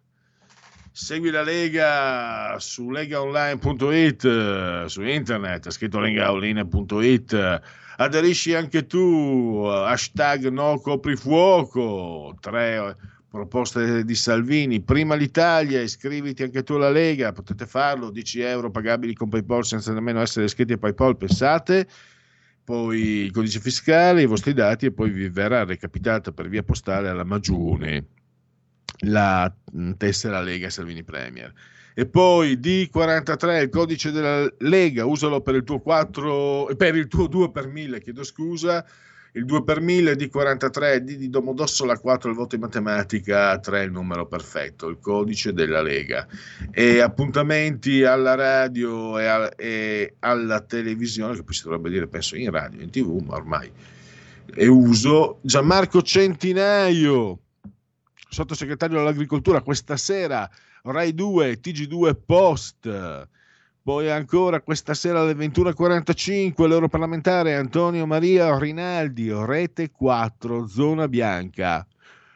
segui la Lega su legaonline.it, su internet, scritto legaonline.it, aderisci anche tu, hashtag no coprifuoco, 3 proposte di Salvini, prima l'Italia, iscriviti anche tu alla Lega, potete farlo, 10 euro pagabili con PayPal senza nemmeno essere iscritti a PayPal, pensate, poi il codice fiscale, i vostri dati e poi vi verrà recapitata per via postale alla Magione la tessera Lega Salvini Premier. E poi D43, il codice della Lega, usalo per il tuo 2 per 1000, chiedo scusa, il 2 per 1000 D43, D di Domodossola 4 il voto in matematica, 3 il numero perfetto, il codice della Lega. E appuntamenti alla radio e alla televisione, che poi si dovrebbe dire penso in radio, in TV, ma ormai è uso. Gianmarco Centinaio, sottosegretario all'agricoltura, questa sera Rai 2, TG2 Post, Poi ancora questa sera alle 21:45 l'europarlamentare Antonio Maria Rinaldi, Rete 4, zona bianca.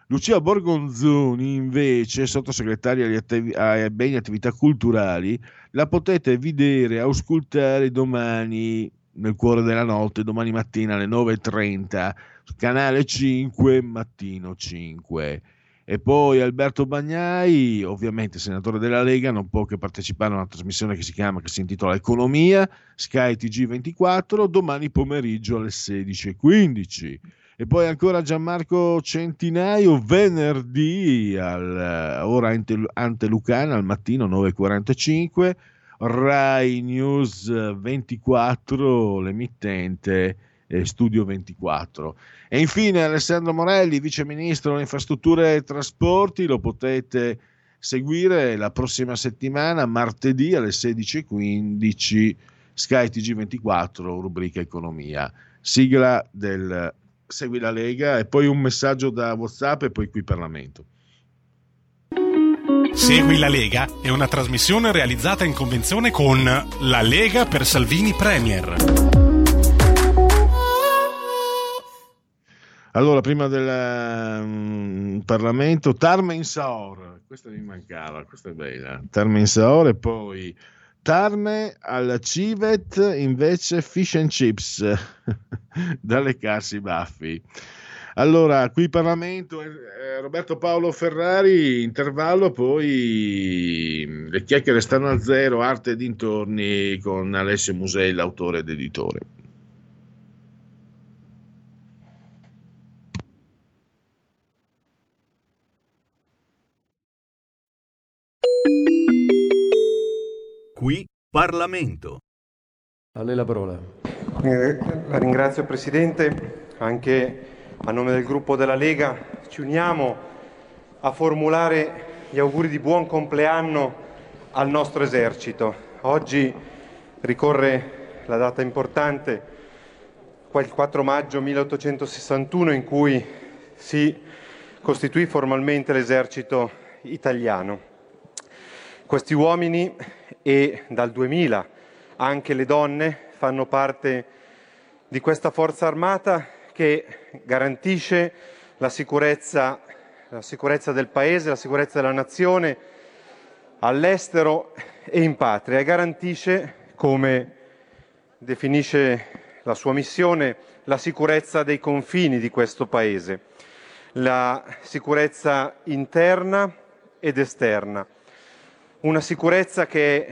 Lucia Borgonzoni, invece, sottosegretaria ai beni e attività culturali, la potete vedere, auscultare domani nel cuore della notte, domani mattina alle 9:30, Canale 5, Mattino 5. E poi Alberto Bagnai, ovviamente senatore della Lega, non può che partecipare a una trasmissione che si intitola Economia, Sky TG24, domani pomeriggio alle 16:15. E poi ancora Gianmarco Centinaio, venerdì all'ora antelucana, al mattino 9:45, Rai News 24, l'emittente Studio 24. E infine Alessandro Morelli, vice ministro delle infrastrutture e trasporti, lo potete seguire la prossima settimana, martedì alle 16:15, Sky TG24, rubrica Economia. Sigla del Segui la Lega e poi un messaggio da WhatsApp e poi qui Parlamento. Segui la Lega è una trasmissione realizzata in convenzione con La Lega per Salvini Premier. Allora, prima del Parlamento, Tarmen Saor, questa mi mancava, questa è bella, Tarmen Saor, e poi Tarme alla Civet, invece fish and chips, da leccarsi i baffi. Allora, qui Parlamento, Roberto Paolo Ferrari, intervallo, poi le chiacchiere stanno a zero, arte e dintorni con Alessio Musella, autore ed editore. Qui Parlamento. A lei la parola. La ringrazio Presidente, anche a nome del gruppo della Lega ci uniamo a formulare gli auguri di buon compleanno al nostro esercito. Oggi ricorre la data importante, il 4 maggio 1861, in cui si costituì formalmente l'esercito italiano. Questi uomini e dal 2000 anche le donne fanno parte di questa forza armata che garantisce la sicurezza del paese, la sicurezza della nazione all'estero e in patria, e garantisce, come definisce la sua missione, la sicurezza dei confini di questo paese, la sicurezza interna ed esterna. Una sicurezza che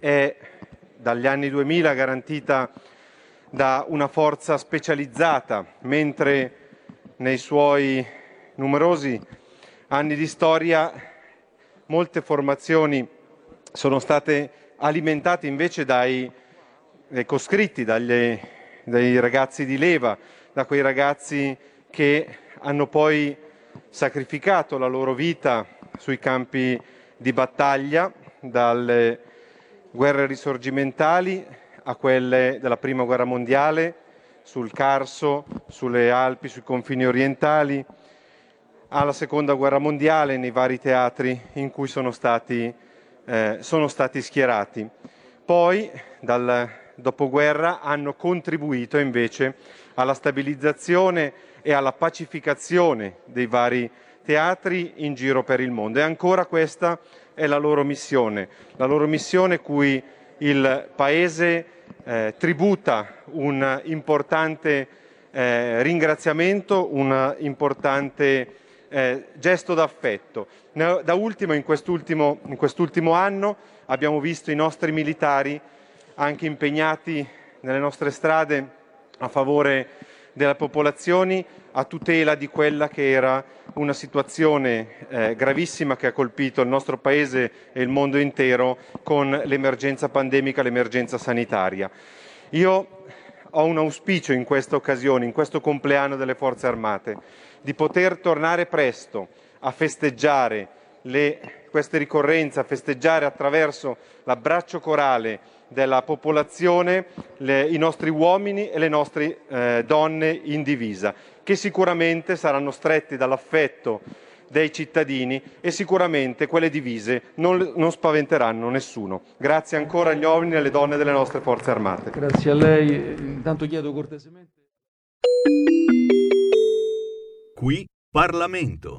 è dagli anni 2000 garantita da una forza specializzata, mentre nei suoi numerosi anni di storia molte formazioni sono state alimentate invece dai coscritti, dai ragazzi di leva, da quei ragazzi che hanno poi sacrificato la loro vita sui campi di battaglia, dalle guerre risorgimentali a quelle della Prima Guerra Mondiale, sul Carso, sulle Alpi, sui confini orientali, alla Seconda Guerra Mondiale, nei vari teatri in cui sono stati schierati. Poi, dal dopoguerra, hanno contribuito invece alla stabilizzazione e alla pacificazione dei vari teatri in giro per il mondo, e ancora questa è la loro missione cui il Paese tributa un importante ringraziamento, un importante gesto d'affetto. Da ultimo, in quest'ultimo anno, abbiamo visto i nostri militari anche impegnati nelle nostre strade a favore delle popolazioni, a tutela di quella che era una situazione gravissima che ha colpito il nostro Paese e il mondo intero con l'emergenza pandemica, l'emergenza sanitaria. Io ho un auspicio in questa occasione, in questo compleanno delle Forze Armate, di poter tornare presto a festeggiare queste ricorrenze, a festeggiare attraverso l'abbraccio corale della popolazione, i nostri uomini e le nostre donne in divisa, che sicuramente saranno stretti dall'affetto dei cittadini, e sicuramente quelle divise non spaventeranno nessuno. Grazie ancora agli uomini e alle donne delle nostre forze armate. Grazie a lei. Intanto chiedo cortesemente. Qui Parlamento.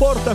Porta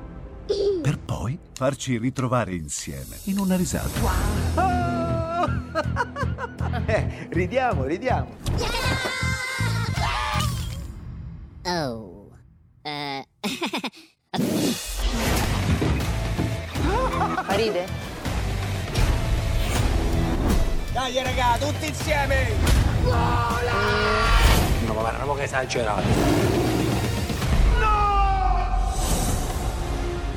Per poi farci ritrovare insieme in una risata. Wow. Oh! Ridiamo. Yeah! Oh. Ride? Dai raga, tutti insieme! Vola! No, ma guarda, che esagerato.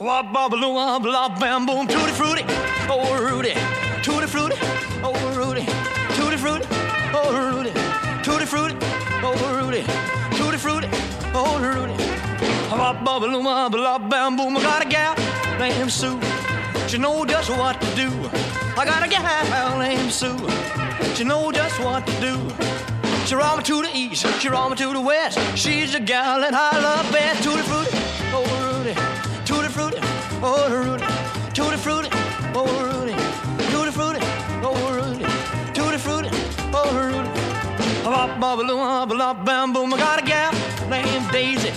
She roll me to the east, she roll me to the west. She's a gal that I love best. Tutti frutti, oh Rudy. Fruity, oh Rudy, tutti frutti, oh Rudy, tutti frutti, oh Rudy, tutti frutti, oh Rudy. Bop bop bop bop bam boom. I got a gal named Daisy,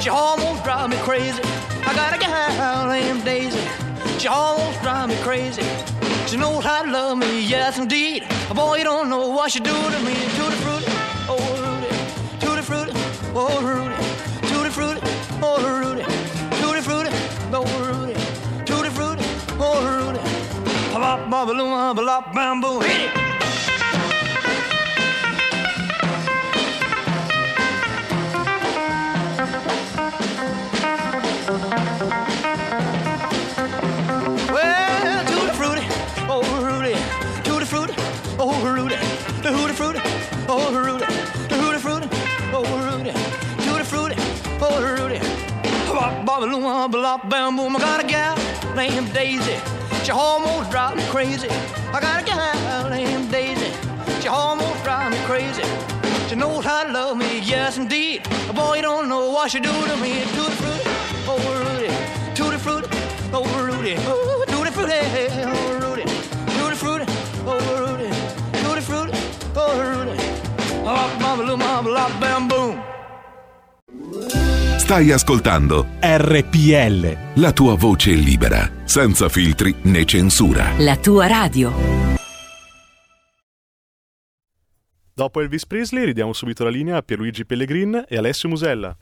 she almost drive me crazy. I got a gal named Daisy, she almost drive me crazy. She knows how to love me, yes indeed. Boy, you don't know what she do to me. Tutti frutti, oh Rudy, tutti frutti, oh Rudy, tutti frutti, oh Rudy. Oh Rudy, tutti frutti, oh Rudy. Bop bop bop bop bam boom. Hit it. Well, tutti frutti, oh Rudy, tutti frutti, oh Rudy, tutti frutti, oh Rudy, tutti frutti, oh Rudy, tutti frutti, oh Rudy. Bop-a-loom, bop-a-bam-boom. I got a gal named Daisy, she almost drive me crazy. I got a gal named Daisy, she almost drive me crazy. She knows how to love me, yes indeed. Boy, you don't know what she do to me. Tutti frutti, oh Rudy, tutti frutti, oh Rudy, oh tutti frutti, oh Rudy, tutti frutti, oh Rudy, tutti frutti, oh Rudy. Bop-a-loom, bop-a-bam-boom. Stai ascoltando RPL, la tua voce libera, senza filtri né censura. La tua radio. Dopo Elvis Presley ridiamo subito la linea a Pierluigi Pellegrini e Alessio Musella.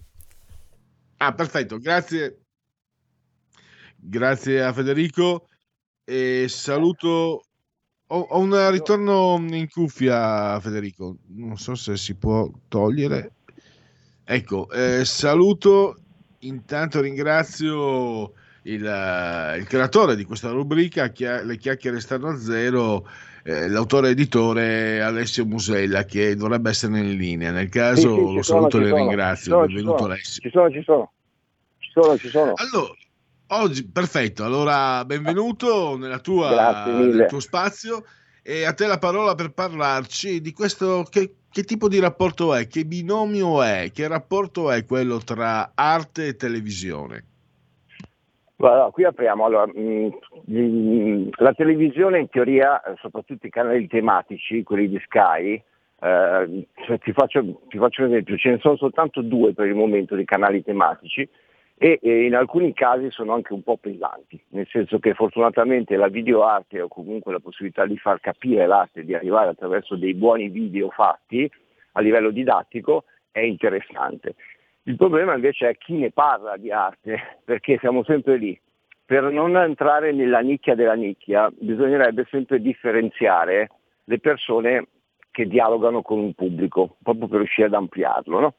Ah, perfetto, grazie. Grazie a Federico e saluto Ho un ritorno in cuffia, Federico, non so se si può togliere. Ecco, saluto, intanto ringrazio il creatore di questa rubrica, Le chiacchiere stanno a zero, l'autore editore Alessio Musella, che dovrebbe essere in linea. Nel caso sì, lo saluto e le ringrazio. Benvenuto Alessio. Ci sono. Allora, oggi, perfetto, allora benvenuto nel tuo spazio e a te la parola per parlarci di questo, che tipo di rapporto è, che binomio è, che rapporto è quello tra arte e televisione? Allora, qui apriamo, allora, la televisione in teoria, soprattutto i canali tematici, quelli di Sky, cioè ti faccio un esempio, ce ne sono soltanto 2 per il momento di canali tematici, e in alcuni casi sono anche un po' pesanti, nel senso che fortunatamente la videoarte, o comunque la possibilità di far capire l'arte, di arrivare attraverso dei buoni video fatti a livello didattico, è interessante. Il problema invece è chi ne parla di arte, perché siamo sempre lì. Per non entrare nella nicchia della nicchia, bisognerebbe sempre differenziare le persone che dialogano con un pubblico, proprio per riuscire ad ampliarlo, no?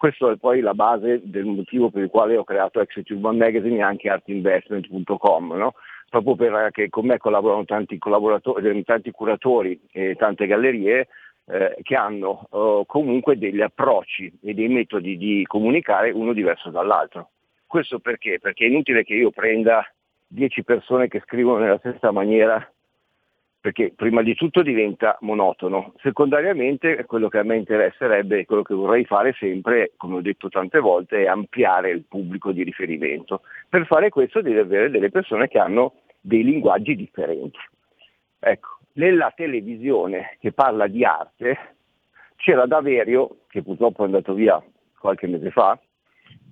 Questo è poi la base del motivo per il quale ho creato Exit Urban Magazine e anche artinvestment.com, no? Proprio perché con me collaborano tanti collaboratori, tanti curatori e tante gallerie che hanno comunque degli approcci e dei metodi di comunicare uno diverso dall'altro. Questo perché? Perché è inutile che io prenda 10 persone che scrivono nella stessa maniera, perché prima di tutto diventa monotono, secondariamente quello che a me interesserebbe e quello che vorrei fare sempre, come ho detto tante volte, è ampliare il pubblico di riferimento. Per fare questo devi avere delle persone che hanno dei linguaggi differenti. Ecco, nella televisione che parla di arte c'era Daverio, che purtroppo è andato via qualche mese fa,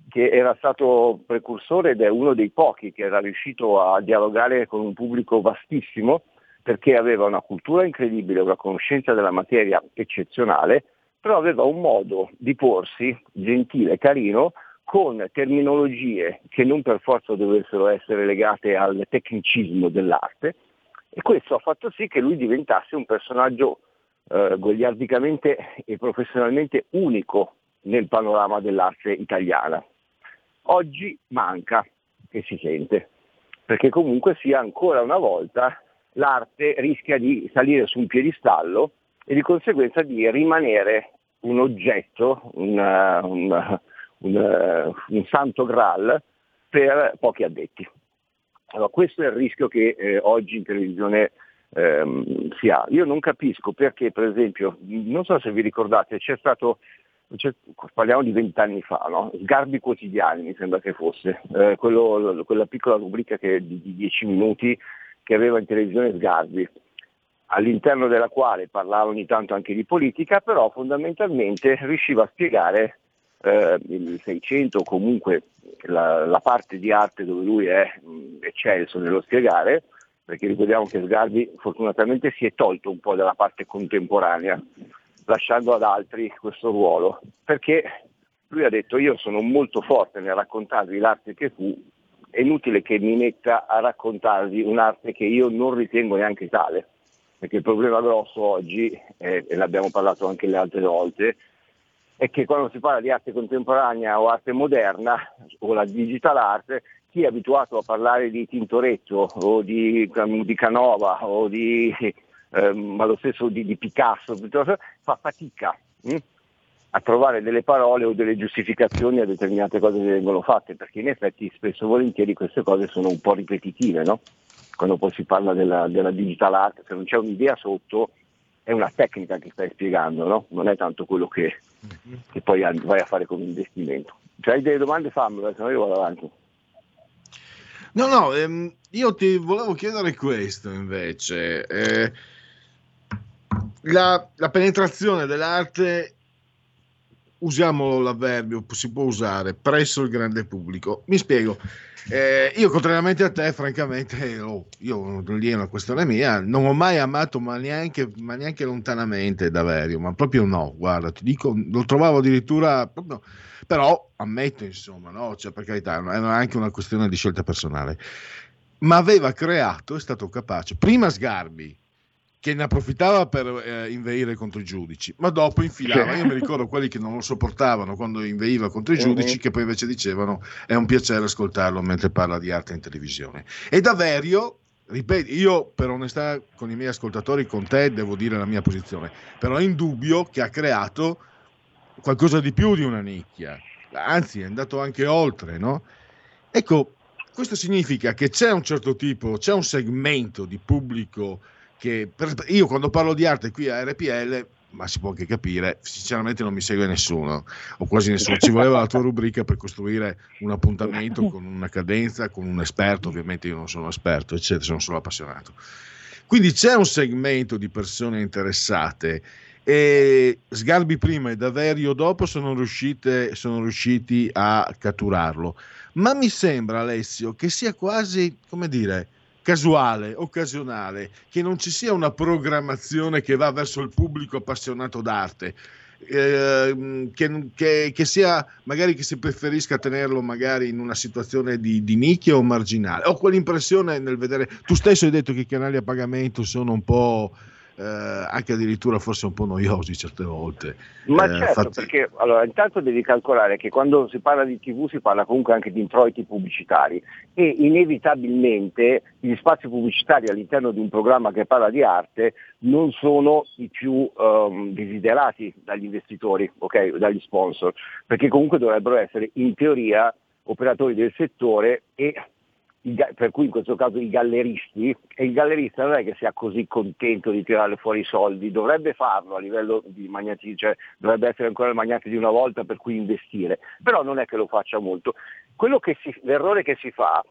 che era stato precursore ed è uno dei pochi che era riuscito a dialogare con un pubblico vastissimo, perché aveva una cultura incredibile, una conoscenza della materia eccezionale, però aveva un modo di porsi gentile, carino, con terminologie che non per forza dovessero essere legate al tecnicismo dell'arte, e questo ha fatto sì che lui diventasse un personaggio goliardicamente e professionalmente unico nel panorama dell'arte italiana. Oggi manca, e si sente, perché comunque sia ancora una volta l'arte rischia di salire su un piedistallo e di conseguenza di rimanere un oggetto, un santo graal per pochi addetti. Allora, questo è il rischio che oggi in televisione si ha. Io non capisco perché, per esempio, non so se vi ricordate, parliamo di 20 anni fa, no? Sgarbi quotidiani mi sembra che fosse, quella piccola rubrica che di 10 minuti che aveva in televisione Sgarbi, all'interno della quale parlava ogni tanto anche di politica, però fondamentalmente riusciva a spiegare il Seicento, comunque la parte di arte dove lui è eccelso nello spiegare, perché ricordiamo che Sgarbi fortunatamente si è tolto un po' dalla parte contemporanea, lasciando ad altri questo ruolo, perché lui ha detto: io sono molto forte nel raccontarvi l'arte che fu, è inutile che mi metta a raccontarvi un'arte che io non ritengo neanche tale, perché il problema grosso oggi, e l'abbiamo parlato anche le altre volte, è che quando si parla di arte contemporanea o arte moderna o la digital art, chi è abituato a parlare di Tintoretto o di Canova o ma lo stesso di Picasso, fa fatica a trovare delle parole o delle giustificazioni a determinate cose che vengono fatte, perché in effetti spesso e volentieri queste cose sono un po' ripetitive, no? Quando poi si parla della digital art, se non c'è un'idea sotto, è una tecnica che stai spiegando, no? Non è tanto quello che poi vai a fare come investimento. Se hai delle domande fammelo, se no io vado avanti. No, io ti volevo chiedere questo invece, la penetrazione dell'arte, usiamo l'avverbio, si può usare, presso il grande pubblico. Mi spiego, io contrariamente a te, francamente, io lì è una questione mia, non ho mai amato, ma neanche lontanamente Daverio, ma proprio no, guarda, ti dico, lo trovavo addirittura, proprio, però ammetto insomma, no, cioè per carità, era anche una questione di scelta personale, ma aveva creato, è stato capace, prima Sgarbi, che ne approfittava per inveire contro i giudici, ma dopo infilava. Io mi ricordo quelli che non lo sopportavano quando inveiva contro i giudici, che poi invece dicevano è un piacere ascoltarlo mentre parla di arte in televisione. E Daverio, ripeto, io per onestà con i miei ascoltatori, con te devo dire la mia posizione, però è indubbio che ha creato qualcosa di più di una nicchia, anzi è andato anche oltre, no? Ecco, questo significa che c'è un certo tipo, c'è un segmento di pubblico che io quando parlo di arte qui a RPL, ma si può anche capire, sinceramente non mi segue nessuno o quasi nessuno, ci voleva la tua rubrica per costruire un appuntamento con una cadenza, con un esperto, ovviamente io non sono esperto eccetera, sono solo appassionato, quindi c'è un segmento di persone interessate e Sgarbi prima e Daverio dopo sono riusciti a catturarlo, ma mi sembra, Alessio, che sia quasi, come dire, casuale, occasionale, che non ci sia una programmazione che va verso il pubblico appassionato d'arte, che sia magari che si preferisca tenerlo magari in una situazione di nicchia o marginale. Ho quell'impressione nel vedere, tu stesso hai detto che i canali a pagamento sono un po' anche addirittura forse un po' noiosi certe volte. Ma certo, perché allora intanto devi calcolare che quando si parla di TV si parla comunque anche di introiti pubblicitari e inevitabilmente gli spazi pubblicitari all'interno di un programma che parla di arte non sono i più desiderati dagli investitori, ok, dagli sponsor, perché comunque dovrebbero essere in teoria operatori del settore e per cui in questo caso i galleristi, e il gallerista non è che sia così contento di tirare fuori i soldi, dovrebbe farlo a livello di magnati, cioè dovrebbe essere ancora il magnate di una volta per cui investire, però non è che lo faccia molto. Quello che l'errore che si fa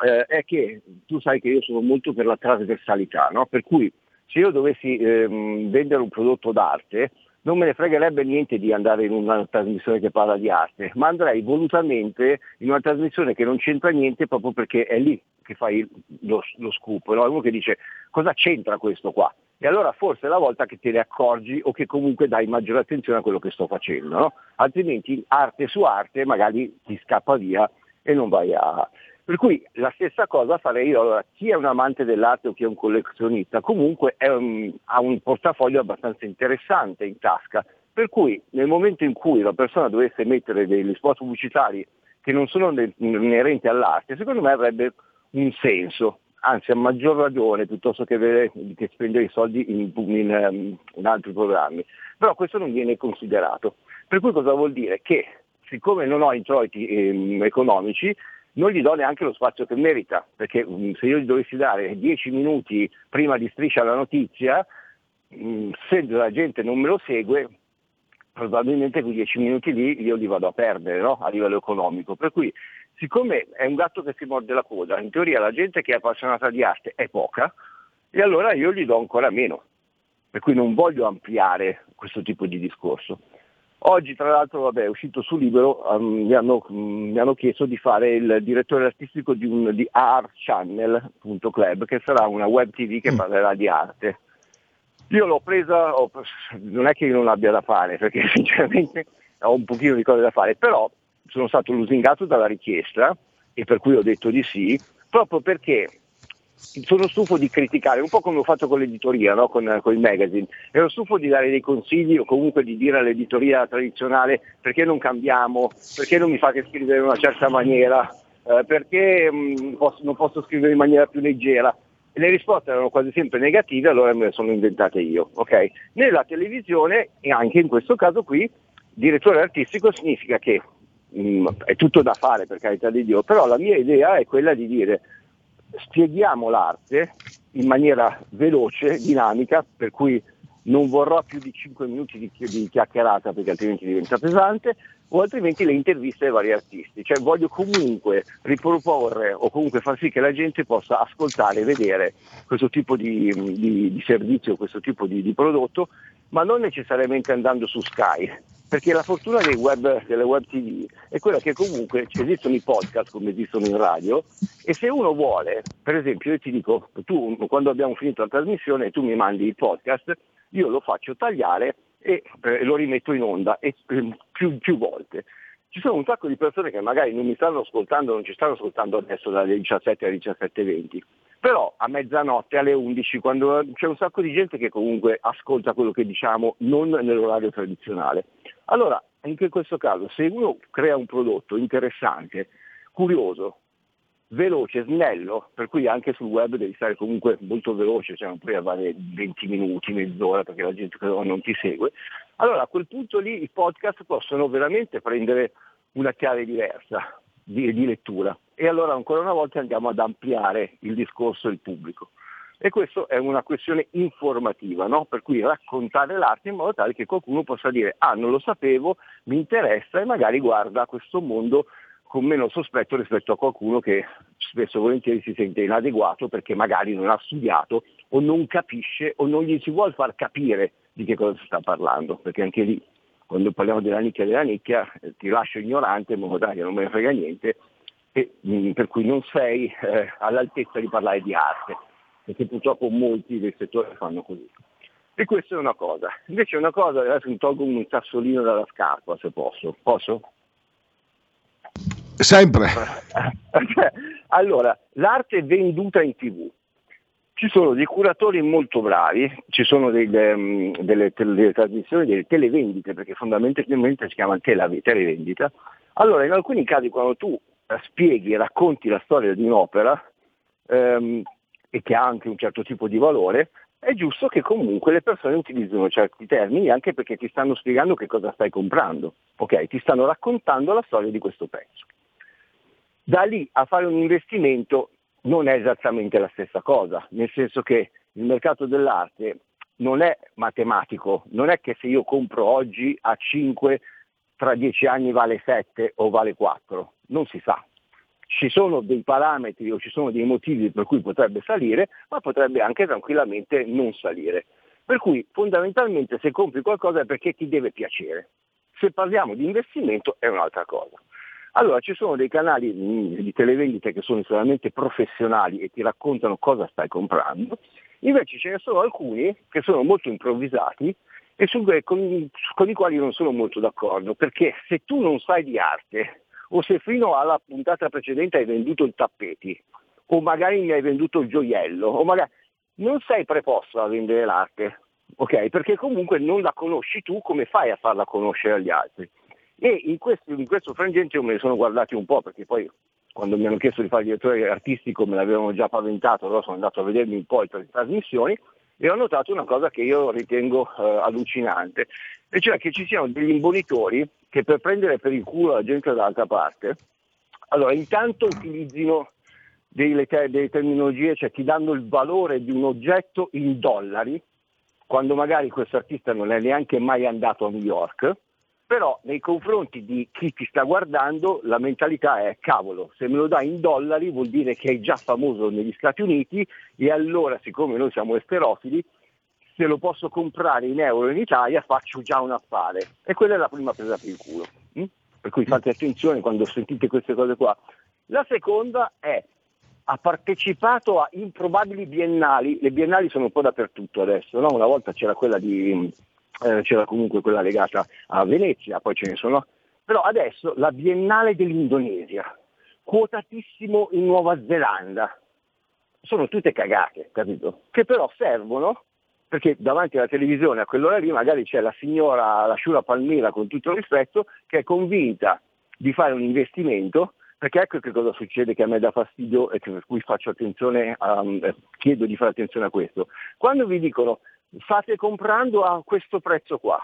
è che, tu sai che io sono molto per la trasversalità, no? Per cui se io dovessi vendere un prodotto d'arte non me ne fregherebbe niente di andare in una trasmissione che parla di arte, ma andrei volutamente in una trasmissione che non c'entra niente proprio perché è lì che fai lo scoop, no? È uno che dice cosa c'entra questo qua? E allora forse è la volta che te ne accorgi o che comunque dai maggiore attenzione a quello che sto facendo, no? Altrimenti arte su arte magari ti scappa via e non vai a... Per cui la stessa cosa farei io. Allora, chi è un amante dell'arte o chi è un collezionista comunque ha un portafoglio abbastanza interessante in tasca, per cui nel momento in cui la persona dovesse mettere degli spot pubblicitari che non sono inerenti all'arte, secondo me avrebbe un senso, anzi a maggior ragione piuttosto che spendere i soldi in altri programmi, però questo non viene considerato, per cui cosa vuol dire? Che siccome non ho introiti economici non gli do neanche lo spazio che merita, perché se io gli dovessi dare 10 minuti prima di Striscia la Notizia, se la gente non me lo segue, probabilmente quei 10 minuti lì io li vado a perdere, no? A livello economico. Per cui, siccome è un gatto che si morde la coda, in teoria la gente che è appassionata di arte è poca, e allora io gli do ancora meno. Per cui non voglio ampliare questo tipo di discorso. Oggi tra l'altro, vabbè, è uscito su Libero, mi hanno chiesto di fare il direttore artistico di artchannel.club, che sarà una web TV che parlerà di arte. Io l'ho presa, non è che io non abbia da fare, perché sinceramente ho un pochino di cose da fare, però sono stato lusingato dalla richiesta e per cui ho detto di sì, proprio perché sono stufo di criticare, un po' come ho fatto con l'editoria, no? con il magazine, ero stufo di dare dei consigli o comunque di dire all'editoria tradizionale perché non cambiamo, perché non mi fate scrivere in una certa maniera, perché non posso scrivere in maniera più leggera, e le risposte erano quasi sempre negative, allora me le sono inventate io, ok? Nella televisione, e anche in questo caso qui, direttore artistico significa che è tutto da fare, per carità di Dio, però la mia idea è quella di dire spieghiamo l'arte in maniera veloce, dinamica, per cui non vorrò più di 5 minuti di chiacchierata perché altrimenti diventa pesante, o altrimenti le interviste ai vari artisti, cioè voglio comunque riproporre o comunque far sì che la gente possa ascoltare e vedere questo tipo di servizio, questo tipo di prodotto, ma non necessariamente andando su Sky, perché la fortuna delle web TV è quella che comunque esistono i podcast come esistono in radio, e se uno vuole, per esempio io ti dico, tu quando abbiamo finito la trasmissione tu mi mandi il podcast, io lo faccio tagliare e lo rimetto in onda più volte. Ci sono un sacco di persone che magari non mi stanno ascoltando, non ci stanno ascoltando adesso dalle 17 alle 17:20, però a mezzanotte, alle 11, quando c'è un sacco di gente che comunque ascolta quello che diciamo non nell'orario tradizionale. Allora, anche in questo caso, se uno crea un prodotto interessante, curioso, veloce, snello, per cui anche sul web devi stare comunque molto veloce, cioè non puoi avere 20 minuti, mezz'ora, perché la gente non ti segue, allora a quel punto lì i podcast possono veramente prendere una chiave diversa di lettura, e allora ancora una volta andiamo ad ampliare il discorso del pubblico. E questa è una questione informativa, no? Per cui raccontare l'arte in modo tale che qualcuno possa dire: ah, non lo sapevo, mi interessa, e magari guarda questo mondo con meno sospetto rispetto a qualcuno che spesso e volentieri si sente inadeguato perché magari non ha studiato o non capisce o non gli si vuol far capire di che cosa si sta parlando, perché anche lì, quando parliamo della nicchia, ti lascio ignorante in modo tale che non me ne frega niente, e per cui non sei all'altezza di parlare di arte, perché purtroppo molti del settore fanno così. E questa è una cosa. Invece è una cosa, adesso mi tolgo un sassolino dalla scarpa, se posso. Posso? Sempre. Allora, l'arte venduta in TV. Ci sono dei curatori molto bravi, ci sono delle trasmissioni, delle televendite, perché fondamentalmente si chiama televendita. Allora, in alcuni casi, quando tu spieghi e racconti la storia di un'opera, e che ha anche un certo tipo di valore, è giusto che comunque le persone utilizzino certi termini, anche perché ti stanno spiegando che cosa stai comprando, ok? Ti stanno raccontando la storia di questo pezzo. Da lì a fare un investimento non è esattamente la stessa cosa, nel senso che il mercato dell'arte non è matematico, non è che se io compro oggi a 5 tra 10 anni vale 7 o vale 4, non si sa. Ci sono dei parametri o ci sono dei motivi per cui potrebbe salire, ma potrebbe anche tranquillamente non salire. Per cui fondamentalmente se compri qualcosa è perché ti deve piacere. Se parliamo di investimento è un'altra cosa. Allora ci sono dei canali di televendite che sono solamente professionali e ti raccontano cosa stai comprando, invece ce ne sono alcuni che sono molto improvvisati e con i quali non sono molto d'accordo, perché se tu non sai di arte, o se fino alla puntata precedente hai venduto il tappeti, o magari mi hai venduto il gioiello, o magari non sei preposto a vendere l'arte, ok? Perché comunque non la conosci tu, come fai a farla conoscere agli altri? E in questo frangente io me ne sono guardati un po', perché poi quando mi hanno chiesto di fare direttore artistico me l'avevano già paventato, allora sono andato a vedermi un po' le trasmissioni e ho notato una cosa che io ritengo allucinante, e cioè che ci siano degli imbonitori che per prendere per il culo la gente dall'altra parte, allora intanto utilizzino delle terminologie, cioè ti danno il valore di un oggetto in dollari, quando magari questo artista non è neanche mai andato a New York, però nei confronti di chi ti sta guardando la mentalità è: cavolo, se me lo dai in dollari vuol dire che è già famoso negli Stati Uniti, e allora siccome noi siamo esterofili, se lo posso comprare in euro in Italia faccio già un affare. E quella è la prima presa per il culo, per cui fate attenzione quando sentite queste cose qua. La seconda è: ha partecipato a improbabili biennali. Le biennali sono un po' dappertutto adesso, no? Una volta c'era quella di c'era comunque quella legata a Venezia, poi ce ne sono, però adesso la Biennale dell'Indonesia, quotatissimo in Nuova Zelanda, sono tutte cagate, capito? Che però servono, perché davanti alla televisione a quell'ora lì magari c'è la signora, la sciura Palmira, con tutto il rispetto, che è convinta di fare un investimento, perché ecco che cosa succede che a me dà fastidio e che per cui faccio attenzione, chiedo di fare attenzione a questo. Quando vi dicono: state comprando a questo prezzo qua,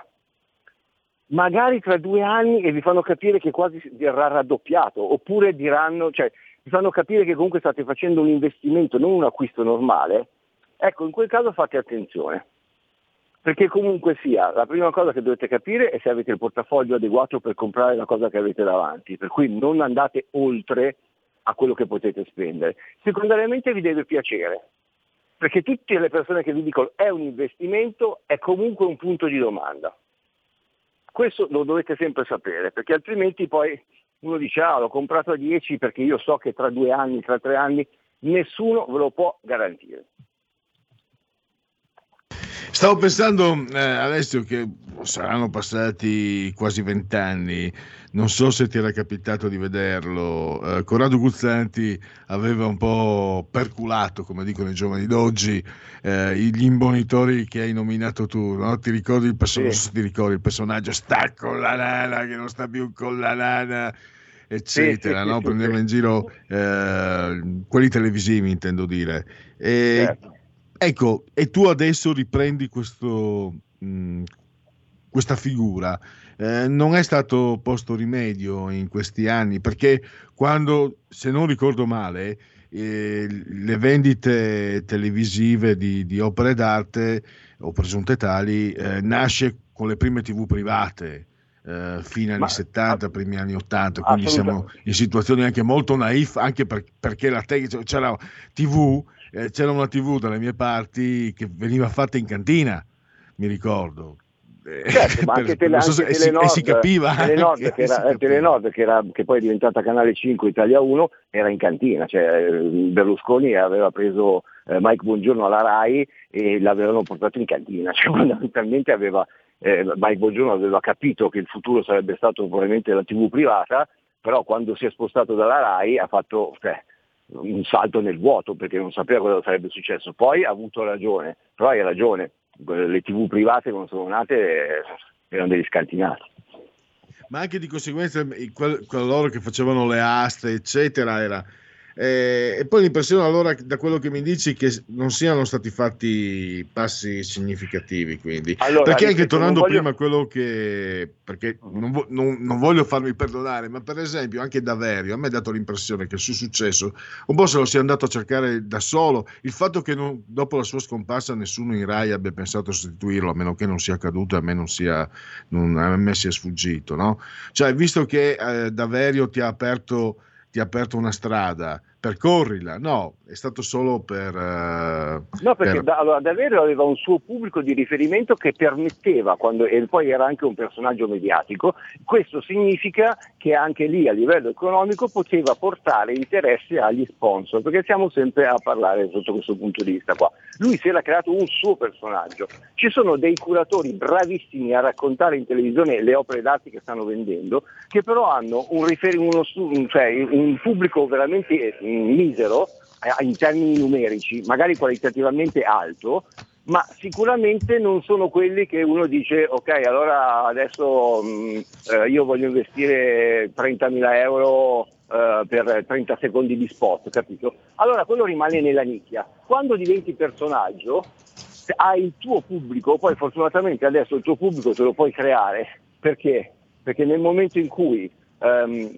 magari tra 2 anni, e vi fanno capire che quasi verrà raddoppiato, oppure diranno, cioè vi fanno capire che comunque state facendo un investimento, non un acquisto normale. Ecco, in quel caso fate attenzione, perché comunque sia, la prima cosa che dovete capire è se avete il portafoglio adeguato per comprare la cosa che avete davanti, per cui non andate oltre a quello che potete spendere. Secondariamente vi deve piacere, perché tutte le persone che vi dicono è un investimento è comunque un punto di domanda. Questo lo dovete sempre sapere, perché altrimenti poi uno dice: ah, l'ho comprato a 10 perché io so che tra 2 anni, tra 3 anni, nessuno ve lo può garantire. Stavo pensando, Alessio, che saranno passati quasi 20 anni, non so se ti era capitato di vederlo, Corrado Guzzanti aveva un po' perculato, come dicono i giovani d'oggi, gli imbonitori che hai nominato tu, no? Ti ricordi il personaggio, sì. Ti ricordi il personaggio sta con la lana, che non sta più con la lana, eccetera, sì, sì, no? Sì, prendeva in giro quelli televisivi, intendo dire, e certo. Ecco, e tu adesso riprendi questa figura. Non è stato posto rimedio in questi anni, perché quando, se non ricordo male, le vendite televisive di opere d'arte o presunte tali nasce con le prime TV private, fine anni 70, primi anni 80, quindi siamo in situazioni anche molto naif, anche perché la c'era una TV dalle mie parti che veniva fatta in cantina, mi ricordo. Certo, ma anche Telenord, si capiva Telenord, che poi è diventata Canale 5 Italia 1, era in cantina, cioè Berlusconi aveva preso Mike Buongiorno alla Rai e l'avevano portato in cantina, cioè fondamentalmente Mike Buongiorno aveva capito che il futuro sarebbe stato probabilmente la TV privata, però quando si è spostato dalla Rai ha fatto un salto nel vuoto, perché non sapeva cosa sarebbe successo. Poi ha avuto ragione, però hai ragione, le TV private quando sono nate erano degli scantinati. Ma anche di conseguenza coloro che facevano le aste eccetera era e poi l'impressione, allora, da quello che mi dici, che non siano stati fatti passi significativi, quindi perché anche tornando prima a quello che, perché non voglio farmi perdonare, ma per esempio anche Daverio a me ha dato l'impressione che il suo successo un po' se lo sia andato a cercare da solo. Il fatto che dopo la sua scomparsa nessuno in Rai abbia pensato a sostituirlo, a meno che non sia accaduto, a me sia sfuggito, no? Cioè, visto che Daverio ti ha aperto una strada, percorrila. No, è stato solo per... No, perché Daverio aveva un suo pubblico di riferimento che permetteva, e poi era anche un personaggio mediatico. Questo significa che anche lì a livello economico poteva portare interesse agli sponsor, perché siamo sempre a parlare sotto questo punto di vista qua. Lui si era creato un suo personaggio. Ci sono dei curatori bravissimi a raccontare in televisione le opere d'arte che stanno vendendo, che però hanno un pubblico veramente misero in termini numerici, magari qualitativamente alto, ma sicuramente non sono quelli che uno dice ok, allora adesso io voglio investire 30.000 euro per 30 secondi di spot, capito? Allora quello rimane nella nicchia. Quando diventi personaggio hai il tuo pubblico, poi fortunatamente adesso il tuo pubblico te lo puoi creare, perché nel momento in cui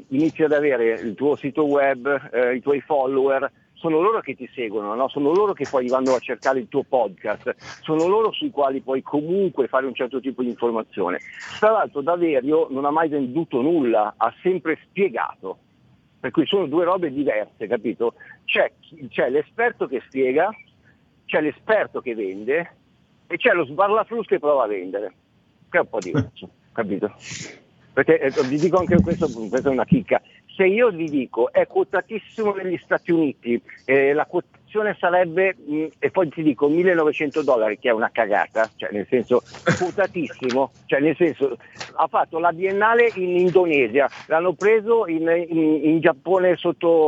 inizi ad avere il tuo sito web, i tuoi follower, sono loro che ti seguono, no? Sono loro che poi vanno a cercare il tuo podcast, sono loro sui quali puoi comunque fare un certo tipo di informazione. Tra l'altro Daverio non ha mai venduto nulla, ha sempre spiegato, per cui sono due robe diverse, capito? C'è l'esperto che spiega, c'è l'esperto che vende e c'è lo sbarlafrus che prova a vendere, che è un po' diverso, capito? Perché vi dico anche questa è una chicca. Se io vi dico è quotatissimo negli Stati Uniti, la quotazione sarebbe, e poi ti dico $1.900, che è una cagata, cioè nel senso quotatissimo, cioè nel senso ha fatto la biennale in Indonesia, l'hanno preso in Giappone sotto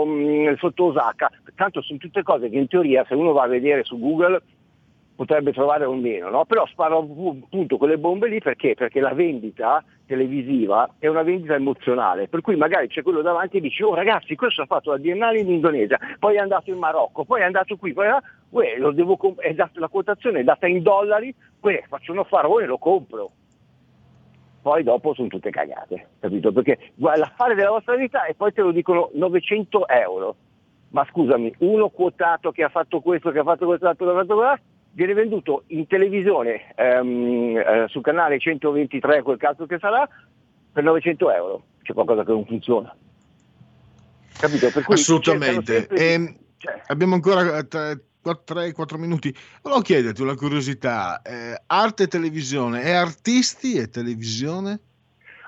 Osaka, tanto sono tutte cose che in teoria se uno va a vedere su Google potrebbe trovare un meno, no? Però sparo appunto quelle bombe lì perché la vendita televisiva è una vendita emozionale, per cui magari c'è quello davanti e dici oh ragazzi, questo ha fatto la biennale in Indonesia, poi è andato in Marocco, poi è andato qui, poi la quotazione è data in dollari, faccio un affarone, lo compro. Poi dopo sono tutte cagate, capito? Perché l'affare della vostra vita, e poi te lo dicono €900. Ma scusami, uno quotato che ha fatto questo, che ha fatto quest'altro, che ha fatto quell'altro, viene venduto in televisione sul canale 123, quel cazzo che sarà, per €900. C'è qualcosa che non funziona, capito? Per cui assolutamente. Abbiamo ancora 3-4 minuti. Volevo chiederti una curiosità: arte e televisione, è artisti e televisione?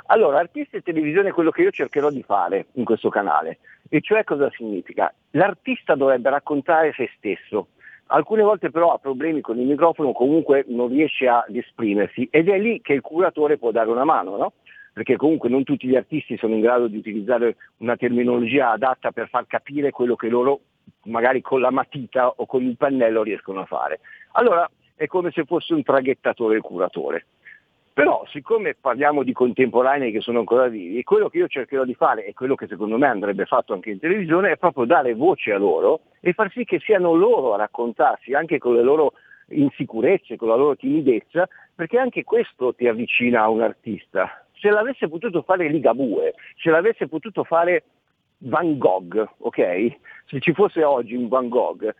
Allora, artisti e televisione è quello che io cercherò di fare in questo canale, e cioè cosa significa? L'artista dovrebbe raccontare se stesso. Alcune volte però ha problemi con il microfono, comunque non riesce ad esprimersi, ed è lì che il curatore può dare una mano, no? Perché comunque non tutti gli artisti sono in grado di utilizzare una terminologia adatta per far capire quello che loro magari con la matita o con il pennello riescono a fare. Allora è come se fosse un traghettatore il curatore. Però siccome parliamo di contemporanei che sono ancora vivi, quello che io cercherò di fare, e quello che secondo me andrebbe fatto anche in televisione, è proprio dare voce a loro e far sì che siano loro a raccontarsi, anche con le loro insicurezze, con la loro timidezza, perché anche questo ti avvicina a un artista. Se l'avesse potuto fare Ligabue, se l'avesse potuto fare Van Gogh, ok? Se ci fosse oggi un Van Gogh,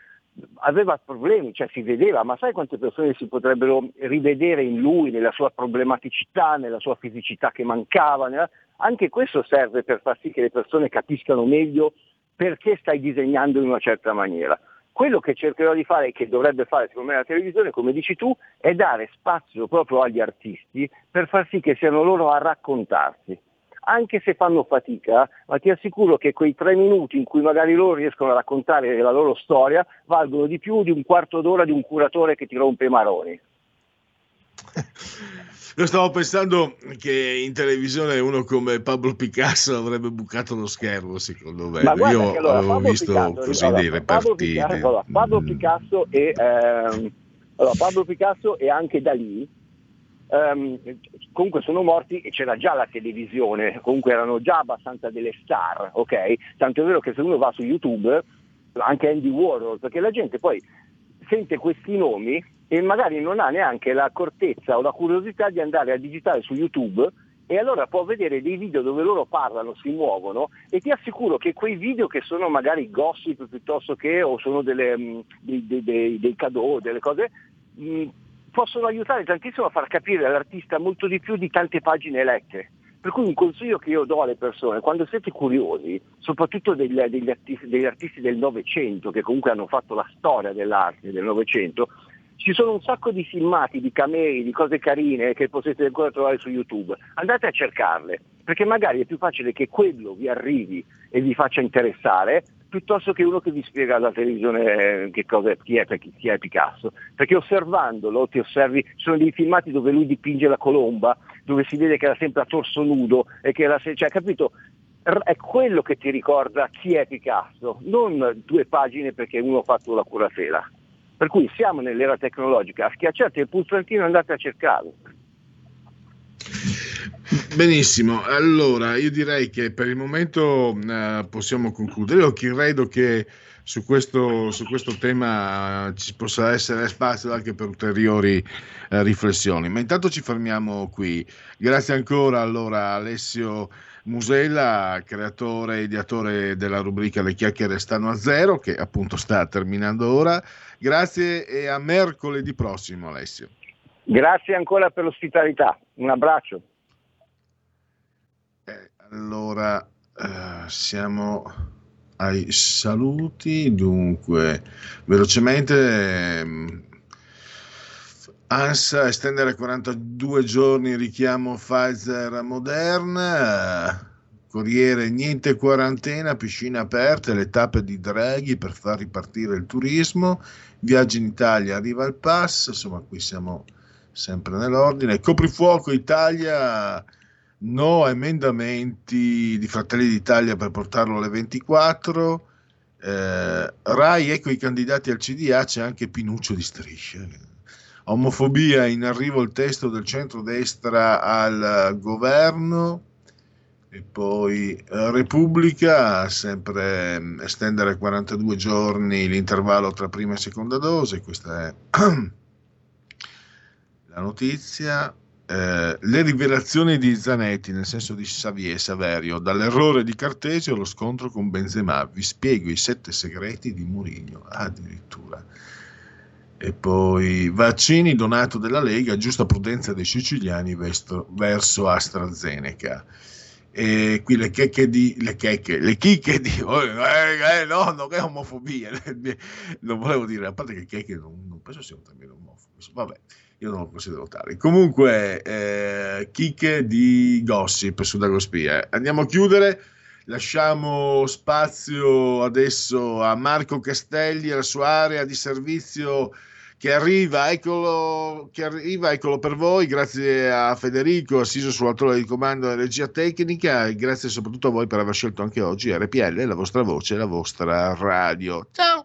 aveva problemi, cioè si vedeva, ma sai quante persone si potrebbero rivedere in lui, nella sua problematicità, nella sua fisicità che mancava, anche questo serve per far sì che le persone capiscano meglio perché stai disegnando in una certa maniera. Quello che cercherò di fare, e che dovrebbe fare secondo me la televisione, come dici tu, è dare spazio proprio agli artisti per far sì che siano loro a raccontarsi. Anche se fanno fatica, ma ti assicuro che quei 3 minuti in cui magari loro riescono a raccontare la loro storia valgono di più di un quarto d'ora di un curatore che ti rompe i maroni. Io stavo pensando che in televisione uno come Pablo Picasso avrebbe bucato lo schermo, secondo me. Ma guarda, io allora, avevo Pablo visto Picasso, così allora, dei repartiti. Pablo Picasso e anche Dalì, comunque sono morti e c'era già la televisione, comunque erano già abbastanza delle star, ok? Tanto è vero che se uno va su YouTube, anche Andy Warhol, perché la gente poi sente questi nomi e magari non ha neanche l'accortezza o la curiosità di andare a digitare su YouTube, e allora può vedere dei video dove loro parlano, si muovono, e ti assicuro che quei video che sono magari gossip piuttosto che, o sono dei cadeau, delle cose, possono aiutare tantissimo a far capire all'artista molto di più di tante pagine lette. Per cui un consiglio che io do alle persone, quando siete curiosi, soprattutto degli artisti del Novecento, che comunque hanno fatto la storia dell'arte del Novecento, ci sono un sacco di filmati, di camei, di cose carine che potete ancora trovare su YouTube. Andate a cercarle, perché magari è più facile che quello vi arrivi e vi faccia interessare, piuttosto che uno che vi spiega alla televisione che cosa è, chi è Picasso. Perché osservandolo ti osservi, sono dei filmati dove lui dipinge la colomba, dove si vede che era sempre a torso nudo e che era, cioè, capito? È quello che ti ricorda chi è Picasso, non 2 pagine perché uno ha fatto la curatela. Per cui siamo nell'era tecnologica, schiacciate il pulsantino e andate a cercarlo. Benissimo, allora io direi che per il momento possiamo concludere. Io credo che su questo tema ci possa essere spazio anche per ulteriori riflessioni, ma intanto ci fermiamo qui. Grazie ancora allora Alessio Musella, creatore e ideatore della rubrica Le chiacchiere stanno a zero, che appunto sta terminando ora. Grazie e a mercoledì prossimo, Alessio. Grazie ancora per l'ospitalità, un abbraccio. Allora, siamo ai saluti, dunque velocemente. ANSA estendere 42 giorni richiamo Pfizer Moderna. Corriere, niente quarantena, piscine aperte, le tappe di Draghi per far ripartire il turismo, viaggi in Italia, arriva il pass, insomma qui siamo sempre nell'ordine. Coprifuoco Italia, no emendamenti di Fratelli d'Italia per portarlo alle 24. Rai, ecco i candidati al CDA, c'è anche Pinuccio di Striscia. Omofobia, in arrivo il testo del centrodestra al governo. E poi Repubblica, sempre estendere 42 giorni l'intervallo tra prima e seconda dose, questa è la notizia. Le rivelazioni di Zanetti, nel senso di Xavier Saverio, dall'errore di Cartesio allo scontro con Benzema, vi spiego i 7 segreti di Mourinho, addirittura. E poi vaccini, donato della Lega, giusta prudenza dei siciliani verso AstraZeneca. E qui le chicche di no, che è omofobia, non volevo dire, a parte che checche non penso sia un termine omofobo, vabbè, io non lo considero tale. Comunque chicche di gossip su Dagospia. Andiamo a chiudere Lasciamo spazio adesso a Marco Castelli, alla sua area di servizio che arriva, eccolo per voi, grazie a Federico, assiso sulla tolla di comando e regia tecnica, e grazie soprattutto a voi per aver scelto anche oggi RPL, la vostra voce, la vostra radio. Ciao!